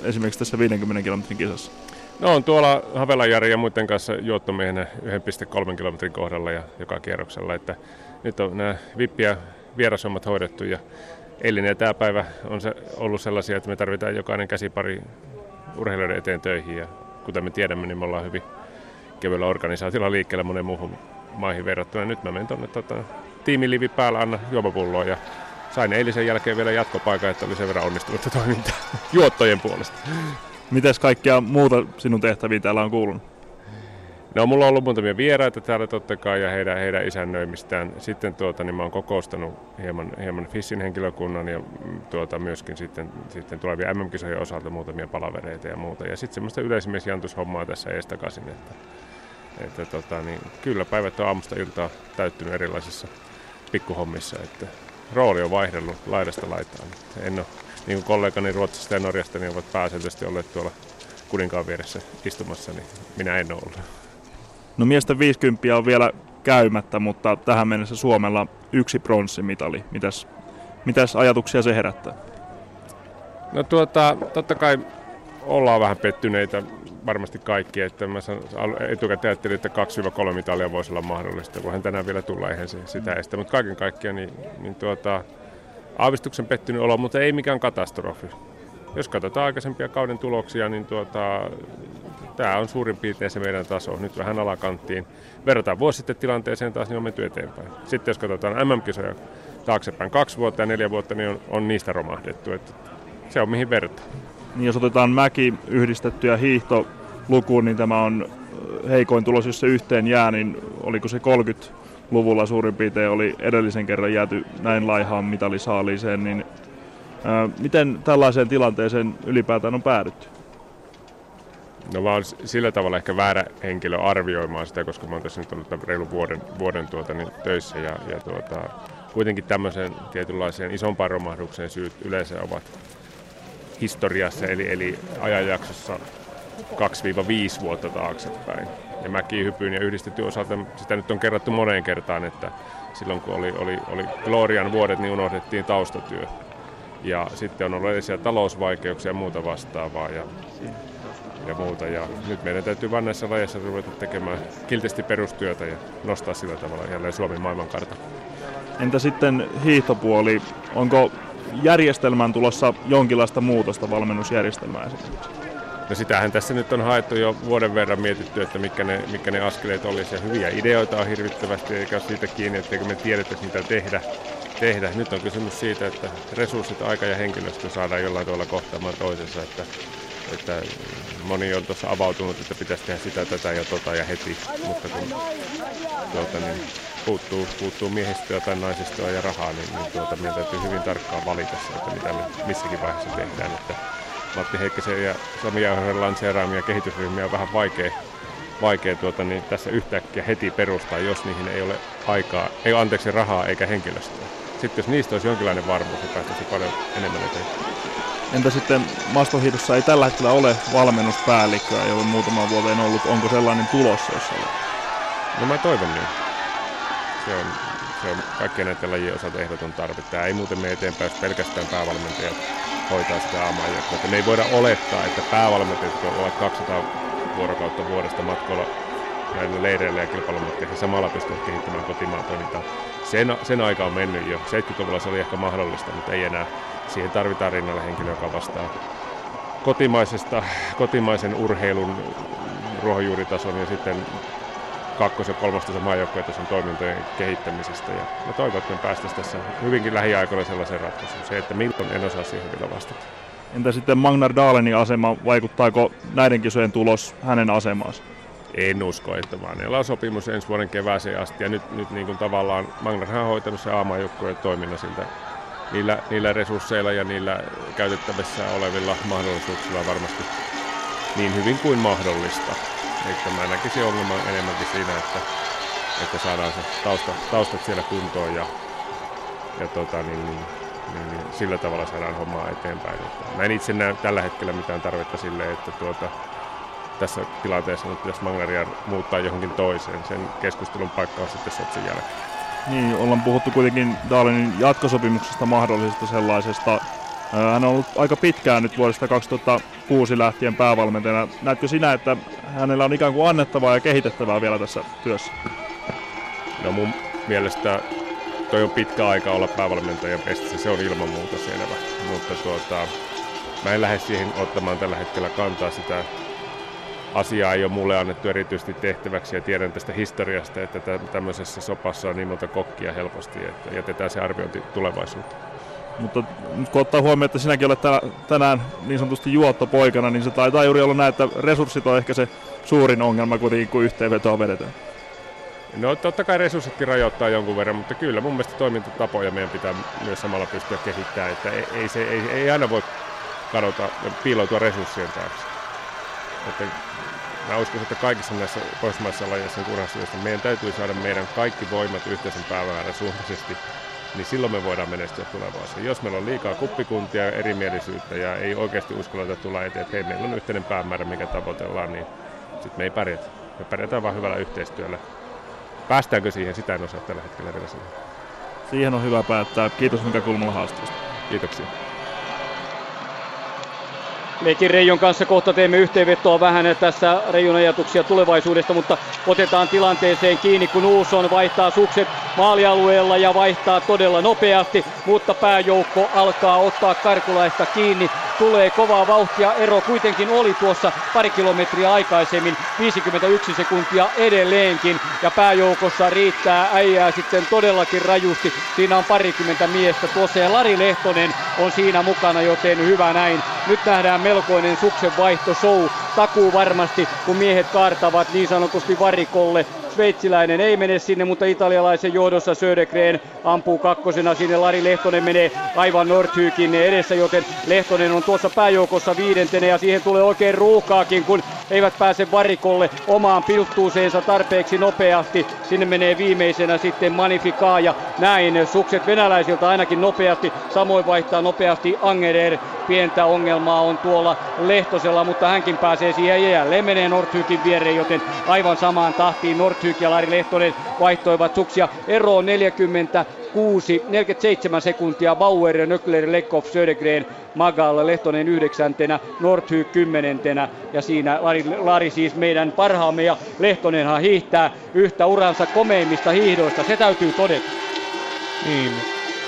esimerkiksi tässä 50 kilometrin kisassa? No on tuolla Havelanjärjen ja muiden kanssa juottomiehenä 1,3 kilometrin kohdalla ja joka kierroksella. Että nyt on nämä vippi- ja vierashommat hoidettu ja eilinen ja tämä päivä on se ollut sellaisia, että me tarvitaan jokainen käsipari urheilijoiden eteen töihin. Ja kuten me tiedämme, niin me ollaan hyvin kevyellä organisaatiolla liikkeellä monen muuhun maihin verrattuna. Nyt mä menen tuonne tiimilivi päällä, anna juomapulloa ja sain eilisen jälkeen vielä jatkopaikan, että oli sen verran onnistunutta toimintaa juottojen puolesta. Mitäs kaikkea muuta sinun tehtäviä täällä on kuulunut? No mulla on ollut muutamia vieraita täällä totta kai ja heidän isännöimistään. Sitten mä oon kokoustanut hieman Fissin henkilökunnan ja myöskin sitten tulevia MM-kisojen osalta muutamia palavereita ja muuta. Ja sitten semmoista yleismiesjantushommaa tässä eestakaisin. Että kyllä päivät on aamusta iltaa täyttynyt erilaisissa pikkuhommissa. Että rooli on vaihdellut laidasta laitaan. En ole, niin kuin kollegani Ruotsista ja Norjasta niin ovat pääasiallisesti olleet tuolla kuninkaan vieressä istumassa, niin minä en ole ollut. No miesten 50 on vielä käymättä, mutta tähän mennessä Suomella 1 pronssimitali. Mitäs ajatuksia se herättää? No totta kai ollaan vähän pettyneitä varmasti kaikki, että mä etukäteen ajattelin, että 2-3 mitalia voisi olla mahdollista. Voihan tänään vielä tulla, eihän se sitä estä, mutta kaiken kaikkiaan niin aavistuksen pettynyt olo, mutta ei mikään katastrofi. Jos katsotaan aikaisempia kauden tuloksia, niin tämä on suurin piirtein se meidän taso. Nyt vähän alakanttiin. Verrataan vuosi sitten tilanteeseen taas, niin on menty eteenpäin. Sitten jos katsotaan MM-kisoja taaksepäin 2 vuotta ja 4 vuotta, niin on niistä romahdettu. Että se on mihin vertaa. Niin jos otetaan mäki yhdistetty ja hiihto lukuun, niin tämä on heikoin tulos, jos se yhteen jää, niin oliko se 30-luvulla suurin piirtein oli edellisen kerran jääty näin laihaan mitalisaaliiseen, niin miten tällaiseen tilanteeseen ylipäätään on päädytty? No mä oon sillä tavalla ehkä väärä henkilö arvioimaan sitä, koska mä oon tässä nyt ollut reilun vuoden töissä ja kuitenkin tämmöiseen tietynlaiseen isompaan romahdukseen syyt yleensä ovat historiassa eli ajanjaksossa 2-5 vuotta taaksepäin. Ja mäkihypyn ja yhdistetyn osalta sitä nyt on kerrattu moneen kertaan, että silloin kun oli Glorian vuodet, niin unohdettiin taustatyö. Ja sitten on ollut erilaisia talousvaikeuksia ja muuta vastaavaa ja muuta. Ja nyt meidän täytyy vain näissä lajeissa ruveta tekemään kiltisti perustyötä ja nostaa sillä tavalla jälleen Suomen maailmankartan. Entä sitten hiihtopuoli? Onko järjestelmään tulossa jonkinlaista muutosta valmennusjärjestelmään esimerkiksi? No sitähän tässä nyt on haettu jo vuoden verran mietitty, että mitkä ne askeleet olisi. Ja hyviä ideoita on hirvittävästi, eikä ole siitä kiinni, etteikö me tiedetä mitä tehdä. Nyt on kysymys siitä, että resurssit, aika ja henkilöstö saadaan jollain tavalla kohtaamaan toisensa. Että moni on tuossa avautunut, että pitäisi tehdä sitä, tätä ja tota ja heti, mutta kun puuttuu miehistöä tai naisistöä ja rahaa, niin meidän täytyy hyvin tarkkaan valita se, että mitä me missäkin vaiheessa tehdään. Että Matti Heikkisen ja Sami Jauhojärven lanseeraamia kehitysryhmiä on vähän vaikea vaikea niin tässä yhtäkkiä heti perustaa, jos niihin ei ole aikaa, ei anteeksi rahaa eikä henkilöstöä. Sitten jos niistä olisi jonkinlainen varmuus, niin päästäisiin paljon enemmän eteen. Entä sitten maastohiihdossa ei tällä hetkellä ole valmennuspäällikköä, jolle muutaman vuoteen ollut. Onko sellainen tulossa, jos on? No mä toivon niin. Se on kaikkien näiden lajien osalta ehdoton tarve. Tämä ei muuten mene eteenpäin, jos pelkästään päävalmentajat hoitaa sitä aamajoukkoa. Me ei voida olettaa, että päävalmentajat, kun ovat 200 vuorokautta vuodesta matkoilla näillä leireillä ja kilpailumatkeihin, samalla pystyvät kehittämään kotimaan toimintaa. Sen aika on mennyt jo. 70-luvulla se oli ehkä mahdollista, mutta ei enää. Siihen tarvitaan rinnalla henkilö, joka vastaa kotimaisen urheilun ruohonjuuritason ja sitten kakkos- ja kolmastason maajoukkuetason toimintojen kehittämisestä. Ja mä toivon, että me päästäisiin tässä hyvinkin lähiaikoina sellaisen ratkaisuun. Se, että milloin, en osaa siihen vielä vastata. Entä sitten Magnar Daalenin asema? Vaikuttaako näiden kisojen tulos hänen asemaansa? En usko, että vaan heillä on sopimus ensi vuoden kevääseen asti. Ja nyt niin kuin tavallaan Magnarhan on hoitanut se A-maajoukkueen toiminnan siltä. Niillä resursseilla ja niillä käytettävissä olevilla mahdollisuuksilla varmasti niin hyvin kuin mahdollista. Eli mä näkisin ongelman enemmänkin siinä, että saadaan se taustat siellä kuntoon ja niin sillä tavalla saadaan hommaa eteenpäin. Että mä en itse näe tällä hetkellä mitään tarvetta sille, että tässä tilanteessa nyt pitäisi Magnaria muuttaa johonkin toiseen. Sen keskustelun paikka on sitten Sotsin jälkeen. Niin, ollaan puhuttu kuitenkin Daalenin jatkosopimuksesta, mahdollisesta sellaisesta. Hän on ollut aika pitkään nyt vuodesta 2006 lähtien päävalmentajana. Näetkö sinä, että hänellä on ikään kuin annettavaa ja kehitettävää vielä tässä työssä? No mun mielestä toi on pitkä aika olla päävalmentajan pestissä, se on ilman muuta selvä. Mutta mä en lähde siihen ottamaan tällä hetkellä kantaa sitä. Asiaa ei ole mulle annettu erityisesti tehtäväksi ja tiedän tästä historiasta, että tämmöisessä sopassa on niin monta kokkia helposti, että jätetään se arviointi tulevaisuuteen. Mutta kun ottaa huomioon, että sinäkin olet tänään niin sanotusti juottopoikana, niin se taitaa juuri olla näin, että resurssit on ehkä se suurin ongelma, kun yhteenvetoa vedetään. No totta kai resurssitkin rajoittaa jonkun verran, mutta kyllä mun mielestä toimintatapoja meidän pitää myös samalla pystyä kehittämään, että ei aina voi kadota ja piiloutua resurssien taakse. Mä uskon, että kaikissa näissä pohjoismaissa lajeissa ja urheilussa meidän täytyy saada meidän kaikki voimat yhteisen päämäärän suhteisesti, niin silloin me voidaan menestyä tulevaisuuteen. Jos meillä on liikaa kuppikuntia ja erimielisyyttä ja ei oikeasti uskalleta tulla eteen, että hei, meillä on yhteinen päämäärä, mikä tavoitellaan, niin sitten me ei pärjätä. Me pärjätään vain hyvällä yhteistyöllä. Päästäänkö siihen? Sitä en osaa tällä hetkellä vielä sanoa. Siihen on hyvä päättää. Kiitos Mika Kulmala haastattelusta. Kiitoksia. Mekin Reijon kanssa kohta teemme yhteenvetoa vähän tässä Reijon ajatuksia tulevaisuudesta, mutta otetaan tilanteeseen kiinni, kun Ulsson vaihtaa sukset maalialueella ja vaihtaa todella nopeasti, mutta pääjoukko alkaa ottaa karkulaista kiinni. Tulee kovaa vauhtia, ero kuitenkin oli tuossa pari kilometriä aikaisemmin, 51 sekuntia edelleenkin ja pääjoukossa riittää äijää sitten todellakin rajusti. Siinä on parikymmentä miestä tuossa ja Lari Lehtonen on siinä mukana, joten hyvä näin. Nyt nähdään melkoinen suksenvaihto show, takuu varmasti kun miehet kaartavat niin sanotusti varikolle. Sveitsiläinen ei mene sinne, mutta italialaisen johdossa Södergren ampuu kakkosena sinne. Lari Lehtonen menee aivan Northugin edessä, joten Lehtonen on tuossa pääjoukossa viidentenä ja siihen tulee oikein ruuhkaakin, kun eivät pääse varikolle omaan pilttuuseensa tarpeeksi nopeasti. Sinne menee viimeisenä sitten Magnificaa ja näin sukset venäläisiltä ainakin nopeasti. Samoin vaihtaa nopeasti Angerer. Pientä ongelmaa on tuolla Lehtosella, mutta hänkin pääsee siihen ja jälleen menee Northugin viereen, joten aivan samaan tahtiin Northug ja Lari Lehtonen vaihtoivat suksia. Ero on 47 sekuntia. Bauer, Nöckler, Legov, Södergren, Magal, Lehtonen 9. Northug 10. Ja siinä Lari siis meidän parhaamme ja Lehtonenhan hiihtää yhtä uransa komeimmista hiihdoista. Se täytyy todeta. Niin.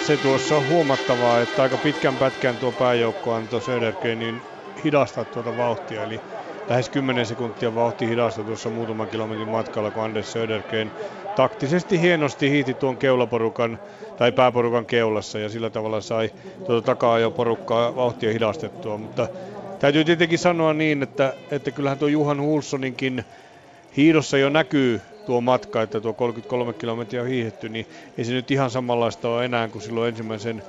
Se tuossa on huomattavaa, että aika pitkän pätkän tuo pääjoukko antoi Södergrenin hidastaa tuota vauhtia, eli lähes 10 sekuntia vauhti hidastui tuossa muutaman kilometrin matkalla, kun Anders Södergren taktisesti hienosti hiihti tuon keulaporukan tai pääporukan keulassa ja sillä tavalla sai tuota taka-ajoporukkaa vauhtia hidastettua, mutta täytyy tietenkin sanoa niin, että kyllähän tuo Johan Ulssoninkin hiidossa jo näkyy tuo matka, että tuo 33 kilometriä on hiihetty, niin ei se nyt ihan samanlaista ole enää kuin silloin ensimmäisen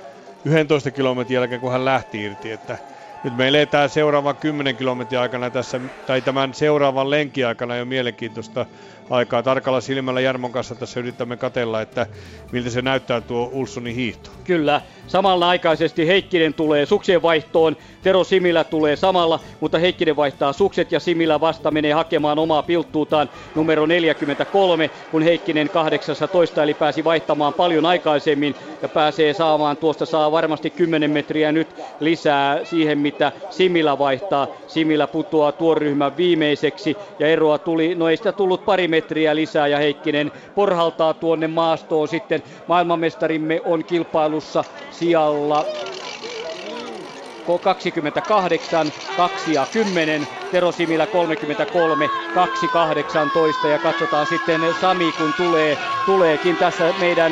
11 kilometrin jälkeen, kun hän lähti irti. Että Nyt me eletään seuraavan 10 kilometrin aikana tässä, tai tämän seuraavan lenkin aikana jo mielenkiintoista aikaa. Tarkalla silmällä Jarmon kanssa tässä yritämme katsella, että miltä se näyttää tuo Ulssonin hiihto. Kyllä, samalla aikaisesti Heikkinen tulee suksien vaihtoon, Tero Similä tulee samalla, mutta Heikkinen vaihtaa sukset ja Similä vasta menee hakemaan omaa pilttuutaan numero 43, kun Heikkinen 18, eli pääsi vaihtamaan paljon aikaisemmin ja pääsee saamaan tuosta, saa varmasti 10 metriä nyt lisää siihen, mitä Similä vaihtaa. Similä putoaa tuon ryhmän viimeiseksi ja eroa tuli, no ei sitä tullut pari metriä lisää ja Heikkinen porhaltaa tuonne maastoon sitten. Maailmanmestarimme on kilpailussa sijalla 28, 2:10, Tero Similä 33, 2:18 ja katsotaan sitten Sami kun tuleekin tässä meidän.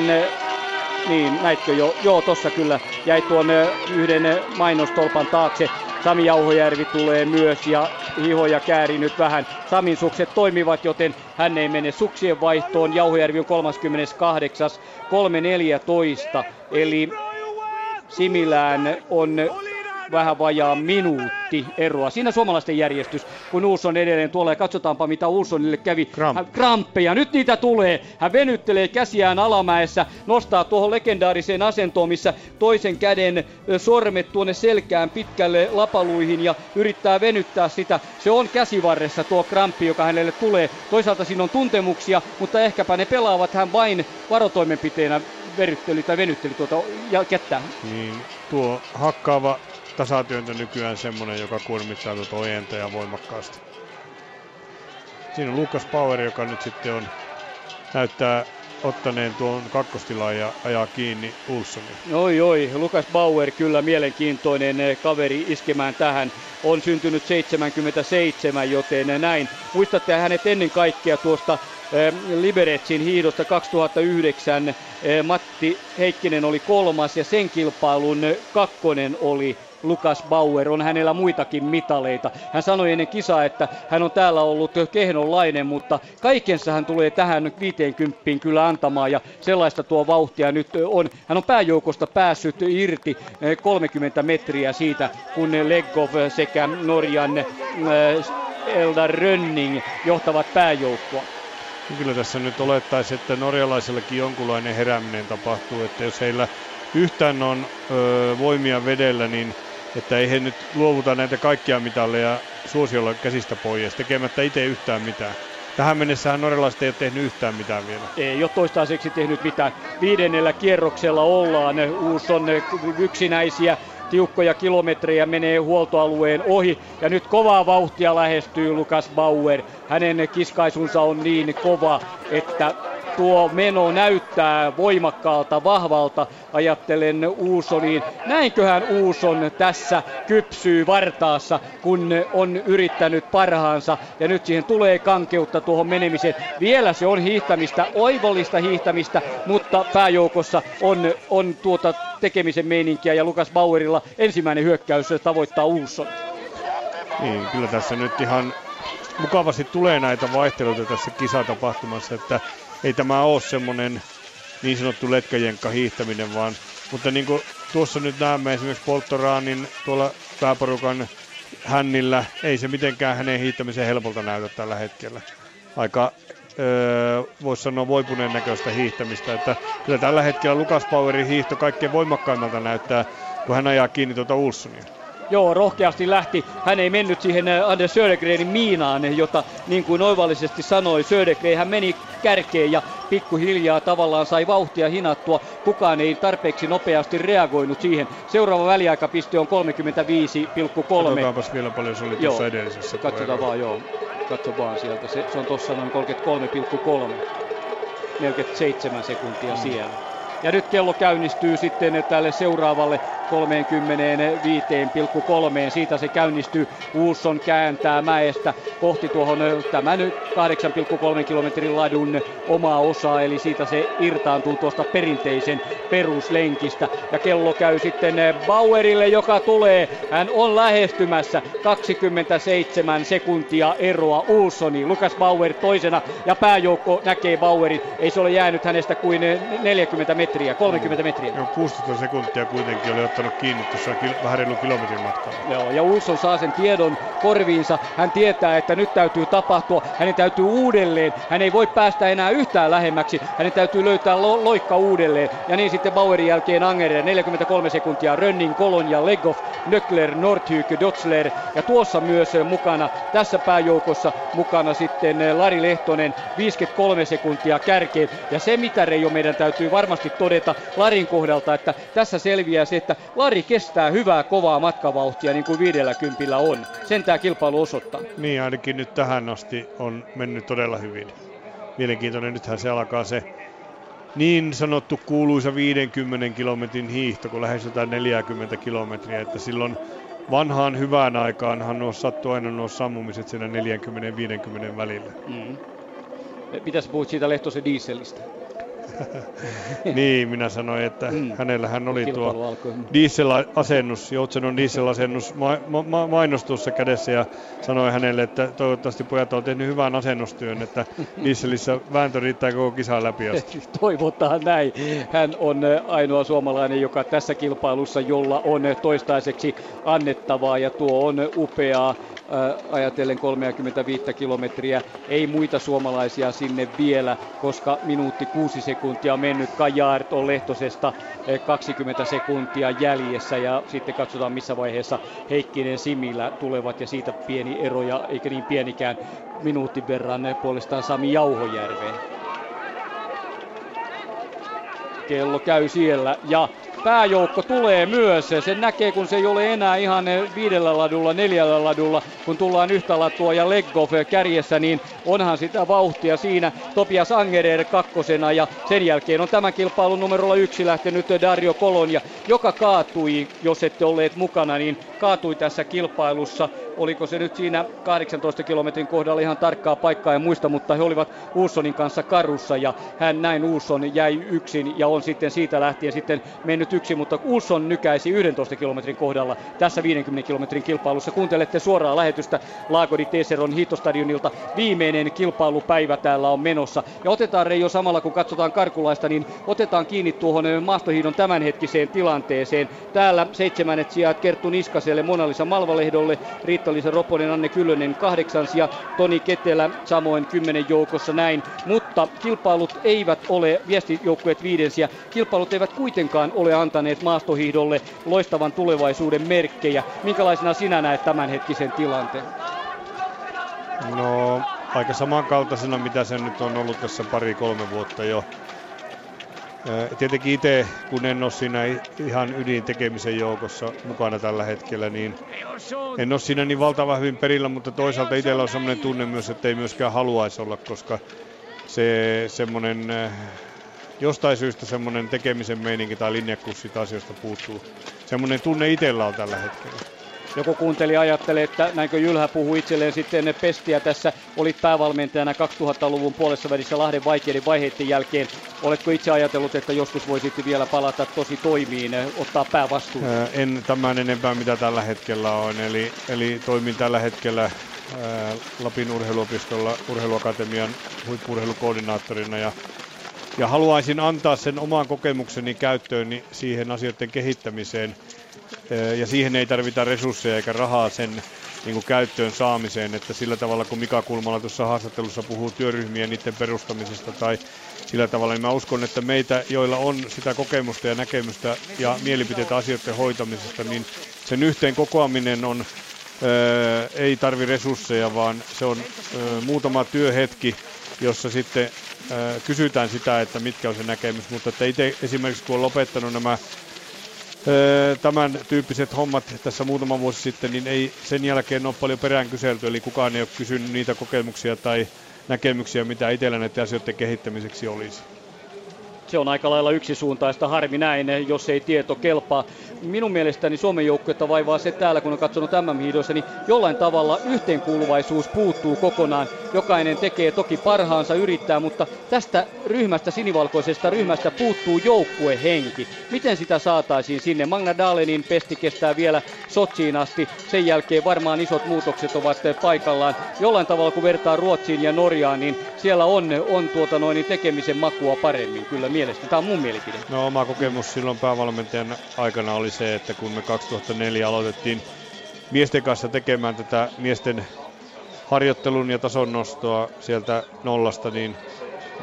Niin, näitkö jo? Joo, tossa kyllä jäi tuon yhden mainostolpan taakse. Sami Jauhojärvi tulee myös ja hihoja kääri nyt vähän. Samin sukset toimivat, joten hän ei mene suksien vaihtoon. Jauhojärvi on 38, 3:14, eli Similään on vähän vajaa minuutti eroa. Siinä suomalaisten järjestys, kun Ulsson edelleen tuolla. Ja katsotaanpa, mitä Ulssonille kävi. Kramppeja. Nyt niitä tulee. Hän venyttelee käsiään alamäessä, nostaa tuohon legendaariseen asentoon, missä toisen käden sormet tuonne selkään pitkälle lapaluihin ja yrittää venyttää sitä. Se on käsivarressa tuo kramppi, joka hänelle tulee. Toisaalta siinä on tuntemuksia, mutta ehkäpä ne pelaavat hän vain varotoimenpiteenä venyttely tuota kättään. Niin, tuo hakkaava tasatyöntö nykyään semmoinen, joka kuormittaa tuota ojentajaa voimakkaasti. Siinä on Lukas Bauer, joka nyt sitten on, näyttää ottaneen tuon kakkostilan ja ajaa kiinni Ulssonin. Oi, Lukas Bauer kyllä mielenkiintoinen kaveri iskemään tähän. On syntynyt 77, joten näin. Muistatte hänet ennen kaikkea tuosta Liberetsin hiihdosta 2009. Matti Heikkinen oli kolmas ja sen kilpailun kakkonen oli Lukas Bauer. On hänellä muitakin mitaleita. Hän sanoi ennen kisaa, että hän on täällä ollut kehnonlainen, mutta kaikensa hän tulee tähän nyt 50 kyllä antamaan ja sellaista tuo vauhtia nyt on. Hän on pääjoukosta päässyt irti 30 metriä siitä, kun Legov sekä Norjan Eldar Rönning johtavat pääjoukkoa. Kyllä tässä nyt olettaisiin, että norjalaisellakin jonkunlainen herääminen tapahtuu, että jos heillä yhtään on voimia vedellä, niin että ei he nyt luovuta näitä kaikkia mitalleja suosiolla käsistä pois, tekemättä itse yhtään mitään. Tähän mennessähän norjalaiset ei ole tehnyt yhtään mitään vielä. Ei ole toistaiseksi tehnyt mitään. 5. kierroksella ollaan. Ulsson yksinäisiä. Tiukkoja kilometrejä menee huoltoalueen ohi ja nyt kovaa vauhtia lähestyy Lukas Bauer. Hänen kiskaisunsa on niin kova, että tuo meno näyttää voimakkaalta, vahvalta, ajattelen Ulssoniin. Näinköhän Ulsson tässä kypsyy vartaassa, kun on yrittänyt parhaansa. Ja nyt siihen tulee kankeutta tuohon menemiseen. Vielä se on hiihtämistä, oivallista hiihtämistä, mutta pääjoukossa on tuota tekemisen meininkiä. Ja Lukas Bauerilla ensimmäinen hyökkäys tavoittaa Ulsson. Niin, kyllä tässä nyt ihan mukavasti tulee näitä vaihteluita tässä kisatapahtumassa, että ei tämä ole semmoinen niin sanottu letkäjenkka hiihtäminen vaan, mutta niin kuin tuossa nyt näemme esimerkiksi Polttoraanin tuolla pääporukan hännillä, ei se mitenkään hänen hiihtämisen helpolta näytä tällä hetkellä. Aika voisi sanoa voipuneen näköistä hiihtämistä, että kyllä tällä hetkellä Lukas Bauerin hiihto kaikkein voimakkaimmalta näyttää, kun hän ajaa kiinni tuota Ulssonia. Joo, rohkeasti lähti. Hän ei mennyt siihen Anders Södergrenin miinaan, jota niin kuin oivallisesti sanoi Södergren. Hän meni kärkeen ja pikkuhiljaa tavallaan sai vauhtia hinattua. Kukaan ei tarpeeksi nopeasti reagoinut siihen. Seuraava väliaikapiste on 35,3. Katsotaanpas vielä paljon, se oli tuossa edellisessä. Katsotaan vaan, joo. Katso vaan sieltä. Se on tuossa noin 33,3. 47 sekuntia siellä. Ja nyt kello käynnistyy sitten tälle seuraavalle 35,3. Siitä se käynnistyy. Ulsson kääntää mäestä kohti tuohon tämän 8,3 kilometrin ladun omaa osaa. Eli siitä se irtaantuu tuosta perinteisen peruslenkistä. Ja kello käy sitten Bauerille, joka tulee. Hän on lähestymässä 27 sekuntia eroa Ulssoniin. Lukas Bauer toisena ja pääjoukko näkee Bauerin. Ei se ole jäänyt hänestä kuin 40 metriä. metriä, 30 metriä. Joo, 16 sekuntia kuitenkin oli ottanut kiinni tuossa vähän reilun kilometrin matkalla. Joo, ja Ulsson saa sen tiedon korviinsa. Hän tietää, että nyt täytyy tapahtua. Hänen täytyy uudelleen. Hän ei voi päästä enää yhtään lähemmäksi. Hänen täytyy löytää loikka uudelleen. Ja niin sitten Bauerin jälkeen Angerer, 43 sekuntia. Rönning, Kolonia, Legov, Nöckler, Northug, Dötzler. Ja tuossa myös mukana, tässä pääjoukossa mukana sitten Lari Lehtonen, 53 sekuntia kärkeen. Ja se mitä Reijo meidän täytyy varmasti todeta Larin kohdalta, että tässä selviää se, että Lari kestää hyvää kovaa matkavauhtia niin kuin 50 on. Sen tämä kilpailu osoittaa. Niin ainakin nyt tähän asti on mennyt todella hyvin. Mielenkiintoinen, nythän se alkaa se niin sanottu kuuluisa 50 kilometrin hiihto, kun lähestytään 40 kilometriä, että silloin vanhaan hyvään aikaanhan on sattu aina nuo sammumiset siinä 40-50 välillä. Mm. Mitäs puhut siitä Lehtosen dieselistä? Niin, minä sanoin, että hänellähän oli tuo dieselasennus, Joutsenon dieselasennus mainostuussa kädessä ja sanoi hänelle, että toivottavasti pojat on tehnyt hyvän asennustyön, että dieselissä vääntö riittää koko kisaa läpi asti. Toivotaan näin. Hän on ainoa suomalainen, joka tässä kilpailussa, jolla on toistaiseksi annettavaa ja tuo on upeaa. Ajatellen 35 kilometriä, ei muita suomalaisia sinne vielä, koska minuutti 6 sekuntia on mennyt. Kajaart on Lehtosesta 20 sekuntia jäljessä ja sitten katsotaan missä vaiheessa Heikkinen, Similä tulevat ja siitä pieni ero ja eikä niin pienikään minuutin verran puolestaan Sami Jauhojärveen. Kello käy siellä ja pääjoukko tulee myös. Sen näkee, kun se ei ole enää ihan 5 ladulla, 4 ladulla, kun tullaan yhtä latua ja Leggoff kärjessä, niin onhan sitä vauhtia siinä. Tobias Angerer kakkosena ja sen jälkeen on tämän kilpailun numerolla 1 lähtenyt Dario Kolonia, joka kaatui, jos ette olleet mukana, niin kaatui tässä kilpailussa. Oliko se nyt siinä 18 kilometrin kohdalla ihan tarkkaa paikkaa ja muista, mutta he olivat Uussonin kanssa karussa ja hän näin Uusson jäi yksin ja on sitten siitä lähtien sitten mennyt yksin, mutta Uusson nykäisi 11 kilometrin kohdalla tässä 50 kilometrin kilpailussa. Kuuntelette suoraa lähetystä Laagodi Teseron hiihtostadionilta. Viimeinen kilpailupäivä täällä on menossa ja otetaan Reijo samalla kun katsotaan Karkulaista, niin otetaan kiinni tuohon maastohiidon tämänhetkiseen tilanteeseen. Täällä 7. sijat Kerttu Niskaselle, Monalisa Malvalehdolle, Riitta-Liisa Roponen, Anne Kyllönen 8. ja Toni Ketelä samoin 10 joukossa näin. Mutta kilpailut eivät ole, viestijoukkueet 5. kilpailut eivät kuitenkaan ole antaneet maastohiihdolle loistavan tulevaisuuden merkkejä. Minkälaisena sinä näet tämänhetkisen tilanteen? No aika samankaltaisena mitä se nyt on ollut tässä 2-3 vuotta jo. Tietenkin itse, kun en ole siinä ihan ydin tekemisen joukossa mukana tällä hetkellä, niin en ole siinä niin valtavan hyvin perillä, mutta toisaalta itsellä on sellainen tunne myös, että ei myöskään haluaisi olla, koska se semmoinen jostain syystä semmoinen tekemisen meininki tai linjakkuus siitä asioista puuttuu. Semmoinen tunne itsellä on tällä hetkellä. Joku kuuntelija ajattelee, että näinkö Jylhä puhui itselleen sitten pestiä tässä. Olit päävalmentajana 2000-luvun puolessa välissä Lahden vaikeiden vaiheiden jälkeen. Oletko itse ajatellut, että joskus voisit vielä palata tosi toimiin, ottaa päävastuun? En tämän enempää mitä tällä hetkellä on. Eli toimin tällä hetkellä Lapin urheiluopistolla urheiluakatemian huippu-urheilukoordinaattorina ja haluaisin antaa sen oman kokemukseni käyttöön siihen asioiden kehittämiseen. Ja siihen ei tarvita resursseja eikä rahaa sen niin kuin käyttöön saamiseen, että sillä tavalla kun Mika Kulmala tuossa haastattelussa puhuu työryhmiä niiden perustamisesta tai sillä tavalla, niin mä uskon, että meitä, joilla on sitä kokemusta ja näkemystä ja mielipiteitä asioiden hoitamisesta, niin sen yhteen kokoaminen on, ei tarvi resursseja, vaan se on muutama työhetki, jossa sitten kysytään sitä, että mitkä on se näkemys, mutta että itse esimerkiksi kun on lopettanut nämä tämän tyyppiset hommat tässä muutama vuosi sitten, niin ei sen jälkeen ole paljon perään kyselty, eli kukaan ei ole kysynyt niitä kokemuksia tai näkemyksiä, mitä itsellä näiden asioiden kehittämiseksi olisi. Se on aika lailla yksisuuntaista, harmi näin, jos ei tieto kelpaa. Minun mielestäni Suomen joukkuetta vaivaa se täällä, kun on katsonut MM-hiidoissa, niin jollain tavalla yhteenkuuluvaisuus puuttuu kokonaan. Jokainen tekee toki parhaansa, yrittää, mutta tästä ryhmästä, sinivalkoisesta ryhmästä puuttuu joukkuehenki. Miten sitä saataisiin sinne? Magnar Daalenin pesti kestää vielä Sotsiin asti. Sen jälkeen varmaan isot muutokset ovat paikallaan. Jollain tavalla kun vertaa Ruotsiin ja Norjaan, niin siellä on tekemisen makua paremmin kyllä mielestäni. Tämä on mun mielipide. No, oma kokemus silloin päävalmentajan aikana oli se, että kun me 2004 aloitettiin miesten kanssa tekemään tätä miesten harjoittelun ja tason nostoa sieltä nollasta,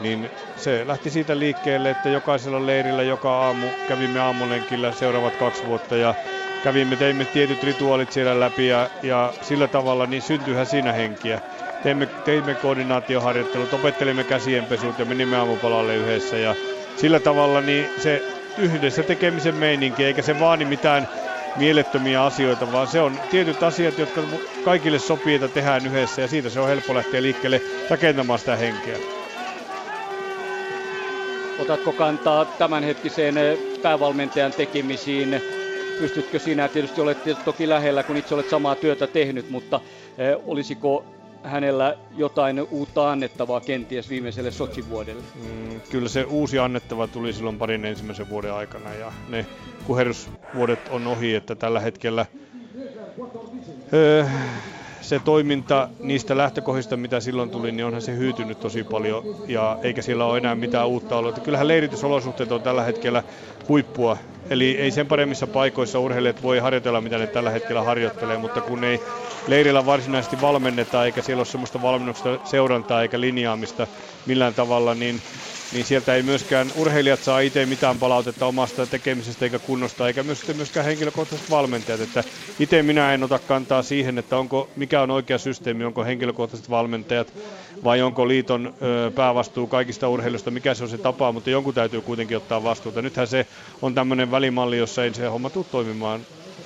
niin se lähti siitä liikkeelle, että jokaisella leirillä joka aamu kävimme aamulenkillä seuraavat 2 vuotta ja teimme tietyt rituaalit siellä läpi ja sillä tavalla niin syntyihän siinä henkiä. Teimme koordinaatioharjoittelut, opettelimme käsienpesut ja menimme aamupalalle yhdessä ja sillä tavalla niin se yhdessä tekemisen meininki, eikä se vaani mitään mielettömiä asioita, vaan se on tietyt asiat, jotka kaikille sopii, että tehdään yhdessä ja siitä se on helppo lähteä liikkeelle rakentamaan sitä henkeä. Otatko kantaa tämänhetkiseen päävalmentajan tekemisiin? Pystytkö sinä, tietysti olet toki lähellä, kun itse olet samaa työtä tehnyt, mutta olisiko hänellä jotain uutta annettavaa kenties viimeiselle Sotsin vuodelle? Kyllä se uusi annettava tuli silloin parin ensimmäisen vuoden aikana ja ne kuherrusvuodet on ohi, että tällä hetkellä se toiminta niistä lähtökohdista, mitä silloin tuli, niin onhan se hyytynyt tosi paljon ja eikä siellä ole enää mitään uutta ollut. Kyllähän leiritysolosuhteet on tällä hetkellä huippua, eli ei sen paremmissa paikoissa urheilijat voi harjoitella, mitä ne tällä hetkellä harjoittelee, mutta kun ei leirillä varsinaisesti valmenneta eikä siellä ole sellaista valmennuksesta seurantaa eikä linjaamista millään tavalla, niin sieltä ei myöskään urheilijat saa itse mitään palautetta omasta tekemisestä eikä kunnosta, eikä myöskään henkilökohtaiset valmentajat. Että itse minä en ota kantaa siihen, että mikä on oikea systeemi, onko henkilökohtaiset valmentajat vai onko liiton päävastuu kaikista urheilusta, mikä se on se tapa, mutta jonkun täytyy kuitenkin ottaa vastuuta. Nythän se on tämmöinen välimalli, jossa ei se homma tule toimimaan.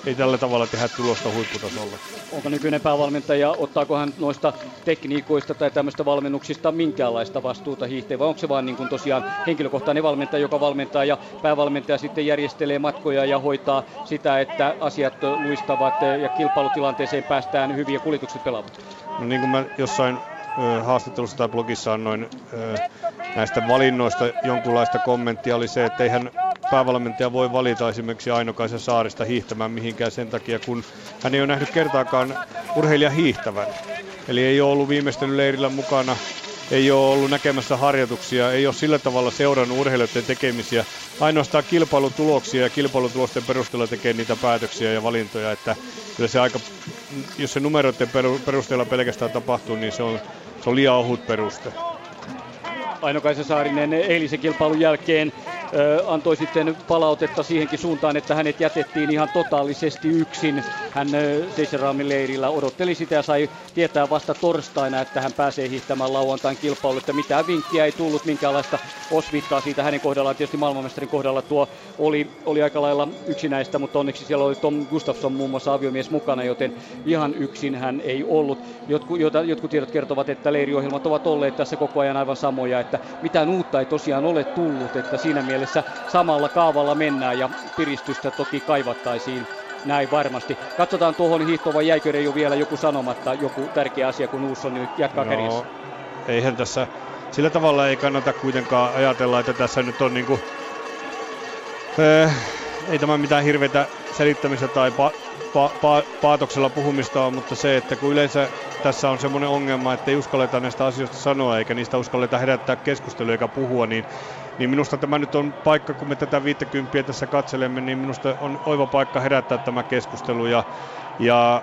Ei tällä tavalla tehdä tulosta huipputasolla. Onko nykyinen päävalmentaja, ottaako hän noista tekniikoista tai tämmöistä valmennuksista minkäänlaista vastuuta hiihteen, vai onko se vaan niin kuin tosiaan henkilökohtainen valmentaja, joka valmentaa ja päävalmentaja sitten järjestelee matkoja ja hoitaa sitä, että asiat luistavat ja kilpailutilanteeseen päästään hyvin ja kuljetukset pelaavat? No niin kuin mä jossain haastattelussa tai blogissa annoin näistä valinnoista jonkunlaista kommenttia, oli se, että eihän päävalmentaja voi valita esimerkiksi Ainokaisen Saarista hiihtämään mihinkään sen takia, kun hän ei ole nähnyt kertaakaan urheilija hiihtävän. Eli ei ole ollut viimeistelyleirillä leirillä mukana, ei ole ollut näkemässä harjoituksia, ei ole sillä tavalla seurannut urheilijoiden tekemisiä. Ainoastaan kilpailutuloksia ja kilpailutulosten perusteella tekee niitä päätöksiä ja valintoja. Että kyllä se aika, jos se numeroiden perusteella pelkästään tapahtuu, niin se on liian ohut peruste. Ainokaisen Saarinen eilisen kilpailun jälkeen antoi sitten palautetta siihenkin suuntaan, että hänet jätettiin ihan totaalisesti yksin. Hän Seiseraamin leirillä odotteli sitä ja sai tietää vasta torstaina, että hän pääsee hiihtämään lauantain kilpailuun. Että mitään vinkkiä ei tullut, minkäänlaista osvittaa siitä hänen kohdallaan. Tietysti maailmanmestarin kohdalla tuo oli aika lailla yksinäistä, mutta onneksi siellä oli Tom Gustafsson muun muassa aviomies mukana, joten ihan yksin hän ei ollut. Jotkut tiedot kertovat, että leiriohjelmat ovat olleet tässä koko ajan aivan samoja, että mitään uutta ei tosiaan ole tullut, että siinä mielessä samalla kaavalla mennään ja piristystä toki kaivattaisiin näin varmasti. Katsotaan tuohon hiihtoon, vai jäikö jo vielä joku sanomatta, joku tärkeä asia, kun Ulsson nyt jatkaa kärjessä? Eihän tässä, sillä tavalla ei kannata kuitenkaan ajatella, että tässä nyt on niinku, ei tämä mitään hirveätä selittämistä tai paatoksella puhumista on, mutta se, että kun yleensä tässä on semmoinen ongelma, että ei uskalleta näistä asioista sanoa eikä niistä uskalleta herättää keskustelua eikä puhua, niin minusta tämä nyt on paikka, kun me tätä 50 tässä katselemme, niin minusta on oiva paikka herättää tämä keskustelu ja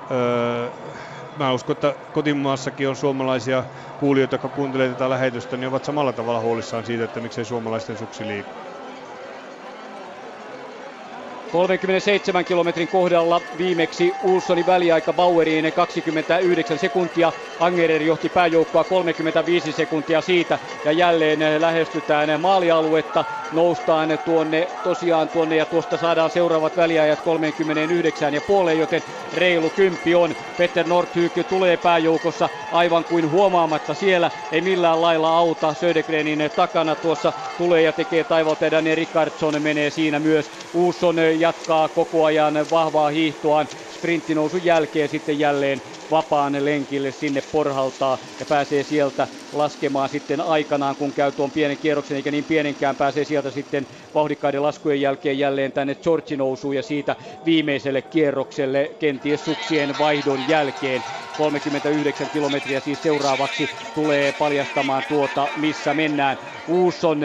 mä uskon, että kotimaassakin on suomalaisia kuulijoita, jotka kuuntelee tätä lähetystä, niin ovat samalla tavalla huolissaan siitä, että miksei suomalaisten suksi liiku. 37 kilometrin kohdalla viimeksi Ulssonin väliaika Baueriin 29 sekuntia. Angerer johti pääjoukkoa 35 sekuntia siitä ja jälleen lähestytään maalialuetta. Noustaan tuonne ja tuosta saadaan seuraavat väliajat 39,5, joten reilu kymppi on. Petter Northug tulee pääjoukossa aivan kuin huomaamatta siellä. Ei millään lailla auta. Södergrenin takana tuossa tulee ja tekee taivalta ja Daniel Rickardson menee siinä myös. Ulsson jatkaa koko ajan vahvaa hiihtoaan. sprinttinousun jälkeen sitten jälleen vapaan lenkille sinne porhaltaa ja pääsee sieltä laskemaan sitten aikanaan, kun käy tuon pienen kierroksen, eikä niin pienenkään, pääsee sieltä sitten vauhdikkaiden laskujen jälkeen jälleen tänne Georginousuun ja siitä viimeiselle kierrokselle kenties suksien vaihdon jälkeen. 39 kilometriä siis seuraavaksi tulee paljastamaan tuota, missä mennään. Uusson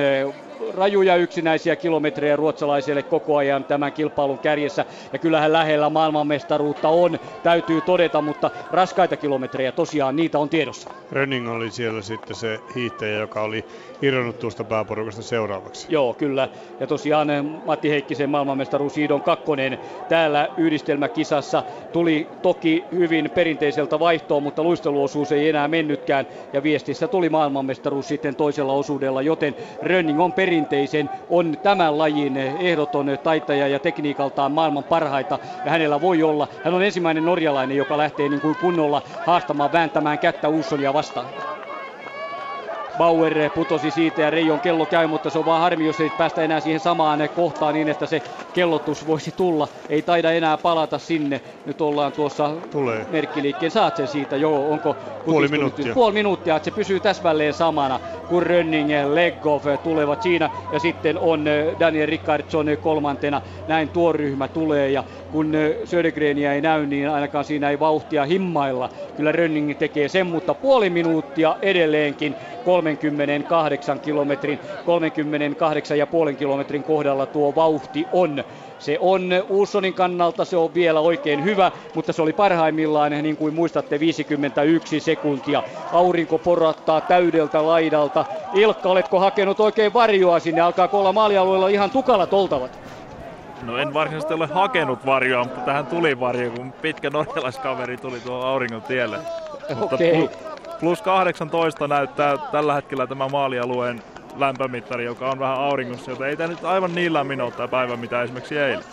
rajuja yksinäisiä kilometrejä ruotsalaiselle koko ajan tämän kilpailun kärjessä. Ja kyllähän lähellä maailmanmestaruutta on, täytyy todeta, mutta raskaita kilometrejä tosiaan niitä on tiedossa. Rönning oli siellä sitten se hiihtäjä, joka oli irronnut tuosta pääporukasta seuraavaksi. Joo, kyllä. Ja tosiaan Matti Heikkisen maailmanmestaruus hiidon kakkonen täällä yhdistelmäkisassa tuli toki hyvin perinteiseltä vaihtoon, mutta luisteluosuus ei enää mennytkään. Ja viestissä tuli maailmanmestaruus sitten toisella osuudella, joten Rönning on perinteisen, on tämän lajin ehdoton taitaja ja tekniikaltaan maailman parhaita, ja hänellä voi olla. Hän on ensimmäinen norjalainen, joka lähtee niin kuin kunnolla haastamaan, vääntämään kättä Uussonia vastaan. Bauer putosi siitä ja Reijon kello käy, mutta se on vaan harmi, jos ei päästä enää siihen samaan kohtaan niin, että se kellotus voisi tulla. Ei taida enää palata sinne. Nyt ollaan tuossa merkkiliikkeen. Saat sen siitä, joo. Onko puoli minuuttia, että se pysyy täsmälleen samana, kun Rönning ja Legov tulevat siinä. Ja sitten on Daniel Rickardson kolmantena. Näin tuo ryhmä tulee. Ja kun Södergreniä ei näy, niin ainakaan siinä ei vauhtia himmailla. Kyllä Rönning tekee sen, mutta puoli minuuttia edelleenkin. 38,5 kilometrin kohdalla tuo vauhti on. Se on Uussonin kannalta, se on vielä oikein hyvä, mutta se oli parhaimmillaan, niin kuin muistatte, 51 sekuntia. Aurinko porattaa täydeltä laidalta. Ilkka, oletko hakenut oikein varjoa sinne? Alkaako olla maalialueella ihan tukalat oltavat? No en varsinaisesti ole hakenut varjoa, mutta tähän tuli varjo, kun pitkä norjalaiskaveri tuli tuohon auringon tielle. Okay. Plus 18 näyttää tällä hetkellä tämä maalialueen lämpömittari, joka on vähän auringossa, joten ei tämä nyt aivan niin lämmin ole tämä päivä, mitä esimerkiksi eilen.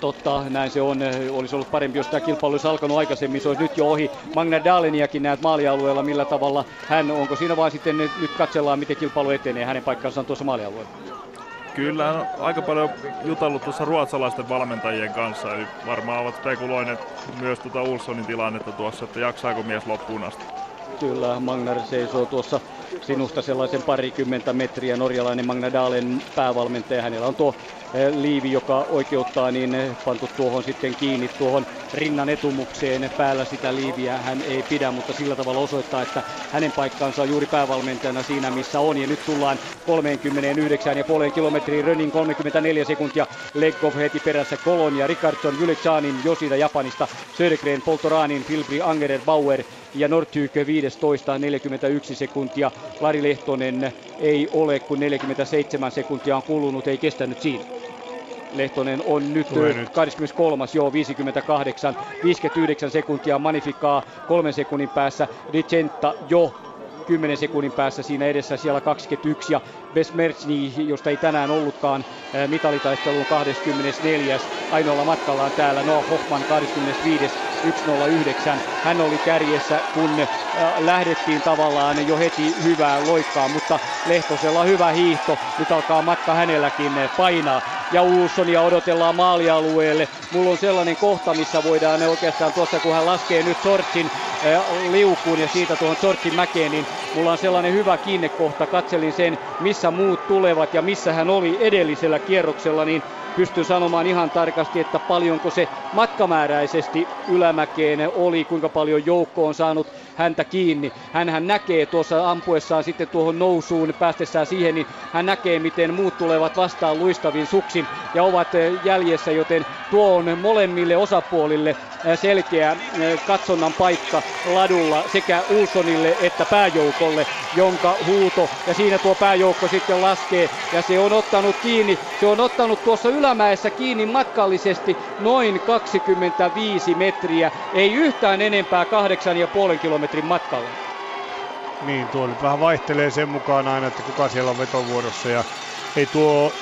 Totta, näin se on. Olisi ollut parempi, jos tämä kilpailu olisi alkanut aikaisemmin. Se olisi nyt jo ohi. Magnar Daaleniakin näet maalialueella, millä tavalla hän, onko siinä vaan sitten nyt katsellaan, miten kilpailu etenee. Hänen paikkansa on tuossa maalialueella. Kyllä, hän on aika paljon jutellut tuossa ruotsalaisten valmentajien kanssa, eli varmaan ovat spekuloineet myös tuota Ulssonin tilannetta tuossa, että jaksaako mies loppuun asti. Kyllä, Magnar seisoo tuossa sinusta sellaisen parikymmentä metriä. Norjalainen Magnar Daalen päävalmentaja. Hänellä on tuo liivi, joka oikeuttaa, niin pantu tuohon sitten kiinni tuohon rinnan etumukseen. Päällä sitä liiviä hän ei pidä, mutta sillä tavalla osoittaa, että hänen paikkaansa on juuri päävalmentajana siinä, missä on. Ja nyt tullaan 39,5 kilometriin. Rönning 34 sekuntia. Legov heti perässä. Kolonia, Rickardson, Vyliksanin, Yoshida Japanista, Södergren, Poltoranin, Wilbrich, Angerer, Bauer ja Northug 15, 41 sekuntia. Lari Lehtonen ei ole, kun 47 sekuntia on kulunut, ei kestänyt siinä. Lehtonen on nyt 23. 58, 59 sekuntia. Manifikaa 3 sekunnin päässä. Di Centa jo 10 sekunnin päässä siinä edessä, siellä 21. Ja Besmercni, josta ei tänään ollutkaan mitalitaisteluun, 24. Ainoalla matkallaan täällä Noah Hoffman 25. 1.09. Hän oli kärjessä, kun lähdettiin tavallaan jo heti hyvää loikkaa, mutta Lehtosella hyvä hiihto. Nyt alkaa matka hänelläkin painaa. Ja Uussonia odotellaan maalialueelle. Mulla on sellainen kohta, missä voidaan oikeastaan tuossa, kun hän laskee nyt Sortsin liukuun ja siitä tuohon Sortsin mäkeen, niin mulla on sellainen hyvä kiinnekohta. Katselin sen, missä muut tulevat ja missä hän oli edellisellä kierroksella, niin pystyn sanomaan ihan tarkasti, että paljonko se matkamääräisesti ylämäkeen oli, kuinka paljon joukko on saanut häntä kiinni. Hänhän näkee tuossa ampuessaan sitten tuohon nousuun, päästessään siihen, niin hän näkee, miten muut tulevat vastaan luistavin suksin ja ovat jäljessä, joten tuo on molemmille osapuolille selkeä katsonnan paikka ladulla sekä Ulssonille että pääjoukolle, jonka huuto, ja siinä tuo pääjoukko sitten laskee, ja se on ottanut kiinni, se on ottanut tuossa ylämäessä kiinni matkallisesti noin 25 metriä, ei yhtään enempää 8,5 kilometrin matkalla. Niin, tuo nyt vähän vaihtelee sen mukaan aina, että kuka siellä on vetovuorossa, ja ei tuo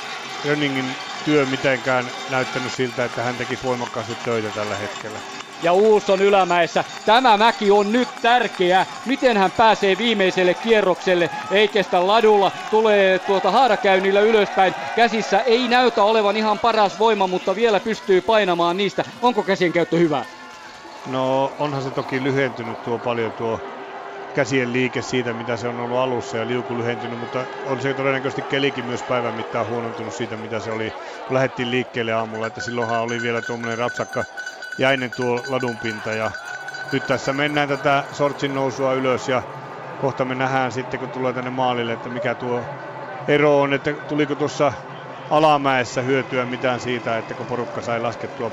Rönningin työ mitenkään näyttänyt siltä, että hän tekisi voimakkaasti töitä tällä hetkellä. Ja Uusson ylämäessä. Tämä mäki on nyt tärkeä. Miten hän pääsee viimeiselle kierrokselle? Ei kestä ladulla. Tulee haarakäynnillä ylöspäin. Käsissä ei näytä olevan ihan paras voima, mutta vielä pystyy painamaan niistä. Onko käsien käyttö hyvää? No onhan se toki lyhentynyt tuo paljon tuo käsien liike siitä, mitä se on ollut alussa ja liuku lyhentynyt, mutta on se todennäköisesti kelikin myös päivän mittaan huonontunut siitä, mitä se oli, kun lähdettiin liikkeelle aamulla, että silloinhan oli vielä tuommoinen rapsakka jäinen tuo ladunpinta ja nyt tässä mennään tätä sortsin nousua ylös ja kohta me nähdään sitten, kun tulee tänne maalille, että mikä tuo ero on, että tuliko tuossa alamäessä hyötyä mitään siitä, että kun porukka sai laskettua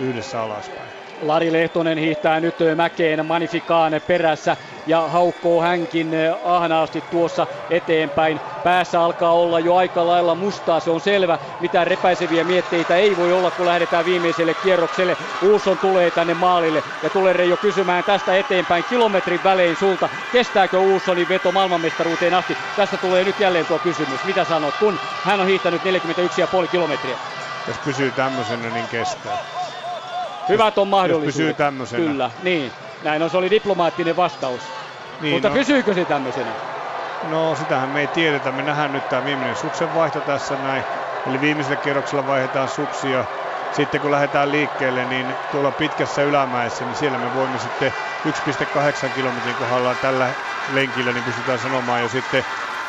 yhdessä alaspäin. Lari Lehtonen hiihtää nyt mäkeen Magnificanen perässä ja haukkoo hänkin ahnaasti tuossa eteenpäin. Päässä alkaa olla jo aika lailla mustaa, se on selvä. Mitään repäiseviä mietteitä ei voi olla, kun lähdetään viimeiselle kierrokselle. Ulsson tulee tänne maalille ja tulee Reijo kysymään tästä eteenpäin kilometrin välein sulta. Kestääkö Uussonin veto maailmanmestaruuteen asti? Tästä tulee nyt jälleen tuo kysymys. Mitä sanot, kun hän on hiihtänyt 41,5 kilometriä? Jos pysyy tämmöisenä, niin kestää. Hyvät on mahdollisuudet. Kyllä, niin. Näin on, se oli diplomaattinen vastaus. Niin, mutta no, pysyykö se tämmöisenä? No sitähän me ei tiedetä. Me nähdään nyt tämä viimeinen suksen vaihto tässä näin. Eli viimeisellä kierroksella vaihdetaan suksia. Sitten kun lähdetään liikkeelle, niin tuolla pitkässä ylämäessä, niin siellä me voimme sitten 1,8 kilometrin kohdalla tällä lenkillä, niin pystytään sanomaan jo sitten.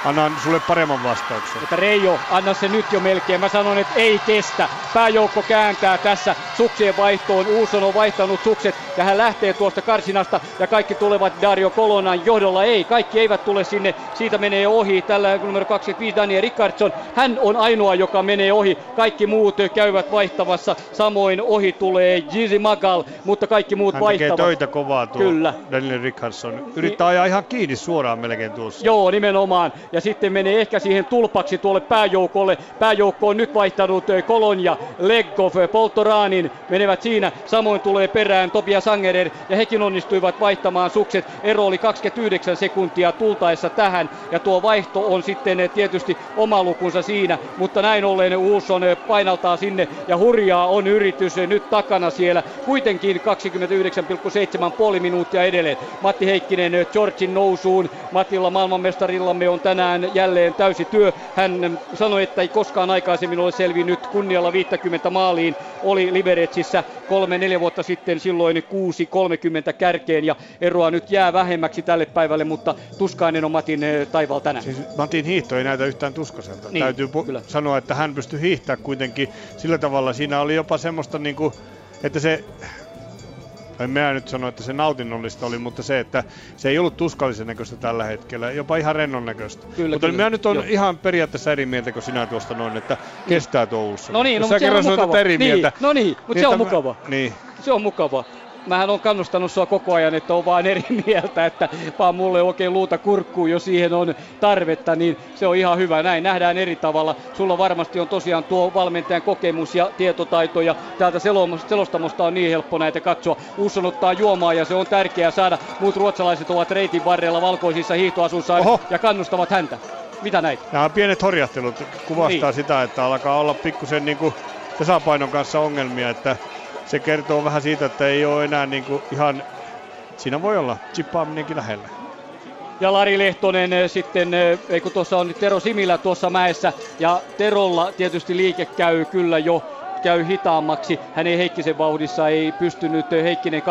Annan sulle paremman vastauksen. Mutta Reijo, anna se nyt jo melkein. Mä sanon, että ei kestä. Pääjoukko kääntää tässä suksien vaihtoon. Uusson on vaihtanut sukset ja hän lähtee tuosta karsinasta ja kaikki tulevat Dario Kolonan johdolla. Ei, kaikki eivät tule sinne. Siitä menee jo ohi. Tällä numero 25 Daniel Rickardson. Hän on ainoa, joka menee ohi. Kaikki muut käyvät vaihtavassa. Samoin ohi tulee Jisi Magal, mutta kaikki muut hän vaihtavat. Hän tekee töitä kovaa tuo. Kyllä. Daniel Rickardson. Yrittää ajaa ihan kiinni suoraan melkein tuossa. Joo, nimenomaan. Ja sitten menee ehkä siihen tulpaksi tuolle pääjoukolle. Pääjoukko on nyt vaihtanut Kolonia, Legov, Poltoraanin menevät siinä. Samoin tulee perään Tobias Angerer ja hekin onnistuivat vaihtamaan sukset. Ero oli 29 sekuntia tultaessa tähän ja tuo vaihto on sitten tietysti oma lukunsa siinä. Mutta näin ollen Uusson painaltaa sinne ja hurjaa on yritys nyt takana siellä. Kuitenkin 29,7,5 minuuttia edelleen. Matti Heikkinen Georgin nousuun. Mattilla maailmanmestarillamme on tänään jälleen täysi työ. Hän sanoi, että ei koskaan aikaisemmin ole selvinnyt kunnialla 50 maaliin. Oli Liberetsissä 3-4 vuotta sitten silloin 6.30 kärkeen ja eroa nyt jää vähemmäksi tälle päivälle, mutta tuskainen on Matin taivaalla tänään. Siis Matin hiihto ei näytä yhtään tuskaiselta. Niin, täytyy sanoa, että hän pystyi hiihtämään kuitenkin sillä tavalla. Siinä oli jopa semmoista, niin kuin, että se... En minä nyt sano, että se nautinnollista oli, mutta se, että se ei ollut tuskallisen näköistä tällä hetkellä, jopa ihan rennon näköistä. Kyllä, mutta kyllä, minä nyt olen ihan periaatteessa eri mieltä, kun sinä tuosta noin, että kestää tuo Ulsson. No niin, no, mutta se on mukava. Niin, no niin, mutta niin, se on mukava. Niin. Se on mukava. Mähän on kannustanut sua koko ajan, että on vaan eri mieltä, että vaan mulle oikein luuta kurkkuu, jos siihen on tarvetta, niin se on ihan hyvä. Näin nähdään eri tavalla. Sulla varmasti on tosiaan tuo valmentajan kokemus ja tietotaito ja täältä selostamosta on niin helppo näitä katsoa. Uusson ottaa juomaa ja se on tärkeää saada. Muut ruotsalaiset ovat reitin varrella valkoisissa hiihtoasuissaan ja kannustavat häntä. Mitä näitä? Nämä pienet horjahtelut kuvastaa sitä, että alkaa olla pikkusen niin kuin tasapainon kanssa ongelmia, että se kertoo vähän siitä, että ei ole enää niinku ihan, siinä voi olla chippaaminenkin lähellä. Ja Lari Lehtonen sitten, kun tuossa on Tero Similä tuossa mäessä ja Terolla tietysti liike käy kyllä jo. Käy hitaammaksi. Hän ei Heikkisen vauhdissa ei pystynyt. Heikkinen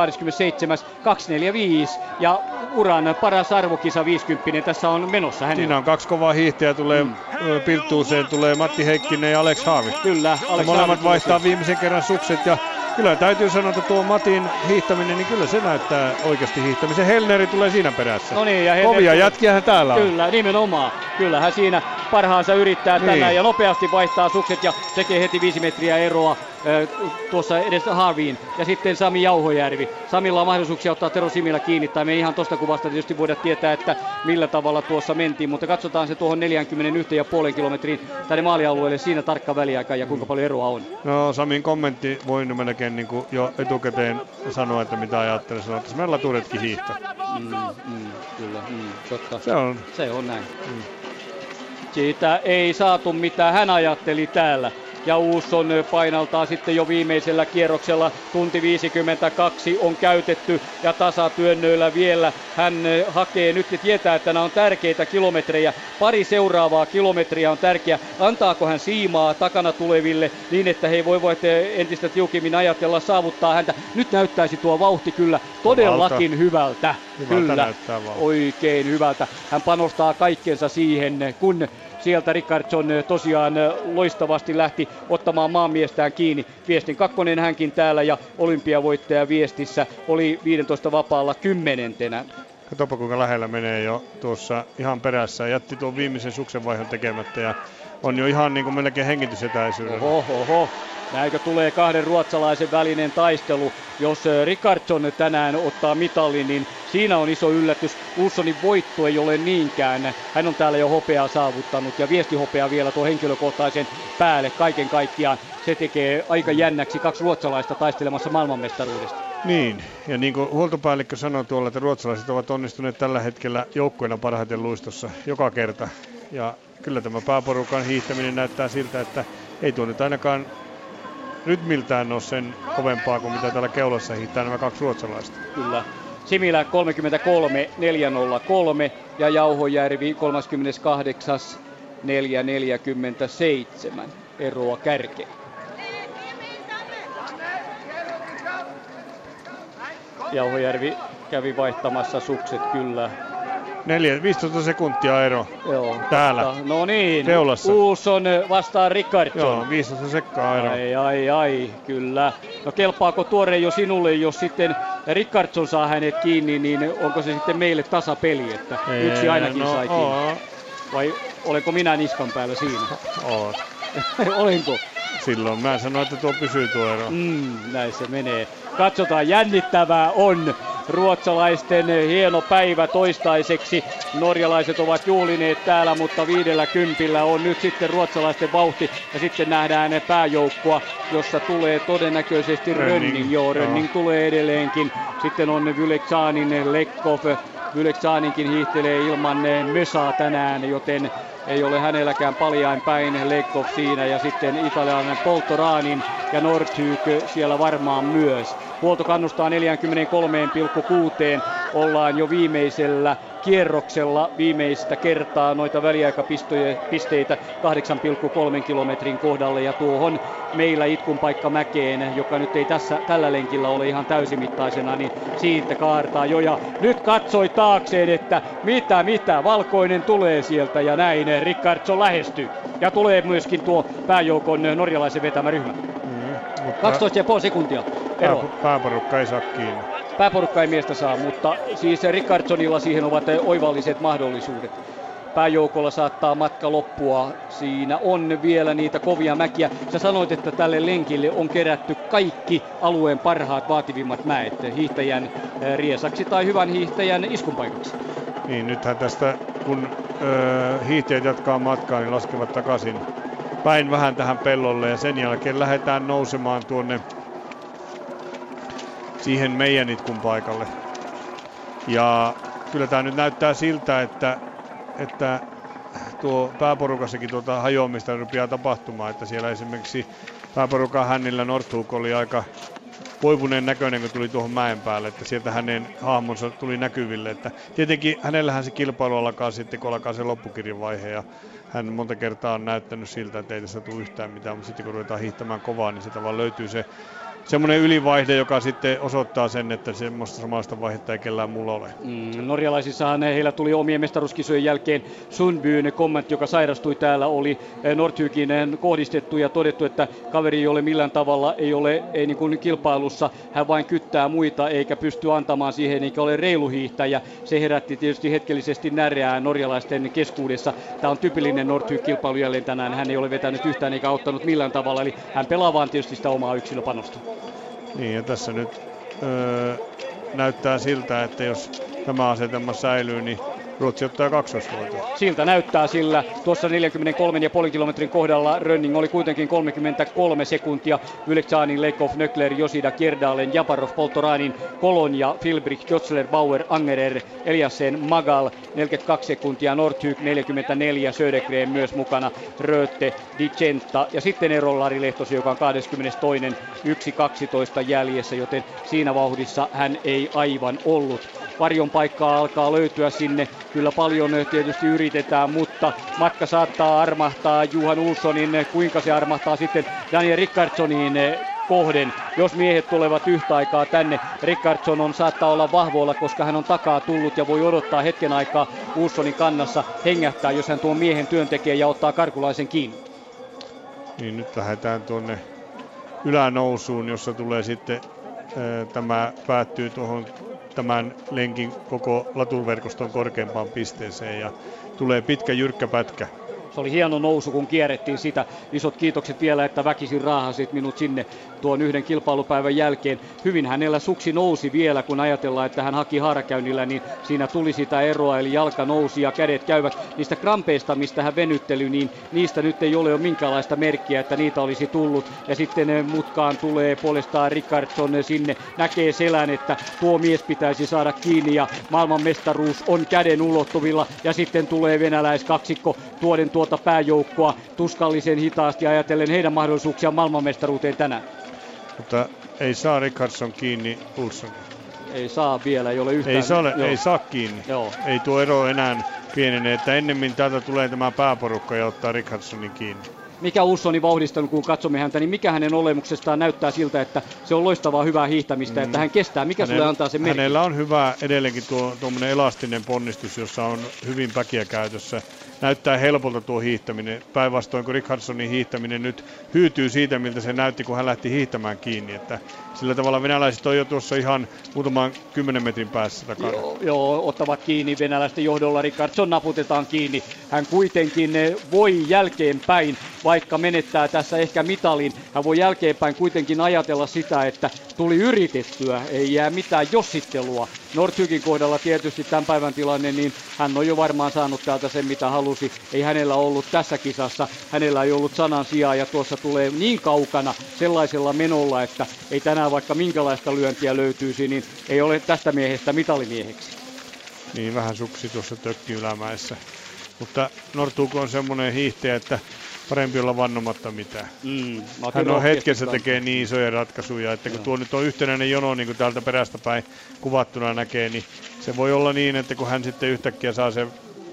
27.245 ja uran paras arvokisa 50 tässä on menossa hänellä. Siinä on kaksi kovaa hiihtäjää. Tulee Pirttuuseen, tulee Matti Heikkinen ja Alex Haavi. Kyllä. Alex molemmat vaihtaa viimeisen kerran sukset ja kyllä täytyy sanoa, että tuo Matin hiihtäminen, niin kyllä se näyttää oikeasti hiihtämisen. Hellneri tulee siinä perässä. No niin, ja kovia jätkiähän täällä on. Kyllä, nimenomaan. Kyllähän siinä parhaansa yrittää tänään ja nopeasti vaihtaa sukset ja tekee heti 5 metriä eroa tuossa edessä Harviin. Ja sitten Sami Jauhojärvi. Samilla on mahdollisuuksia ottaa Tero Similä kiinni. Tai me ei ihan tuosta kuvasta tietysti voida tietää, että millä tavalla tuossa mentiin. Mutta katsotaan se tuohon 41,5 kilometriin tänne maalialueelle. Siinä tarkka väliaika ja kuinka paljon eroa on. No Samin kommentti voi melkein niin kuin jo etukäteen sanoa, että mitä ajattelee. Sanoa, että meillä tuudetkin hiihtää. Kyllä, totta. Se on näin. Siitä ei saatu mitään. Hän ajatteli täällä. ja Ulsson painaltaa sitten jo viimeisellä kierroksella. Tunti 52 on käytetty ja tasatyönnöillä vielä hän hakee nyt ja tietää, että nämä on tärkeitä kilometrejä. Pari seuraavaa kilometriä on tärkeä. Antaako hän siimaa takana tuleville niin, että he voivat entistä tiukemmin ajatella saavuttaa häntä. Nyt näyttäisi tuo vauhti kyllä todellakin hyvältä. Kyllä, oikein hyvältä. Hän panostaa kaikkensa siihen, kun sieltä Rickardson tosiaan loistavasti lähti ottamaan maanmiestään kiinni. Viestin kakkonen hänkin täällä ja olympiavoittaja viestissä oli 15 vapaalla 10. Katsopa kuinka lähellä menee jo tuossa ihan perässä. Jätti tuon viimeisen suksenvaihon tekemättä ja on jo ihan niin kuin melkein hengitysetäisyydellä. Oho. Näinkö tulee kahden ruotsalaisen välinen taistelu? Jos Rickardson tänään ottaa mitalin, niin siinä on iso yllätys. Ulssonin voitto ei ole niinkään. Hän on täällä jo hopeaa saavuttanut ja viestihopea vielä tuon henkilökohtaisen päälle kaiken kaikkiaan. Se tekee aika jännäksi kaksi ruotsalaista taistelemassa maailmanmestaruudesta. Niin, ja niin kuin huoltopäällikkö sanoi tuolla, että ruotsalaiset ovat onnistuneet tällä hetkellä joukkueena parhaiten luistossa joka kerta. Ja kyllä tämä pääporukan hiihtäminen näyttää siltä, että ei tuo nyt ainakaan rytmiltään ole sen kovempaa kuin mitä täällä keulassa hiittää nämä kaksi ruotsalaista. Kyllä. Similä 33.403 ja Jauhojärvi 38.447. Eroa kärkeen. Jauhojärvi kävi vaihtamassa sukset kyllä. 15 sekuntia ero. Joo, täällä. No niin, keulassa. Ulsson vastaan Rickardson. Joo, 15 sekkaa ero. Ai, kyllä. No kelpaako tuore jo sinulle, jos sitten Rickardson saa hänet kiinni, niin onko se sitten meille tasapeli, että ei, yksi ainakin no, sai kiinni? Vai olenko minä niskan päällä siinä? Oot. Olenko? Silloin mä sanoin, että tuo pysyy tuo ero. Näin se menee. Katsotaan, jännittävää on. Ruotsalaisten hieno päivä toistaiseksi. Norjalaiset ovat juhlineet täällä, mutta 50 on nyt sitten ruotsalaisten vauhti. Ja sitten nähdään pääjoukkoa, jossa tulee todennäköisesti Rönning. Rönning tulee edelleenkin. Sitten on Vyleksanin Legov. Vyleksaninkin hiihtelee ilman Mösaa tänään, joten ei ole hänelläkään paljain päin. Legov siinä ja sitten italialainen Poltoranin ja Northug siellä varmaan myös. Huolto kannustaa 43,6. Ollaan jo viimeisellä kierroksella viimeistä kertaa noita väliaikapisteitä 8,3 kilometrin kohdalle. Ja tuohon meillä itkun paikka mäkeen, joka nyt ei tällä lenkillä ole ihan täysimittaisena, niin siitä kaartaa jo. Ja nyt katsoi taakseen, että mitä, valkoinen tulee sieltä ja näin. Rickardson lähestyy ja tulee myöskin tuo pääjoukon norjalaisen vetämä ryhmä. 12,5 sekuntia eroa. Pääporukka ei saa kiinni. Pääporukka ei miestä saa, mutta siis Rickardsonilla siihen ovat oivalliset mahdollisuudet. Pääjoukolla saattaa matka loppua. Siinä on vielä niitä kovia mäkiä. Sä sanoit, että tälle lenkille on kerätty kaikki alueen parhaat vaativimmat mäet hiihtäjän riesaksi tai hyvän hiihtäjän iskunpaikaksi. Niin, nythän tästä kun hiihtäjät jatkaa matkaa, niin laskevat takaisin päin vähän tähän pellolle ja sen jälkeen lähdetään nousemaan tuonne siihen meidän itkun paikalle. Ja kyllä tämä nyt näyttää siltä, että tuo pääporukassakin tuota hajoamista rupeaa tapahtumaan, että siellä esimerkiksi pääporukan hännillä Northug oli aika voipuneen näköinen, kun tuli tuohon mäen päälle, että sieltä hänen hahmonsa tuli näkyville, että tietenkin hänellähän se kilpailu alkaa sitten, kun alkaa se loppukirjan vaihe ja hän monta kertaa on näyttänyt siltä, että ei tässä tule yhtään mitään, mutta sitten kun ruvetaan hiihtämään kovaa, niin sieltä vaan löytyy se semmoinen ylivaihde, joka sitten osoittaa sen, että semmoista samanlaista vaihdetta ei kellään mulla ole. Norjalaisissahan heillä tuli omien mestaruuskisojen jälkeen Sundbyn kommentti, joka sairastui täällä, oli Northugin kohdistettu ja todettu, että kaveri ei ole millään tavalla, ei niin kuin kilpailussa, hän vain kyttää muita eikä pysty antamaan siihen, eikä ole reilu hiihtäjä. Se herätti tietysti hetkellisesti närää norjalaisten keskuudessa. Tämä on tyypillinen Northug-kilpailu jälleen tänään, hän ei ole vetänyt yhtään eikä auttanut millään tavalla, eli hän pelaa vaan tietysti sitä omaa yksilöpanosta. Niin, ja tässä nyt näyttää siltä, että jos tämä asetelma säilyy, niin Ruotsi ottaa kaksosvoiton. Siltä näyttää, sillä tuossa 43,5 kilometrin kohdalla Rönning oli kuitenkin 33 sekuntia. Vyliksanin, Legov, Nöckler, Josida, Kerdalen, Japarov, Poltoranin, Kolonia, Wilbrich, Dötzler, Bauer, Angerer, Eliasen, Magal 42 sekuntia, Northug 44, Södergren myös mukana, Röte, Di Centa ja sitten ero Lari Lehtosi, joka on 22.1.12 jäljessä, joten siinä vauhdissa hän ei aivan ollut. Varjon paikkaa alkaa löytyä sinne. Kyllä paljon tietysti yritetään, mutta matka saattaa armahtaa Johan Ulssonin. Kuinka se armahtaa sitten Daniel Rickardsonin kohden? Jos miehet tulevat yhtä aikaa tänne, Rickardson saattaa olla vahvoilla, koska hän on takaa tullut ja voi odottaa hetken aikaa Ulssonin kannassa, hengähtää, jos hän tuon miehen työn tekee ja ottaa karkulaisen kiinni. Niin, nyt lähdetään tuonne ylänousuun, jossa tulee sitten, tämä päättyy tuohon tämän lenkin koko laturverkoston korkeimpaan pisteeseen ja tulee pitkä jyrkkä pätkä. Se oli hieno nousu, kun kierrettiin sitä. Isot kiitokset vielä, että väkisin raahasit minut sinne tuon yhden kilpailupäivän jälkeen. Hyvin hänellä suksi nousi vielä, kun ajatellaan, että hän haki haarakäynnillä, niin siinä tuli sitä eroa, eli jalka nousi ja kädet käyvät. Niistä krampeista, mistä hän venytteli, niin niistä nyt ei ole minkäänlaista merkkiä, että niitä olisi tullut. Ja sitten mutkaan tulee puolestaan Rickardson sinne, näkee selän, että tuo mies pitäisi saada kiinni ja maailmanmestaruus on käden ulottuvilla. Ja sitten tulee venäläiskaksikko tuota pääjoukkoa tuskallisen hitaasti ajatellen heidän mahdollisuuksiaan maailmanmestaruuteen tänään. Mutta ei saa Rickardson kiinni Ulsson. Ei saa vielä, ei ole yhtään. Ei saa kiinni. Joo. Ei tuo ero enää pienene, että ennemmin täältä tulee tämä pääporukka ja ottaa Rickardsonin kiinni. Mikä Ulssonin vauhdistelu, kun katsomme häntä, niin mikä hänen olemuksestaan näyttää siltä, että se on loistavaa hyvää hiihtämistä, että hän kestää. Mikä sulle antaa sen merkki? Hänellä on hyvä edelleenkin tuommoinen elastinen ponnistus, jossa on hyvin päkiä käytössä. Näyttää helpolta tuo hiihtäminen. Päinvastoin kuin Rickardsonin hiihtäminen nyt hyytyy siitä, miltä se näytti, kun hän lähti hiihtämään kiinni. Että sillä tavalla venäläiset on jo tuossa ihan muutaman 10 metrin päässä takana. Joo, ottavat kiinni venäläisten johdolla. Rickardson naputetaan kiinni. Hän kuitenkin voi jälkeenpäin, vaikka menettää tässä ehkä mitalin. Hän voi jälkeenpäin kuitenkin ajatella sitä, että tuli yritettyä. Ei jää mitään jossittelua. Northugin kohdalla tietysti tämän päivän tilanne, niin hän on jo varmaan saanut täältä sen, mitä halusi. Ei hänellä ollut tässä kisassa, hänellä ei ollut sanan sijaa ja tuossa tulee niin kaukana sellaisella menolla, että ei tänään vaikka minkälaista lyöntiä löytyisi, niin ei ole tästä miehestä mitalimieheksi. Niin, vähän suksi tuossa tökki ylämäessä. Mutta Northug on semmoinen hiihtäjä, että parempi olla vannomatta mitään. Hän on hetkessä tekee niin isoja ratkaisuja, että kun tuo nyt on yhtenäinen jono, niin kuin täältä perästä päin kuvattuna näkee, niin se voi olla niin, että kun hän sitten yhtäkkiä saa sen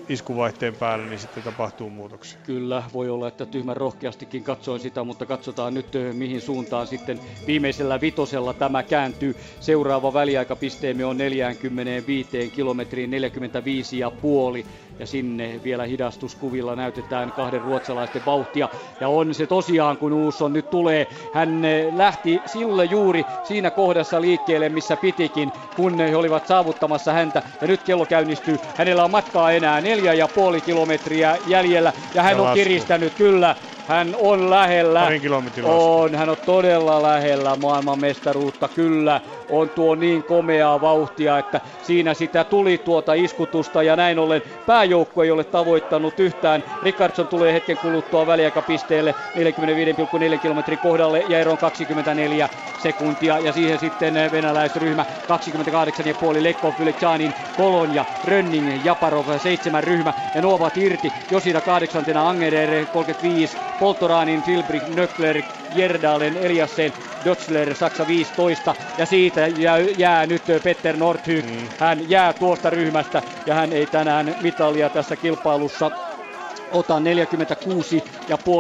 iskuvaihteen päälle, niin sitten tapahtuu muutoksia. Kyllä, voi olla, että tyhmän rohkeastikin katsoin sitä, mutta katsotaan nyt, mihin suuntaan sitten viimeisellä vitosella tämä kääntyy. Seuraava väliaikapisteemme on 45 kilometriin 45,5 ja sinne vielä hidastuskuvilla näytetään kahden ruotsalaisten vauhtia. Ja on se tosiaan, kun Uusson nyt tulee. Hän lähti sille juuri siinä kohdassa liikkeelle, missä pitikin, kun he olivat saavuttamassa häntä. Ja nyt kello käynnistyy. Hänellä on matkaa enää 4,5 kilometriä jäljellä ja hän on kiristänyt, kyllä. Hän on lähellä, hän on todella lähellä maailmanmestaruutta, kyllä, on tuo niin komeaa vauhtia, että siinä sitä tuli tuota iskutusta ja näin ollen pääjoukko ei ole tavoittanut yhtään. Rickardson tulee hetken kuluttua väliaikapisteelle 45,4 kilometrin kohdalle ja ero on 24 sekuntia ja siihen sitten venäläisryhmä 28,5 Legov, Vyliksanin, Kolonia, Rönning, Japarov 7 ryhmä ja nuo ovat irti. Josina 8, Angerer 35, Poltoranin, Wilbrich, Nöckler, Gerdalen, Eliasen, Dötzler, Saksa 15 ja siitä jää nyt Petter Northug. Hän jää tuosta ryhmästä ja hän ei tänään mitalia tässä kilpailussa ota.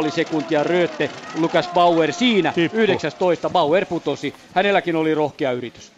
46,5 sekuntia Röte, Lukas Bauer siinä tippu. 19. Bauer putosi. Hänelläkin oli rohkea yritys.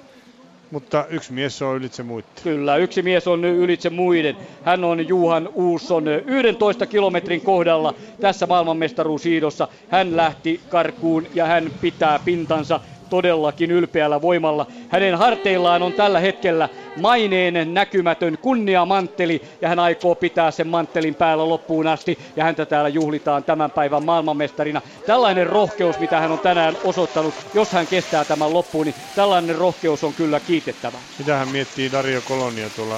Mutta yksi mies on ylitse muiden. Kyllä, yksi mies on ylitse muiden. Hän on Johan Ulsson 11 kilometrin kohdalla tässä maailmanmestaruushiidossa. Hän lähti karkuun ja hän pitää pintansa todellakin ylpeällä voimalla. Hänen harteillaan on tällä hetkellä maineen näkymätön kunniamantteli ja hän aikoo pitää sen manttelin päällä loppuun asti ja häntä täällä juhlitaan tämän päivän maailmanmestarina. Tällainen rohkeus, mitä hän on tänään osoittanut, jos hän kestää tämän loppuun, niin tällainen rohkeus on kyllä kiitettävä. Mitä hän miettii Dario Kolonia tuolla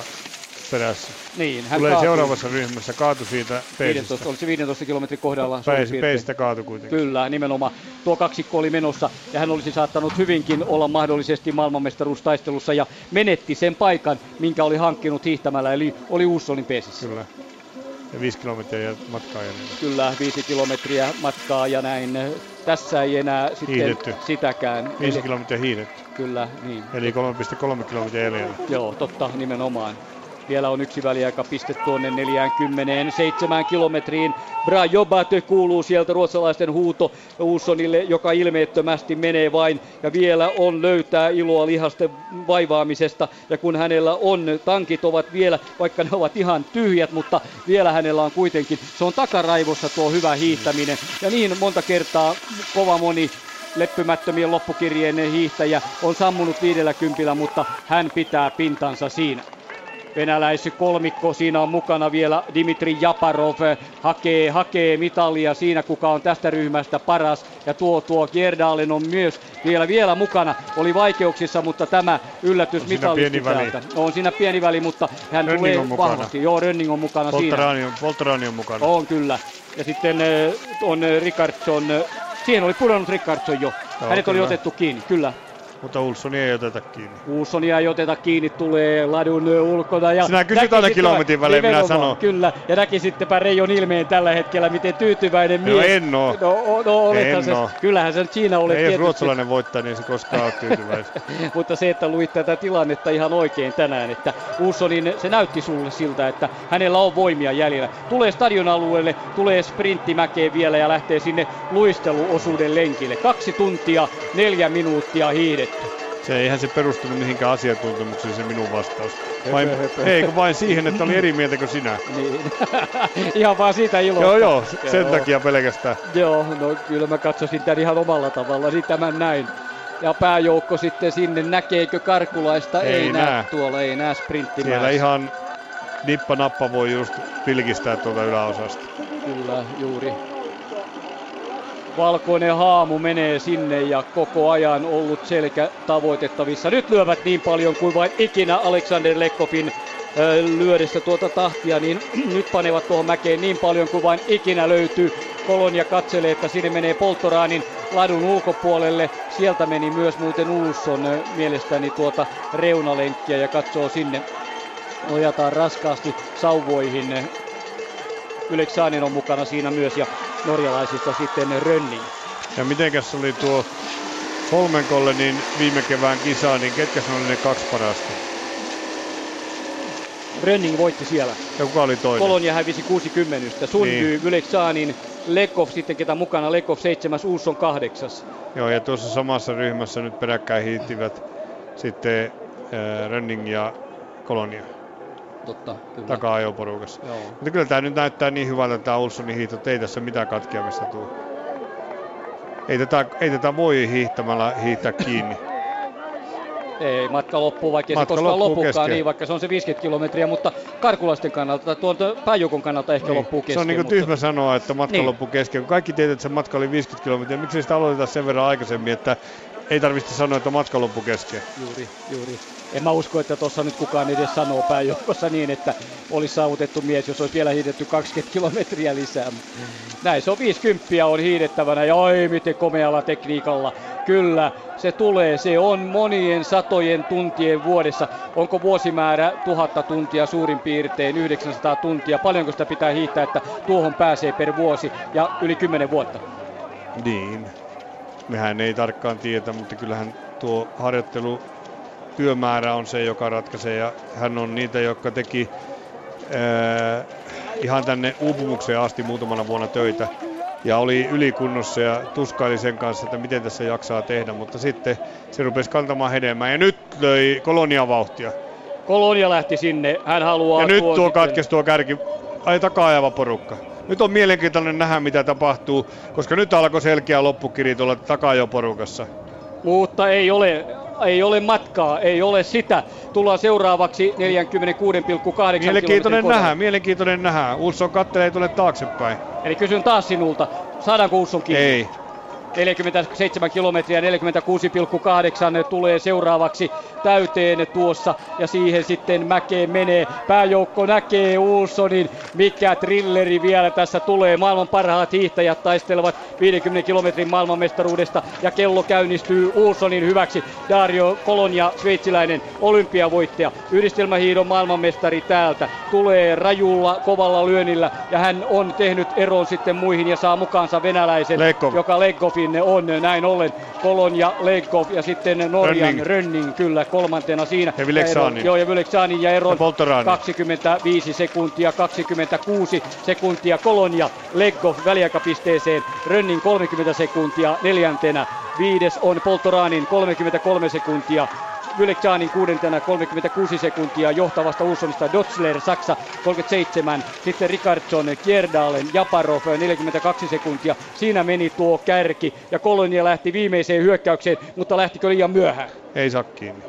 perässä. Niin, hän tulee kaatui seuraavassa ryhmässä, kaatu siitä peisistä. Oliko se 15 kilometrin kohdalla? Peisistä kaatu kuitenkin. Kyllä, nimenomaan. Tuo kaksikko oli menossa ja hän olisi saattanut hyvinkin olla mahdollisesti maailmanmestaruustaistelussa ja menetti sen paikan, minkä oli hankkinut hiihtämällä, eli oli Uussolin peisissä. Kyllä. Ja 5 kilometriä matkaa ja näin. Kyllä, 5 kilometriä matkaa ja näin. Tässä ei enää sitten hiihdetty sitäkään. 5 kilometriä hiihdetty. Kyllä, niin. Eli 3,3 kilometriä jäljellä. Joo, totta, nimenomaan. Vielä on yksi väliaikapiste tuonne 47 kilometriin. Bra jobat kuuluu sieltä ruotsalaisten huuto Uussonille, joka ilmeettömästi menee vain. Ja vielä on löytää iloa lihasten vaivaamisesta. Ja kun hänellä on, tankit ovat vielä, vaikka ne ovat ihan tyhjät, mutta vielä hänellä on kuitenkin. Se on takaraivossa tuo hyvä hiihtäminen. Ja niin monta kertaa kova moni leppymättömien loppukirjeen hiihtäjä on sammunut 50, mutta hän pitää pintansa siinä. Venäläiskolmikko, siinä on mukana vielä Dimitri Japarov, hakee mitalia siinä, kuka on tästä ryhmästä paras. Ja tuo Gerdalen on myös vielä mukana, oli vaikeuksissa, mutta tämä yllätysmitalisti täältä. On siinä pieni väli, mutta hän tulee vahvasti. Joo, Rönning on mukana siinä. Polteraani on mukana. On kyllä. Ja sitten on Rickardson, siihen oli pudonnut Rickardson jo. Joo, hänet kyllä oli otettu kiinni, kyllä. Mutta Ulssonia ei oteta kiinni. Ulssonia ei oteta kiinni, tulee ladun ulkona. Ja sinä kysyt aina kilometrin välein, minä sanon. Kyllä, ja näkisittepä Reijon ilmeen tällä hetkellä, miten tyytyväinen mies. No en oo. No en oo. Kyllähän sä nyt siinä olet tietysti. Ei, jos ruotsalainen voittaa, niin se koskaan ole tyytyväistä. Mutta se, että luit tätä tilannetta ihan oikein tänään, että Ulssonin, se näytti sulle siltä, että hänellä on voimia jäljellä. Tulee stadion alueelle, tulee sprinttimäkeen vielä ja lähtee sinne luisteluosuuden lenkille. 2 tuntia 4 minuuttia hiihdet. Se eihän se perustunut mihinkään asiantuntemukseen se minun vastaus. Eikö vain siihen, että oli eri mieltä kuin sinä? Niin. Ihan vaan siitä iloa. Joo, sen takia pelkästään. Joo, no kyllä mä katsosin tämän ihan omalla tavalla, niin tämän näin. Ja pääjoukko sitten sinne, näkeekö karkulaista? Ei näe. Tuolla ei näe sprinttimäessä. Siellä ihan nippa-nappa voi just pilkistää tuolta yläosasta. Kyllä, juuri. Valkoinen haamu menee sinne ja koko ajan ollut selkä tavoitettavissa. Nyt lyövät niin paljon kuin vain ikinä Alexander Lekovin lyödessä tuota tahtia, niin nyt panevat tuohon mäkeen niin paljon kuin vain ikinä löytyy. Kolonia katselee, että sinne menee Poltoraanin ladun ulkopuolelle. Sieltä meni myös muuten Ulsson mielestäni tuota reunalenkkiä ja katsoo sinne. Nojataan raskaasti sauvoihin. Yleksainen on mukana siinä myös ja norjalaisista sitten Rönning. Ja mitenkäs oli tuo Holmenkolle niin viime kevään kisa, niin ketkä oli ne 2 parasta? Rönning voitti siellä. Ja kuka oli toinen? Kolonia hävisi 60. Sundy, Yleksanin, Legov sitten ketä mukana, Legov 7, Uusson 8. Joo, ja tuossa samassa ryhmässä nyt peräkkäin hiihtivät sitten Rönning ja Kolonia. Totta, taka-ajoporukassa. Joo. Mutta kyllä tämä nyt näyttää niin hyvältä tämä Ulssonin hiihto, ei tässä mitään katkeamista tule. Ei tätä voi hiihtämällä hiihtää kiinni. Ei, matka loppuu, vaikka matka se koskaan lopukaan, niin, vaikka se on se 50 kilometriä, mutta karkulaisten kannalta tai pääjoukon kannalta ehkä niin loppuu kesken. Se on niin kuin tyhmä sanoa, että matka loppuu kesken. Kun kaikki tietävät, että se matka oli 50 kilometriä, miksei sitä aloiteta sen verran aikaisemmin, että ei tarvitse sanoa, että matka loppuu kesken. Juuri. En mä usko, että tuossa nyt kukaan edes sanoo pääjoukossa niin, että olisi saavutettu mies, jos olisi vielä hiidetty 20 kilometriä lisää. Näin, se on 50 on hiidettävänä ja oi miten komealla tekniikalla. Kyllä, se tulee, se on monien satojen tuntien vuodessa. Onko vuosimäärä 1000 tuntia suurin piirtein, 900 tuntia? Paljonko sitä pitää hiihtää, että tuohon pääsee per vuosi ja yli 10 vuotta? Niin, mehän ei tarkkaan tiedä, mutta kyllähän tuo harjoittelu työmäärä on se, joka ratkaisee, ja hän on niitä, jotka teki ihan tänne uupumukseen asti muutamana vuonna töitä ja oli ylikunnossa ja tuskaili sen kanssa, että miten tässä jaksaa tehdä, mutta sitten se rupesi kantamaan hedelmää ja nyt löi Kolonia vauhtia. Kolonia lähti sinne, hän haluaa... Ja nyt tuo katkesi tuo kärki, takaa-ajava porukka. Nyt on mielenkiintoinen nähdä, mitä tapahtuu, koska nyt alkoi selkeä loppukiri tuolla takaa-ajoporukassa. Mutta ei ole matkaa, ei ole sitä. Tullaan seuraavaksi 46,8 mielenkiintoinen kilometrin nähdä, Ulsson kattelee tuonne taaksepäin. Eli kysyn taas sinulta, saadaanko Ulsson kiinni? Ei. 47 kilometriä, 46,8 tulee seuraavaksi täyteen tuossa ja siihen sitten mäkeen menee. Pääjoukko näkee Ulssonin, mikä trilleri vielä tässä tulee. Maailman parhaat hiihtäjät taistelevat 50 kilometrin maailmanmestaruudesta ja kello käynnistyy Ulssonin hyväksi. Dario Kolonia, sveitsiläinen olympiavoittaja, yhdistelmähiidon maailmanmestari täältä, tulee rajulla kovalla lyönnillä ja hän on tehnyt eron sitten muihin ja saa mukaansa venäläisen, Legov, joka Legovin on näin ollen. Kolonia, Legov ja sitten Norjan Rönning kyllä kolmantena siinä. Ja Vyliksanin. Joo, ja Vyliksanin ja eron 25 sekuntia, 26 sekuntia Kolonia, Legov väliaikapisteeseen, Rönning 30 sekuntia neljäntenä. Viides on Poltoranin 33 sekuntia. Vyliksanin kuudentena 36 sekuntia johtavasta Ulssonista Dötzler, Saksa 37, sitten Rickardson, Kjerdalen, Japarov 42 sekuntia. Siinä meni tuo kärki ja Kolonia lähti viimeiseen hyökkäykseen, mutta lähtikö liian myöhään? Ei saa kiinni.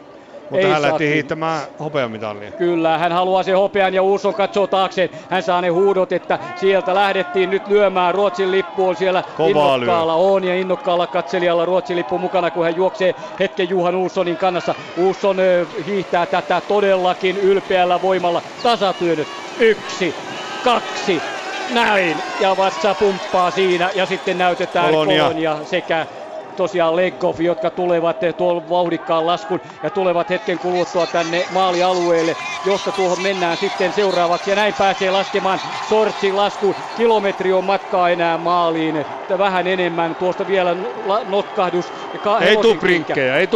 Mutta ei hän lähti hiihtämään hopeamitalia. Kyllä, hän haluaa sen hopean ja Ulsson katsoo taakseen. Hän saa ne huudot, että sieltä lähdettiin nyt lyömään. Ruotsin lippu on siellä kovaa innokkaalla lyö. On ja innokkaalla katselijalla Ruotsin lippu mukana, kun hän juoksee hetken Johan Ulssonin kannassa. Ulsson hiihtää tätä todellakin ylpeällä voimalla. Tasatyönnös. 1, 2. Näin. Ja vatsa pumppaa siinä ja sitten näytetään Kolonia sekä tosiaan Legov, jotka tulevat tuolla vauhdikkaan laskun ja tulevat hetken kuluttua tänne maalialueelle, josta tuohon mennään sitten seuraavaksi. Ja näin pääsee laskemaan Sortsin lasku. Kilometri on matkaa enää maaliin. Vähän enemmän. Tuosta vielä notkahdus. Ei tule brinkkejä, ei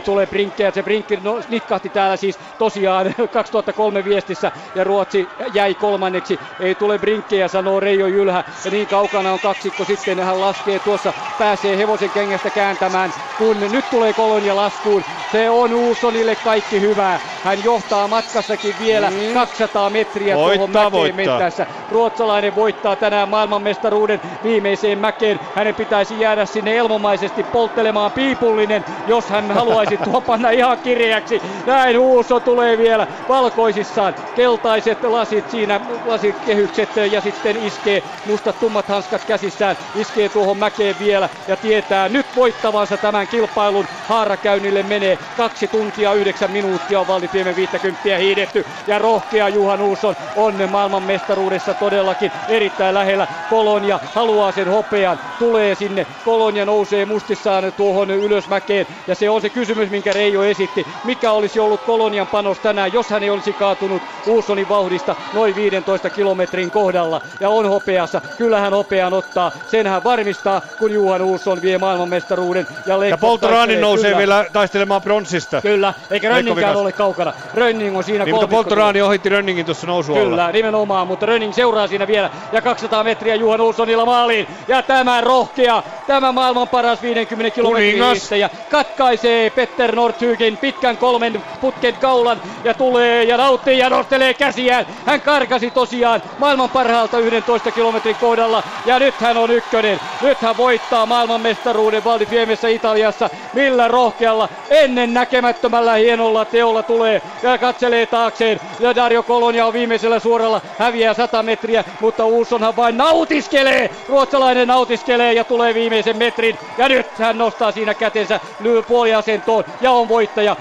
tule brinkkejä. Se brinkki nitkahti täällä siis tosiaan 2003 viestissä ja Ruotsi jäi kolmanneksi. Ei tule brinkkejä, sanoo Reijo Jylhä. Ja niin kaukana on kaksikko sitten. Hän laskee tuossa, pääsee hevosen kengästä kääntämään, kun nyt tulee Kolonia laskuun. Se on Ulssonille kaikki hyvää. Hän johtaa matkassakin vielä 200 metriä tuohon mäkeen mentäessä. Ruotsalainen voittaa tänään maailmanmestaruuden viimeiseen mäkeen. Hänen pitäisi jäädä sinne elmomaisesti polttelemaan piipullinen, jos hän haluaisi panna ihan kireäksi. Näin Ulsson tulee vielä valkoisissaan. Keltaiset lasit siinä, lasikehykset ja sitten iskee mustat tummat hanskat käsissään. Iskee tuohon mäkeen vielä ja tietää nyt voittavansa tämän kilpailun. Haarakäynnille menee 2 tuntia 9 minuuttia on Val di Fiemme 50 hiidetty ja rohkea Johan Ulsson on maailmanmestaruudessa todellakin erittäin lähellä. Kolonia haluaa sen hopean, tulee sinne. Kolonia nousee mustissaan tuohon ylösmäkeen ja se on se kysymys, minkä Reijo esitti. Mikä olisi ollut Kolonian panos tänään, jos hän ei olisi kaatunut Ulssonin vauhdista noin 15 kilometrin kohdalla ja on hopeassa. Kyllähän hopean ottaa, sen hän varmistaa, kun Johan Ulsson vie maailmanmestaruuden. Ja Poltorani nousee kyllä vielä taistelemaan pronssista. Kyllä, eikä Rönningkään ole kaukana. Rönning on siinä niin, kolmikko. Mutta Poltorani ohitti Rönningin tuossa nousualla. Kyllä, nimenomaan, mutta Rönning seuraa siinä vielä. Ja 200 metriä Johan Ulssonilla maaliin. Ja tämä rohkea, tämä maailman paras 50 kilometriä. Ja katkaisee Petter Northugin pitkän kolmen putken kaulan. Ja tulee ja nauttii ja nostelee käsiään. Hän karkasi tosiaan maailman parhaalta 11 kilometrin kohdalla. Ja nyt hän on ykkönen. Nyt hän voittaa maailmanmestaruuden Val di Fiemmessä Italiassa. Millä rohkealla, ennen näkemättömällä hienolla teolla tulee ja katselee taakseen. Ja Dario Kolonia on viimeisellä suoralla, häviää 100 metriä, mutta Ulssonhan vain nautiskelee. Ruotsalainen nautiskelee ja tulee viimeisen metrin. Ja nyt hän nostaa siinä kätensä puoliasentoon ja on voittaja.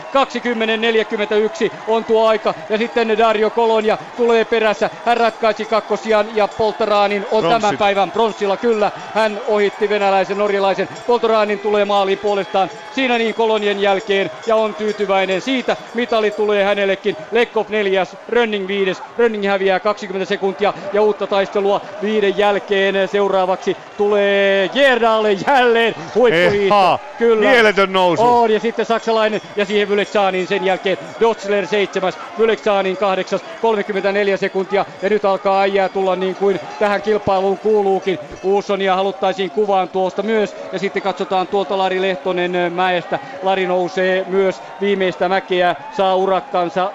20.41 on tuo aika. Ja sitten Dario Kolonia tulee perässä. Hän ratkaisi kakkosian ja Poltoranin on tämän päivän pronssilla. Kyllä, hän ohitti venäläisen, norjalaisen. Poltoranin tulee maaliin puolestaan siinä niin Kolonien jälkeen ja on tyytyväinen siitä. Mitali tulee hänellekin. Legov 4, Rönning 5. Rönning häviää 20 sekuntia ja uutta taistelua 5 jälkeen. Seuraavaksi tulee Gerdalle jälleen huippuhiihto. Kyllä. Mieletön nousu. On ja sitten saksalainen ja siihen Vyleksaaniin sen jälkeen. Dötzler 7, Vyleksaaniin 8, 34 sekuntia ja nyt alkaa äijää tulla niin kuin tähän kilpailuun kuuluukin. Ulssonia haluttaisiin kuvaan tuosta myös. Ja sitten katsotaan tuolta Lari Lehtonen mäestä. Lari nousee myös viimeistä mäkeä, saa urakkansa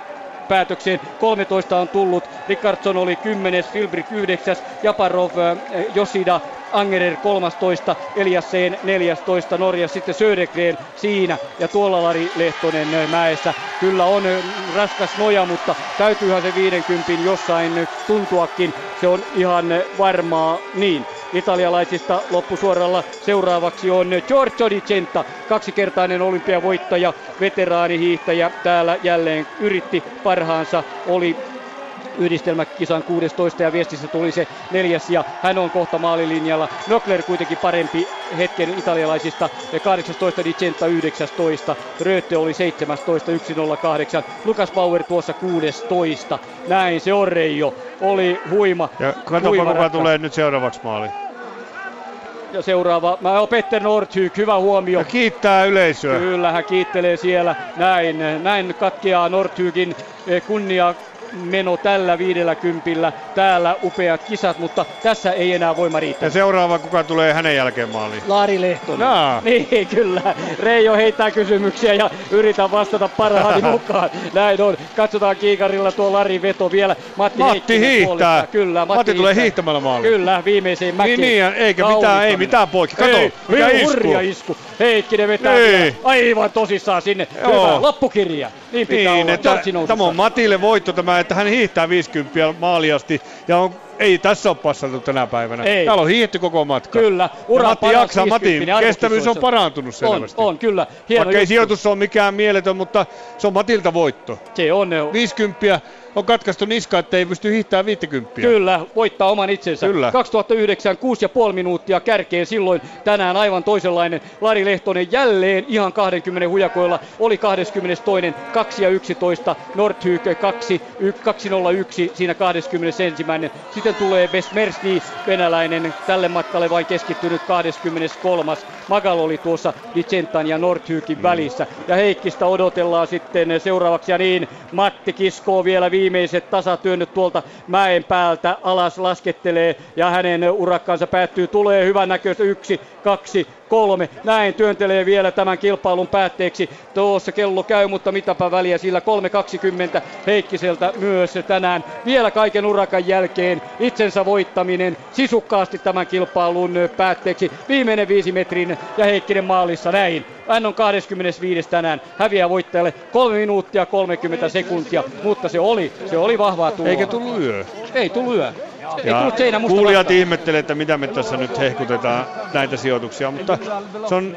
päätökseen. 13 on tullut. Rickardson oli 10, Wilbrich 9, Japarov, Yoshida, Angerer 13, Eliasseen 14, Norja sitten Södergren siinä ja tuolla Lari Lehtonen mäessä. Kyllä on raskas noja, mutta täytyyhän se 50 jossain tuntuakin. Se on ihan varmaa niin. italialaisista loppusuoralla. Seuraavaksi on Giorgio Di Centa, kaksikertainen olympiavoittaja, veteraanihiihtäjä. Täällä jälleen yritti parhaansa, oli yhdistelmäkisan 16 ja viestissä tuli se 4. ja hän on kohta maalilinjalla. Nockler kuitenkin parempi hetken italialaisista, 18, Di Centa 19, Röte oli 17, 1.08, Lukas Bauer tuossa 16. Näin se on, Reijo, oli huima. Ja katsopa kuka tulee nyt seuraavaksi maali. Ja seuraava, Petter Northug, hyvä huomio. Ja kiittää yleisöä. Kyllä, hän kiittelee siellä. Näin katkeaa Northugin kunnia. Meno tällä 50. Täällä upeat kisat, mutta tässä ei enää voima riittää. Ja seuraava, kuka tulee hänen jälkeen maaliin? Lari Lehtonen. Jaa. Niin, kyllä. Reijo heittää kysymyksiä ja yritän vastata parhaani mukaan. Näin on. Katsotaan kiikarilla tuo Lari veto vielä. Matti hiihtää. Kyllä, Matti tulee hiihtämällä maaliin. Kyllä, viimeiseen mäkeen. Niin, eikä mitään, ei mitään poikki. Kato, mikä isku. Heikkinen vetää vielä aivan tosissaan sinne. Joo. Hyvä, loppukirja. Niin pitää olla. Tämä on Matille voitto tämä, että hän hiihtää 50 maaliasti ja on, ei tässä ole passattu tänä päivänä. Ei. Täällä on hiihty koko matka. Kyllä. Ura Matti jaksaa. Matin kestävyys on parantunut selvästi. On kyllä. Hieno vaikka juttu. Ei sijoitus ole mikään mieletön, mutta se on Matilta voitto. Se on. 50 on katkaistu niska, että ei pysty hiihtämään 50. Kyllä, voittaa oman itsensä. Kyllä. 2009, 6,5 minuuttia kärkeen silloin, tänään aivan toisenlainen. Lari Lehtonen jälleen ihan 20 hujakoilla, oli 22, 2.11, Northug 2.01, siinä 21. Sitten tulee Besmersni, venäläinen, tälle matkalle vain keskittynyt 23. Magal oli tuossa Di Centan ja Northugin välissä. Ja Heikkistä odotellaan sitten seuraavaksi, ja niin Matti kiskoo vielä viimeiset tasatyönnöt tuolta mäen päältä alas, laskettelee ja hänen urakkansa päättyy. Tulee hyvän näköistä 1, 2, 3. Näin työntelee vielä tämän kilpailun päätteeksi. Tuossa kello käy, mutta mitäpä väliä sillä. 3.20 Heikkiseltä myös tänään. Vielä kaiken urakan jälkeen itsensä voittaminen sisukkaasti tämän kilpailun päätteeksi. Viimeinen 5 metrin ja Heikkinen maalissa näin. Hän on 25 tänään, häviää voittajalle 3 minuuttia 30 sekuntia, mutta se oli vahvaa tuloa. Eikä tullut yö. Ei tullut yö. Kuulijat ihmettelee, että mitä me tässä nyt hehkutetaan näitä sijoituksia, mutta se on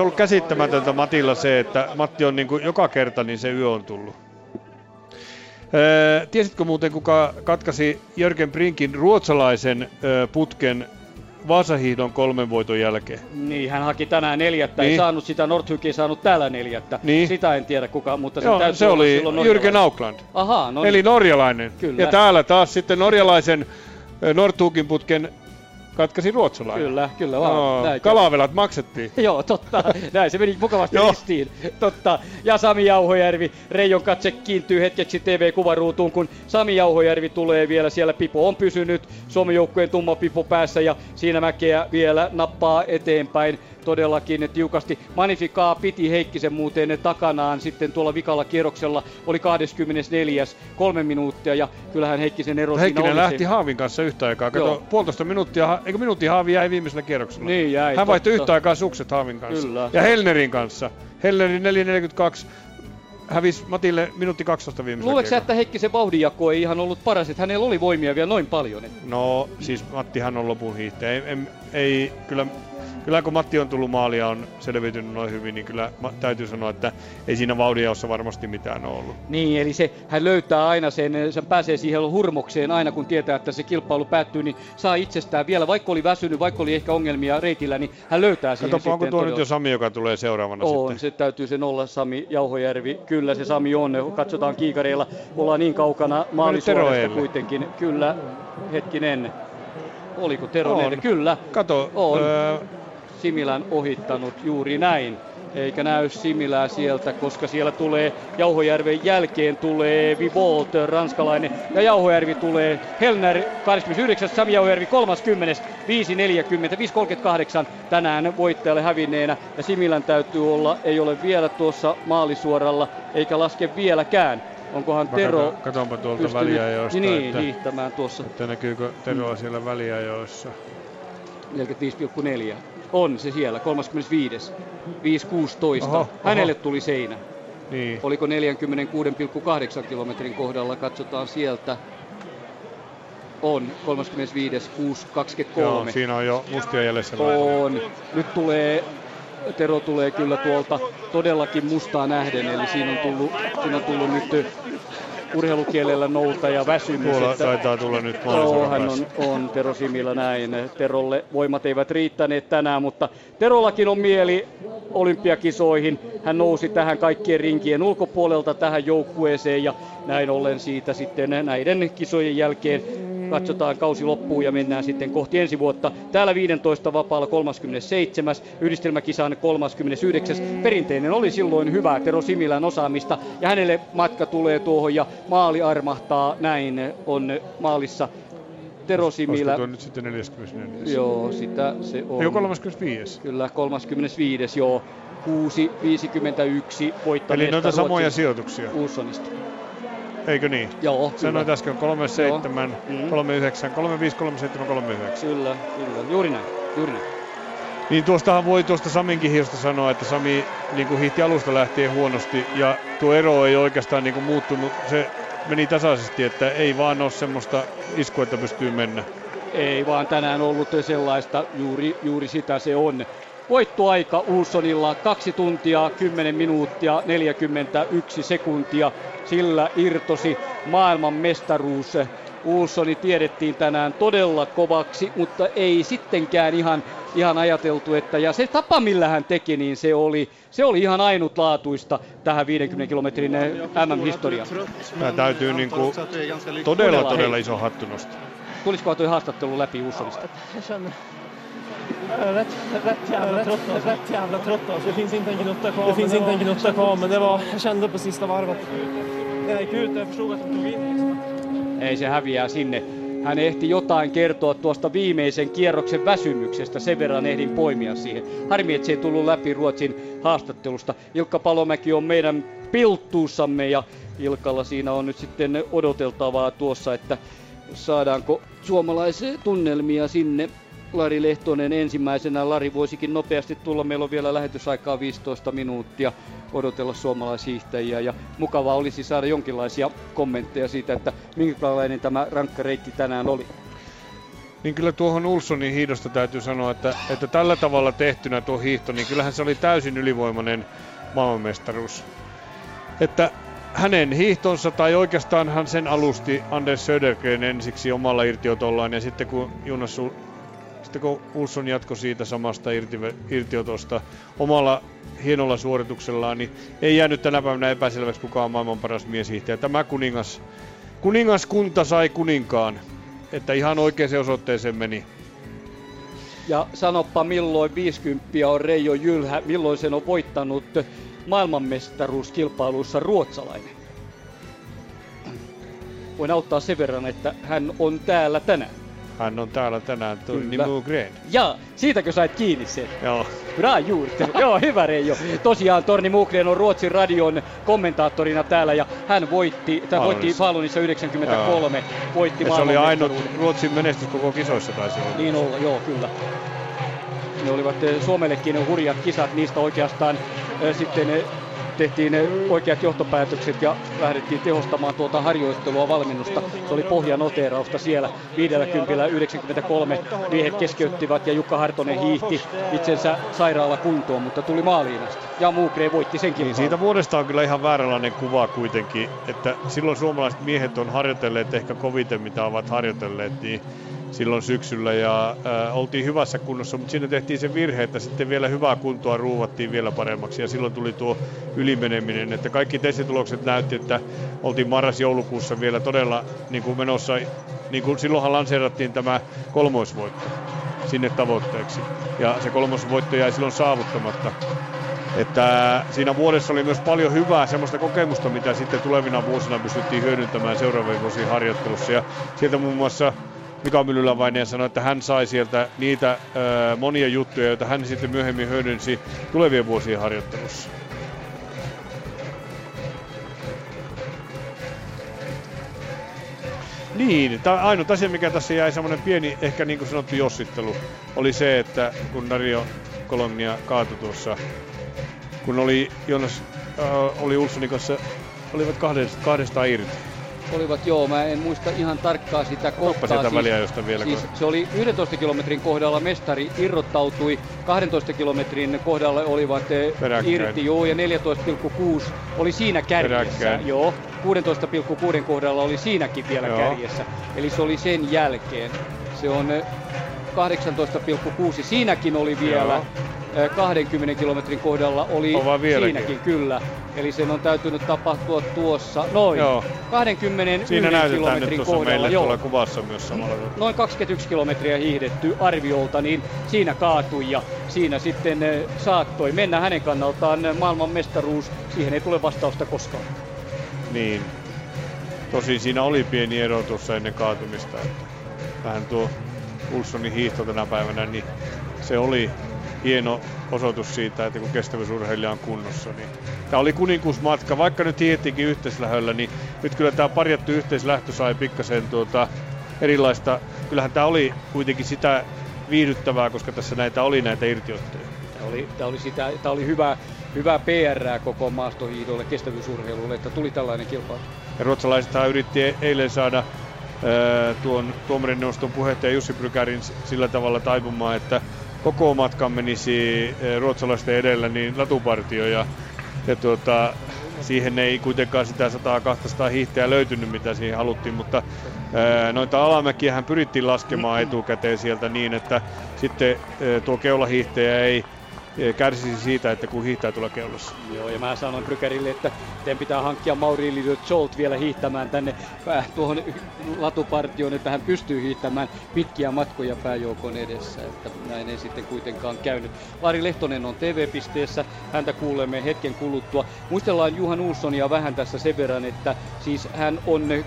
ollut käsittämätöntä Matilla se, että Matti on niin kuin joka kerta, niin se yö on tullut. Tiesitkö muuten, kuka katkaisi Jörgen Brinkin ruotsalaisen putken Vaasa-hiihdon 3 voiton jälkeen? Niin, hän haki tänään 4. Niin. Ei saanut sitä, Northug ei saanut täällä 4. Niin. Sitä en tiedä kuka, mutta se täytyy se oli Jürgen Aukland. Aha, no niin. Eli norjalainen. Kyllä. Ja täällä taas sitten norjalaisen Northugin putken katkasi ruotsalainen. Kyllä vaan. No, kalavelat maksettiin. Joo, totta. Näin se meni mukavasti ristiin. Totta. Ja Sami Jauhojärvi. Reijon katse kiintyy hetkeksi TV-kuvaruutuun, kun Sami Jauhojärvi tulee vielä siellä. Pipo on pysynyt. Suomen joukkueen tumma pipo päässä ja siinä mäkeä vielä nappaa eteenpäin. Todellakin tiukasti. Magnificaa piti Heikkisen muuten takanaan sitten tuolla vikalla kierroksella. Oli 24. 3 minuuttia ja kyllähän Heikkisen ero siinä oli. Heikkinen lähti Haavin kanssa yhtä aikaa. Kato, 1,5 minuuttia, eikö minuutin Haavi jäi viimeisellä kierroksella. Niin jäi. Hän vaihtoi yhtä aikaa sukset Haavin kanssa. Kyllä. Ja Hellnerin kanssa. Hellnerin 4.42. Hävisi Matille 1 minuutti 12 viimeisellä. Luuletko sä, että Heikkisen vauhdinjako ei ihan ollut paras, että hänellä oli voimia vielä noin paljon? Että... No siis Mattihan on lopun hiihtäjä. Ei kyllä... Kyllä kun Matti on tullut maali ja on selviytynyt noin hyvin, niin kyllä täytyy sanoa, että ei siinä vauhdinjaossa varmasti mitään ole ollut. Niin, eli hän löytää aina sen pääsee siihen hurmokseen aina kun tietää, että se kilpailu päättyy, niin saa itsestään vielä, vaikka oli väsynyt, vaikka oli ehkä ongelmia reitillä, niin hän löytää siihen. Katsotaan, onko tuo todella... nyt jo Sami, joka tulee seuraavana on, sitten? Se täytyy sen olla Sami Jauhojärvi, kyllä se Sami on, katsotaan kiikareilla, ollaan niin kaukana maalisuorasta kuitenkin, kyllä, hetkinen, oliko Tero Eelle? Kyllä, kato, on. Similän ohittanut juuri näin, eikä näy Similää sieltä, koska siellä tulee Jauhojärven jälkeen tulee Vivolt, ranskalainen, ja Jauhojärvi tulee Hellner 29, Sami Jauhojärvi 30, 5.40, 5.38 tänään voittajalle hävinneenä, ja Similän täytyy olla, ei ole vielä tuossa maalisuoralla, eikä laske vieläkään. Onkohan Tero katsonpa tuolta väliajoista, niin, että näkyykö Teroa siellä väliajoissa? 45.4. On se siellä, 35. 5.16. Oho. Hänelle tuli seinä. Niin. Oliko 46,8 kilometrin kohdalla? Katsotaan sieltä. on 35.6.23. Joo, siinä on jo mustia jäljessä. On. Nyt tulee, Tero tulee kyllä tuolta todellakin mustaa nähden, eli siinä on tullut nyt urheilukielellä nouta ja väsymys. Tuolla taitaa tulla nyt mahdollisuuden päässä. On Tero Similä näin. Terolle voimat eivät riittäneet tänään, mutta Terollakin on mieli olympiakisoihin. Hän nousi tähän kaikkien rinkien ulkopuolelta tähän joukkueeseen ja näin ollen siitä sitten näiden kisojen jälkeen katsotaan kausi loppuun ja mennään sitten kohti ensi vuotta. Täällä 15 vapaalla 37. Yhdistelmäkisan 39. Perinteinen oli silloin hyvä Tero Similän osaamista ja hänelle matka tulee tuohon ja maali armahtaa. Näin on maalissa Tero Similä. Olisiko tuo nyt sitten 44? Joo, sitä se on. Ei ole 35. Kyllä, 35, joo. 6.51 voittaneesta. Eli noita samoja sijoituksia. Ulssonista. Eikö niin? Joo. Sanoit äsken 37, 39, 35, 37, 39. Kyllä. Juuri näin. Niin tuostahan voi tuosta Saminkin hiosta sanoa, että Sami niin kuin hiihti alusta lähtien huonosti ja tuo ero ei oikeastaan niin kuin muuttunut. Se meni tasaisesti, että ei vaan ole semmoista iskua, että pystyy mennä. Ei vaan tänään ollut sellaista, juuri sitä se on. Voittoaika Ulssonilla 2 tuntia, 10 minuuttia, 41 sekuntia. Sillä irtosi maailman mestaruus. Ulssoni tiedettiin tänään todella kovaksi, mutta ei sittenkään ihan ajateltu, että ja se tapa, millä hän teki, niin se oli ihan ainutlaatuista tähän 50 kilometrin MM-historiaan. Tämä täytyy niinku todella iso hattu nostaa. Tulisikohan tuo haastattelu läpi Ulssonista? Rätt jävla trött alltså. Det finns inte en gnutta kvar men det var jag kände på sista varvet. Jag gick ut och förstod att de tog in. Ei se häviää sinne. Hän ehti jotain kertoa tuosta viimeisen kierroksen väsymyksestä, sen verran ehdin poimia siihen. Harmi, että se ei tullut läpi Ruotsin haastattelusta. Ilkka Palomäki on meidän pilttuussamme ja Ilkalla siinä on nyt sitten odoteltavaa tuossa, että saadaanko suomalaisia tunnelmia sinne. Lari Lehtonen ensimmäisenä. Lari voisikin nopeasti tulla. Meillä on vielä lähetysaikaa 15 minuuttia odotella suomalaishiihtäjiä. Ja mukavaa olisi saada jonkinlaisia kommentteja siitä, että minkälainen tämä rankka reitti tänään oli. Niin kyllä tuohon Ulssonin hiihdosta täytyy sanoa, että tällä tavalla tehtynä tuo hiihto, niin kyllähän se oli täysin ylivoimainen maailmanmestaruus. Että hänen hiihtonsa, tai oikeastaan hän sen alusti Anders Södergren ensiksi omalla irtiotollaan, ja sitten kun kun Ulsson jatkoi siitä samasta irtiotosta omalla hienolla suorituksellaan, niin ei jäänyt tänä päivänä epäselväksi, kuka on maailman paras mieshiihtäjä. Tämä kuningaskunta sai kuninkaan, että ihan oikeaan osoitteeseen meni. Ja sanoppa, milloin 50 on Reijo Jylhä, milloin sen on voittanut maailmanmestaruuskilpailussa ruotsalainen. Voin auttaa sen verran, että hän on täällä tänään, Nimmo Green. Jaa, siitäkö sait kiinni sen? Joo. Bra juurt. Joo, hyvä Reijo. Tosiaan Torni Muukleen on Ruotsin radion kommentaattorina täällä ja hän voitti Falunissa 93. Joo. Voitti maailman. Se oli ainut Ruotsin menestys koko kisoissa taisi olla. Niin olla, joo kyllä. Ne olivat Suomellekin hurjat kisat, niistä oikeastaan sitten tehtiin oikeat johtopäätökset ja lähdettiin tehostamaan tuota harjoittelua valmennusta. Se oli pohjanoteerausta siellä. 50.93 miehet keskeyttivät ja Jukka Hartonen hiihti itsensä sairaalakuntoon, mutta tuli maaliin asti. Ja Muukre voitti senkin. Niin, siitä vuodesta on kyllä ihan vääränlainen kuva kuitenkin, että silloin suomalaiset miehet on harjoitelleet ehkä koviten, mitä ovat harjoitelleet, niin silloin syksyllä ja oltiin hyvässä kunnossa, mutta siinä tehtiin se virhe, että sitten vielä hyvää kuntoa ruuvattiin vielä paremmaksi ja silloin tuli tuo ylimeneminen, että kaikki testitulokset näytti, että oltiin marras-joulukuussa vielä todella niin kuin menossa, niin kuin silloinhan lanseerattiin tämä kolmoisvoitto sinne tavoitteeksi ja se kolmoisvoitto jäi silloin saavuttamatta. Että siinä vuodessa oli myös paljon hyvää semmoista kokemusta, mitä sitten tulevina vuosina pystyttiin hyödyntämään seuraavien vuosien harjoittelussa ja sieltä muun muassa Mika Mylyläväinen sanoi, että hän sai sieltä niitä monia juttuja, joita hän sitten myöhemmin hyödynsi tulevien vuosien harjoittelussa. Niin, ainut asia, mikä tässä jäi semmoinen pieni, ehkä niin kuin sanottu jossittelu, oli se, että kun Dario Kolonia kaatui tuossa, kun oli Ulssonin kanssa, olivat kahdesta irti. olivat, joo, mä en muista ihan tarkkaan sitä kohtaa. Siis, vielä, siis se oli 11 kilometrin kohdalla mestari irrottautui, 12 kilometrin kohdalla olivat peräkkäin. Irti, joo, ja 14,6 oli siinä kärjessä, peräkkäin. Joo. 16,6 kohdalla oli siinäkin vielä joo. kärjessä, eli se oli sen jälkeen. Se on 18,6, siinäkin oli vielä. Joo. 20 kilometrin kohdalla oli siinäkin kyllä. Eli sen on täytynyt tapahtua tuossa noin joo. 21 kilometrin kohdalla. Joo. Kuvassa myös samalla. Noin 21 kilometriä hiihdetty arviolta, niin siinä kaatui ja siinä sitten saattoi mennä hänen kannaltaan maailman mestaruus. Siihen ei tule vastausta koskaan. Niin. Tosin siinä oli pieni ero tuossa ennen kaatumista. Että vähän tuo Ulssonin hiihto tänä päivänä, niin se oli hieno osoitus siitä, että kun kestävyysurheilija on kunnossa, niin tämä oli kuninkuusmatka. Vaikka nyt hiihtiinkin yhteislähöllä, niin nyt kyllä tämä parjattu yhteislähtö sai pikkasen erilaista. Kyllähän tämä oli kuitenkin sitä viihdyttävää, koska tässä näitä irtiottoja. Tämä oli hyvää PR koko maastohiihdolle, kestävyysurheilulle, että tuli tällainen kilpailu. Ja ruotsalaisethan yritti eilen saada tuon tuomarineuvoston puheenjohtaja Jussi Brykärin sillä tavalla taipumaan, että koko matkan menisi ruotsalaisten edellä niin latupartio ja siihen ei kuitenkaan sitä 100-200 hiihtäjää löytynyt, mitä siihen haluttiin, mutta noita alamäkiähän pyrittiin laskemaan etukäteen sieltä niin, että sitten tuo keulahiihtäjä ei kärsisi siitä, että kun hiihtää tulla keulassa. Joo, ja mä sanon Brykärille, että teidän pitää hankkia Mauri Lido-Zolt vielä hiihtämään tänne tuohon latupartioon, että hän pystyy hiihtämään pitkiä matkoja pääjoukon edessä, että näin ei sitten kuitenkaan käynyt. Lari Lehtonen on TV-pisteessä, häntä kuulemme hetken kuluttua. Muistellaan Johan Ulssonia vähän tässä sen verran, että siis hän on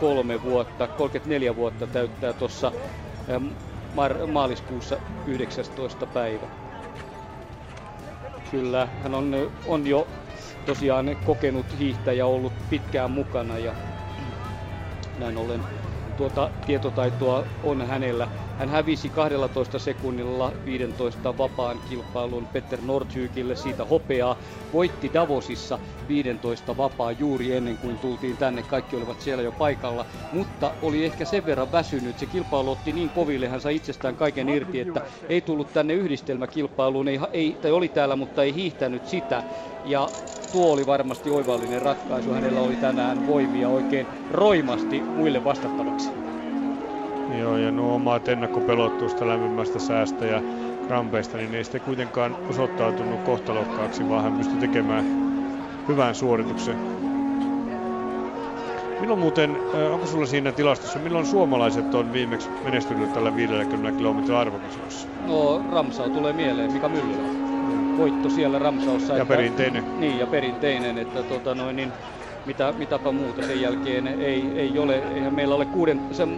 34 vuotta täyttää tuossa maaliskuussa 19. päivä. Kyllä, hän on jo tosiaan kokenut hiihtäjä, ollut pitkään mukana ja näin ollen tuota tietotaitoa on hänellä. Hän hävisi 12 sekunnilla 15 vapaan kilpailun Petter Northugille, siitä hopeaa. Voitti Davosissa 15 vapaa juuri ennen kuin tultiin tänne. Kaikki olivat siellä jo paikalla, mutta oli ehkä sen verran väsynyt. Se kilpailu otti niin koville, hän sai itsestään kaiken irti, että ei tullut tänne yhdistelmäkilpailuun. Tai oli täällä, mutta ei hiihtänyt sitä. Ja tuo oli varmasti oivallinen ratkaisu. Hänellä oli tänään voimia oikein roimasti muille vastattavaksi. Joo, ja nuo omat ennakkopelot tuosta lämpimästä säästä ja krampeista, niin ei sitten kuitenkaan osoittautunut kohtalokkaaksi, vaan hän pystyi tekemään hyvän suorituksen. Milloin muuten, onko sulla siinä tilastossa, milloin suomalaiset on viimeksi menestynyt tällä 50 kilometrin arvokisoissa? No, Ramsau tulee mieleen, Mika Myllylä. Voitto siellä Ramsaussa. Ja perinteinen. Niin, ja perinteinen, että mitäpä muuta sen jälkeen ei ole. Eihän meillä ole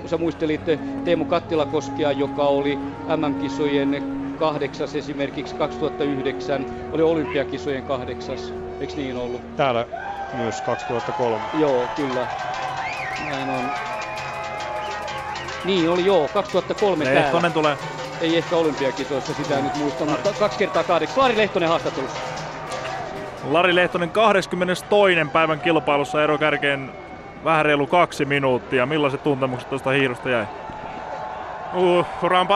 sä muistelit Teemu Kattilakoskia, joka oli MM-kisojen 8. esimerkiksi 2009, oli olympiakisojen 8. Eiks niin ollut? Täällä myös 2003. Joo, kyllä. Näin on. Niin oli joo, 2003 täällä. Lehtonen tulee. Ei ehkä olympiakisoissa sitä nyt muista, mutta 2x8. Lari Lehtonen haastattelussa. Lari Lehtonen 22. päivän kilpailussa erokärkeen vähän reilu 2 minuuttia. Millaiset tuntemukset tuosta hiihdosta jäi? Ura on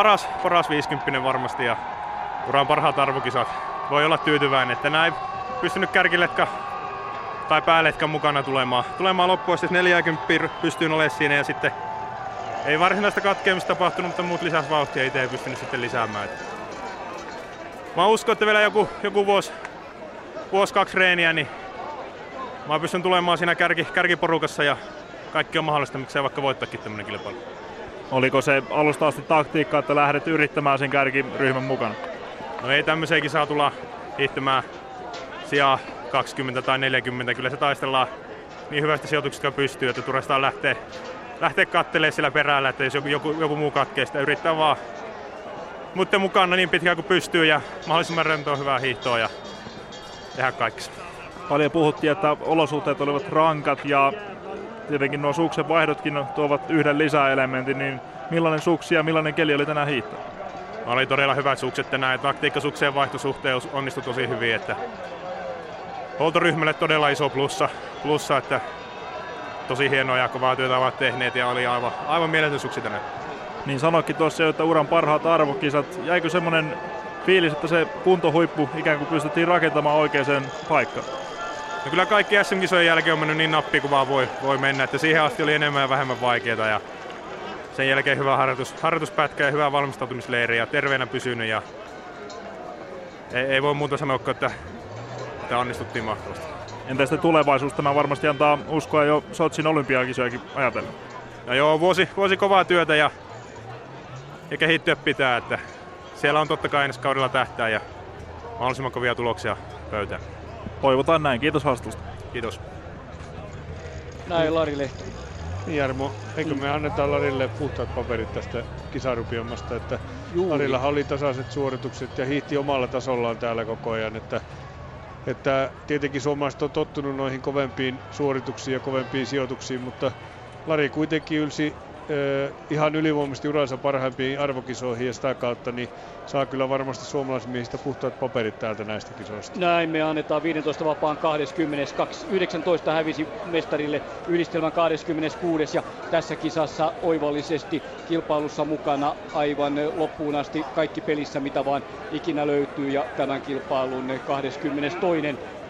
paras 50 varmasti ja uraan parhaat arvokisat. Voi olla tyytyväinen, että näin pystynyt kärkiletka tai pääletka mukana tulemaan loppuun. 40 pystyin olemaan siinä ja sitten ei varsinaista katkeamista tapahtunut, mutta muut lisäsi vauhtia, itse ei pystynyt sitten lisäämään. Mä uskon, että vielä joku vuosi 2 reeniä, niin mä pystyn tulemaan siinä kärkiporukassa ja kaikki on mahdollista, miksei vaikka voittaakin tämmönen kilpailu. Oliko se alusta asti taktiikka, että lähdet yrittämään sen kärkiryhmän mukana? No ei tämmöiseenkin saa tulla hiihtämään sijaa 20 tai 40. Kyllä se taistellaan niin hyvästä sijoituksesta pystyy, että turhastaan lähtee kattelemaan sillä perällä, että jos joku muu katkee sitä, yrittää vaan muuten mukana niin pitkään kuin pystyy ja mahdollisimman rentoa hyvää hiihtoa. Ja tehdä kaikista. Paljon puhuttiin, että olosuhteet olivat rankat ja tietenkin nuo suksen vaihdotkin tuovat yhden lisäelementin, niin millainen suksi ja millainen keli oli tänään hiihtoa? Oli todella hyvät sukset tänään, taktiikka sukseen vaihtosuhteen onnistui tosi hyvin, että huoltoryhmälle todella iso plussa, että tosi hienoa ja kovaa työtä ovat tehneet ja oli aivan mieletön suksi tänään. Niin sanoikin tuossa, että uran parhaat arvokisat. Jäikö semmoinen fiilis, että se kuntohuippu ikään kuin pystyttiin rakentamaan oikeaan paikkaan? No kyllä kaikki SM-kisojen jälkeen on mennyt niin nappi kuin vaan voi mennä, että siihen asti oli enemmän ja vähemmän vaikeaa. Ja sen jälkeen hyvä harjoituspätkä ja hyvä valmistautumisleiri ja terveenä pysynyt. Ja ei voi muuta sanoa, että onnistuttiin mahtavasti. Entä sitten tulevaisuus? Tämä varmasti antaa uskoa jo Sotsin olympiakisojakin ajatellen. No joo, vuosi kovaa työtä ja kehittyä pitää. Että siellä on totta kai ensi kaudella tähtää ja mahdollisimman kovia tuloksia pöytään. Toivotaan näin. Kiitos haastattelusta. Kiitos. Näin Lari Lehtonen. Jarmo, eikö me annetaan Larille puhtaat paperit tästä kisarupiommasta, että Juuri. Larillahan oli tasaiset suoritukset ja hiihti omalla tasollaan täällä koko ajan, että tietenkin suomalaiset on tottunut noihin kovempiin suorituksiin ja kovempiin sijoituksiin, mutta Lari kuitenkin ylsi ihan ylivoimaisesti uransa parhaimpiin arvokisoihin ja sitä kautta niin saa kyllä varmasti suomalaismiehistä puhtaat paperit täältä näistä kisoista. Näin me annetaan 15 vapaan 22. 19 hävisi mestarille yhdistelmän 26. Ja tässä kisassa oivallisesti kilpailussa mukana aivan loppuun asti kaikki pelissä mitä vaan ikinä löytyy ja tämän kilpailun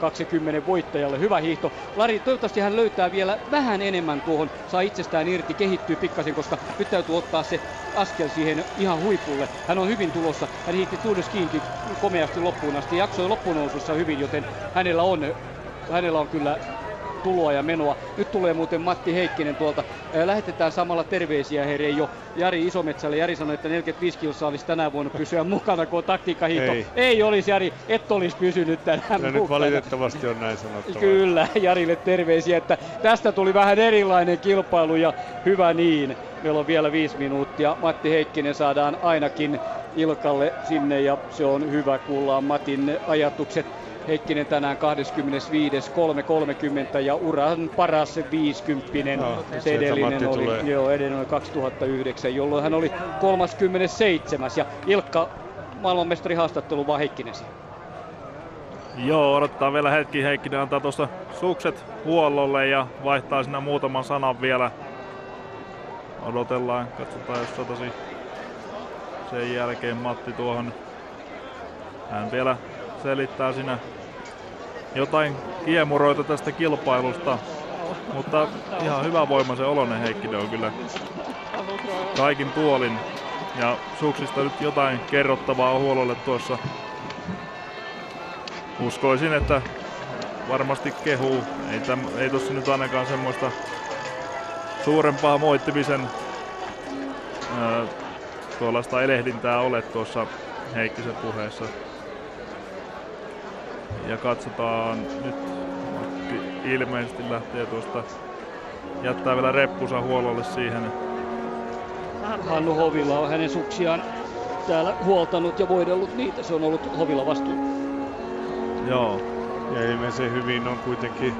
22. voittajalle. Hyvä hiihto. Lari, toivottavasti hän löytää vielä vähän enemmän tuohon. Saa itsestään irti, kehittyy pikkasen, koska nyt täytyy ottaa se askel siihen ihan huipulle. Hän on hyvin tulossa. Hän hiihti Tuudeskiinkin komeasti loppuun asti. Jaksoi loppunousussa hyvin, joten hänellä on kyllä tuloa ja menoa. Nyt tulee muuten Matti Heikkinen tuolta. Lähetetään samalla terveisiä herrei jo Jari Isometsälle. Jari sanoi, että 45 kilsaa olisi tänään voinut pysyä mukana, kun on taktiikkahiihto. Ei olisi, Jari, et olisi pysynyt tänään mukana. Nyt valitettavasti on näin sanottava. Kyllä, Jarille terveisiä, että tästä tuli vähän erilainen kilpailu ja hyvä niin. Meillä on vielä 5 minuuttia. Matti Heikkinen saadaan ainakin Ilkalle sinne ja se on hyvä, kuullaan Matin ajatukset. Heikkinen tänään 25.3.30 ja uran paras 50 sedellinen oli edelleen 2009, jolloin hän oli 37. Ja Ilkka, maailmanmestari haastattelu vaan Heikkinen siihen. Joo, odottaa vielä hetki. Heikkinen antaa tuossa sukset huollolle ja vaihtaa siinä muutaman sanan vielä. Odotellaan, katsotaan jos satasi. Sen jälkeen Matti tuohon. Hän vielä selittää siinä jotain kiemuroita tästä kilpailusta, mutta ihan hyvä voima se oloinen Heikkinen on kyllä kaikin puolin. Ja suksista nyt jotain kerrottavaa on huololle tuossa. Uskoisin, että varmasti kehuu. Ei tuossa nyt ainakaan semmoista suurempaa moittimisen tuollaista elehdintää ole tuossa Heikkisen puheessa. Ja katsotaan nyt, ilmeisesti lähtee tuosta, jättää vielä reppunsa huololle siihen. Hannu Hovila on hänen suksiaan täällä huoltanut ja voidellut niitä, se on ollut Hovila vastuun. Joo, ja ilmeisesti hyvin on kuitenkin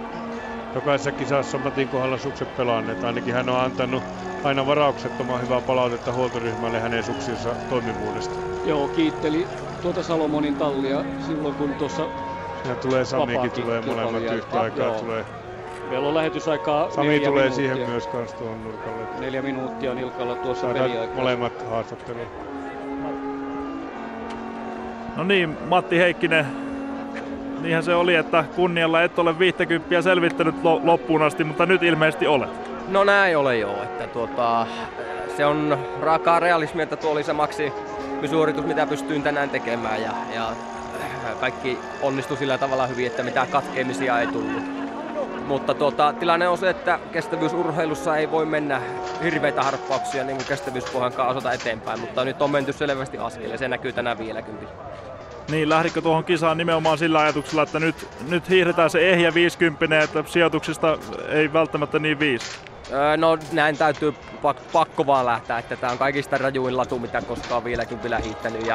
jokaisessa kisassa Matin kohdalla sukset pelanneet, ainakin hän on antanut aina varauksettoman hyvää palautetta huoltoryhmälle hänen suksiensa toimivuudesta. Joo, kiitteli tuota Salomonin tallia silloin kun tuossa. Ja tulee Samikin, tulee molemmat yhtä aikaa. Tulee. Meillä on lähetysaikaa Sami 4 tulee minuuttia. Siihen myös kans tuohon nurkalle. 4 minuuttia on Ilkalla tuossa peliaikaa. Molemmat haastattelut. No niin, Matti Heikkinen. Niinhän se oli, että kunnialla et ole 50 selvittänyt loppuun asti, mutta nyt ilmeisesti olet. No näin ole joo, että se on raakaa realismia, että tuo oli se maksimisuoritus, mitä pystyin tänään tekemään. Ja kaikki onnistui sillä tavalla hyvin, että mitään katkeamisia ei tullut. Mutta tilanne on se, että kestävyysurheilussa ei voi mennä hirveitä harppauksia niin kuin kestävyyspohjankaan osata eteenpäin, mutta nyt on menty selvästi askeleen ja se näkyy tänään vieläkin. Niin, lähditkö tuohon kisaan nimenomaan sillä ajatuksella, että nyt hiihdetään se ehjä 50, että sijoituksista ei välttämättä niin viisi? No näin täytyy pakko vaan lähteä, että tämä on kaikista rajuin latu, mitä koskaan vieläkin vielä hiittänyt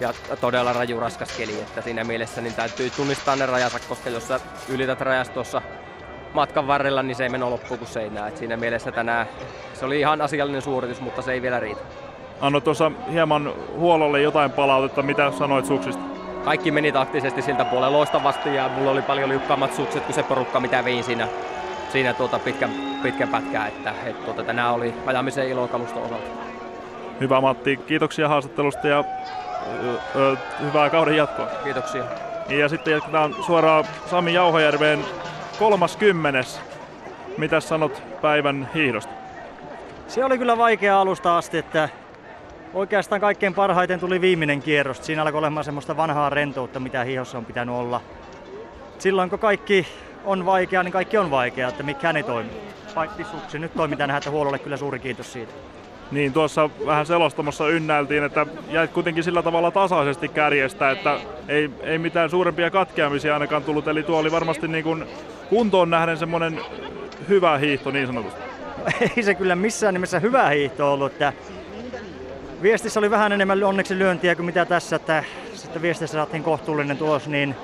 ja todella raju raskas keli, että siinä mielessä niin täytyy tunnistaa ne rajansa, koska jos sä ylität rajastossa matkan varrella, niin se ei meno loppuun kuin seinään. Et siinä mielessä tänään se oli ihan asiallinen suoritus, mutta se ei vielä riitä. Anno tuossa hieman huololle jotain palautetta, mitä sanoit suksista? kaikki meni taktisesti siltä puolella loistavasti ja mulla oli paljon liukkaammat sukset kuin se porukka, mitä vein siinä pitkän pätkää, että tänään oli ajamisen ilo kaluston osalta. Hyvä Matti, kiitoksia haastattelusta ja hyvää kauden jatkoa. Kiitoksia. Ja sitten jatketaan suoraan Sami Jauhojärveen 30. Mitä sanot päivän hiihdosta? Se oli kyllä vaikea alusta asti, että oikeastaan kaikkein parhaiten tuli viimeinen kierros. Siinä alkoi olemaan semmoista vanhaa rentoutta, mitä hiihossa on pitänyt olla. Silloin kun kaikki on vaikeaa, niin kaikki on vaikeaa, että mikään ei toimi. Paitsi suksi. Nyt toimitaan nähdä, että huololle kyllä suuri kiitos siitä. Niin, tuossa vähän selostamossa ynnäiltiin, että jäit kuitenkin sillä tavalla tasaisesti kärjestä, että ei mitään suurempia katkeamisia ainakaan tullut. Eli tuo oli varmasti niin kuin kuntoon nähden semmoinen hyvä hiihto niin sanotusti. Ei se kyllä missään nimessä hyvä hiihto ollut. Että viestissä oli vähän enemmän onneksi lyöntiä kuin mitä tässä, että sitten viestissä saatiin kohtuullinen tulos, niin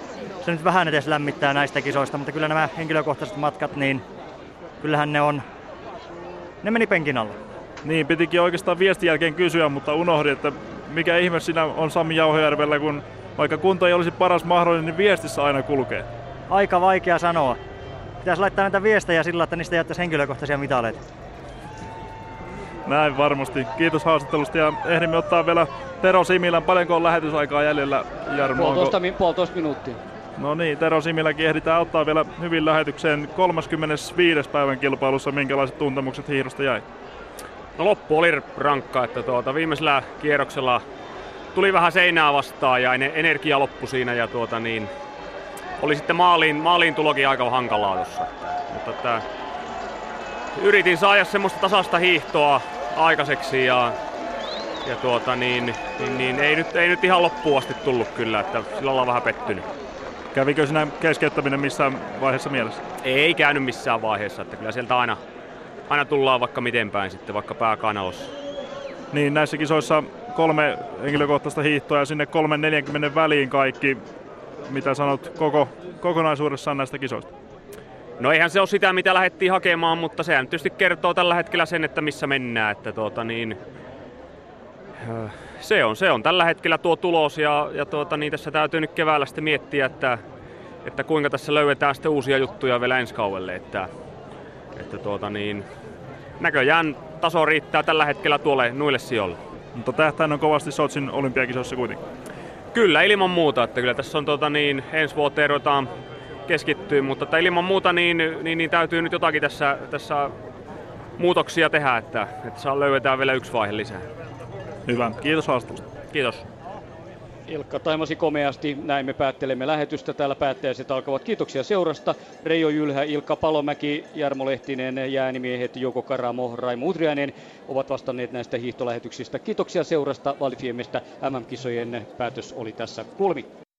se nyt vähän edes lämmittää näistä kisoista, mutta kyllä nämä henkilökohtaiset matkat, niin kyllähän ne meni penkin alla. Niin, pitikin oikeastaan viestin jälkeen kysyä, mutta unohdin, että mikä ihme siinä on Sami Jauhojärvellä, kun vaikka kunto ei olisi paras mahdollinen, niin viestissä aina kulkee. Aika vaikea sanoa. Pitäisi laittaa näitä viestejä sillä, että niistä jättäisi henkilökohtaisia mitaleita. Näin varmasti. Kiitos haastattelusta ja ehdimme ottaa vielä Tero Similän. Paljonko on lähetysaikaa jäljellä, Jarmo? Puolitoista minuuttia. No niin, Tero Similäkin ehditään ottaa vielä hyvin lähetykseen 35. päivän kilpailussa. Minkälaiset tuntemukset hiihdosta jäi? No, loppu oli rankka, että viimeisellä kierroksella tuli vähän seinää vastaan ja energia loppui siinä ja oli sitten maaliin tulokin aika hankalaa tuossa. Mutta yritin saada semmoista tasasta hiihtoa aikaiseksi ja ei nyt ihan loppuun asti tullut kyllä, että sillä ollaan vähän pettynyt. Kävikö sinä keskeyttäminen missään vaiheessa mielessä? Ei käynyt missään vaiheessa, että kyllä sieltä aina tullaan vaikka miten päin sitten, vaikka pääkanalossa. Niin, näissä kisoissa 3 henkilökohtaista hiihtoa ja sinne 3:40 väliin kaikki. Mitä sanot kokonaisuudessaan näistä kisoista? No eihän se ole sitä, mitä lähdettiin hakemaan, mutta sehän tietysti kertoo tällä hetkellä sen, että missä mennään. Että se on tällä hetkellä tuo tulos ja tässä täytyy nyt keväällä sitten miettiä, että kuinka tässä löydetään sitten uusia juttuja vielä ensi kaudelle. Näköjään taso riittää tällä hetkellä noille sijoille. Mutta tähtäin on kovasti Sotsin olympiakisoissa kuitenkin. Kyllä, ilman muuta, että kyllä tässä on ensi vuoteen ruvetaan keskittyä, mutta ilman muuta niin täytyy nyt jotakin tässä muutoksia tehdä, että saa löydetään vielä yksi vaihe lisää. Hyvä, kiitos haastattelusta. Kiitos. Ilkka taimasi komeasti, näin me päättelemme lähetystä. Täällä päättäjäiset alkavat. Kiitoksia seurasta. Reijo Jylhä, Ilkka Palomäki, Jarmo Lehtinen, jäänimiehet Jouko Karamo, Raimo Utriainen ovat vastanneet näistä hiihtolähetyksistä. Kiitoksia seurasta Val di Fiemmestä. MM-kisojen päätös oli tässä. Kuulemiin.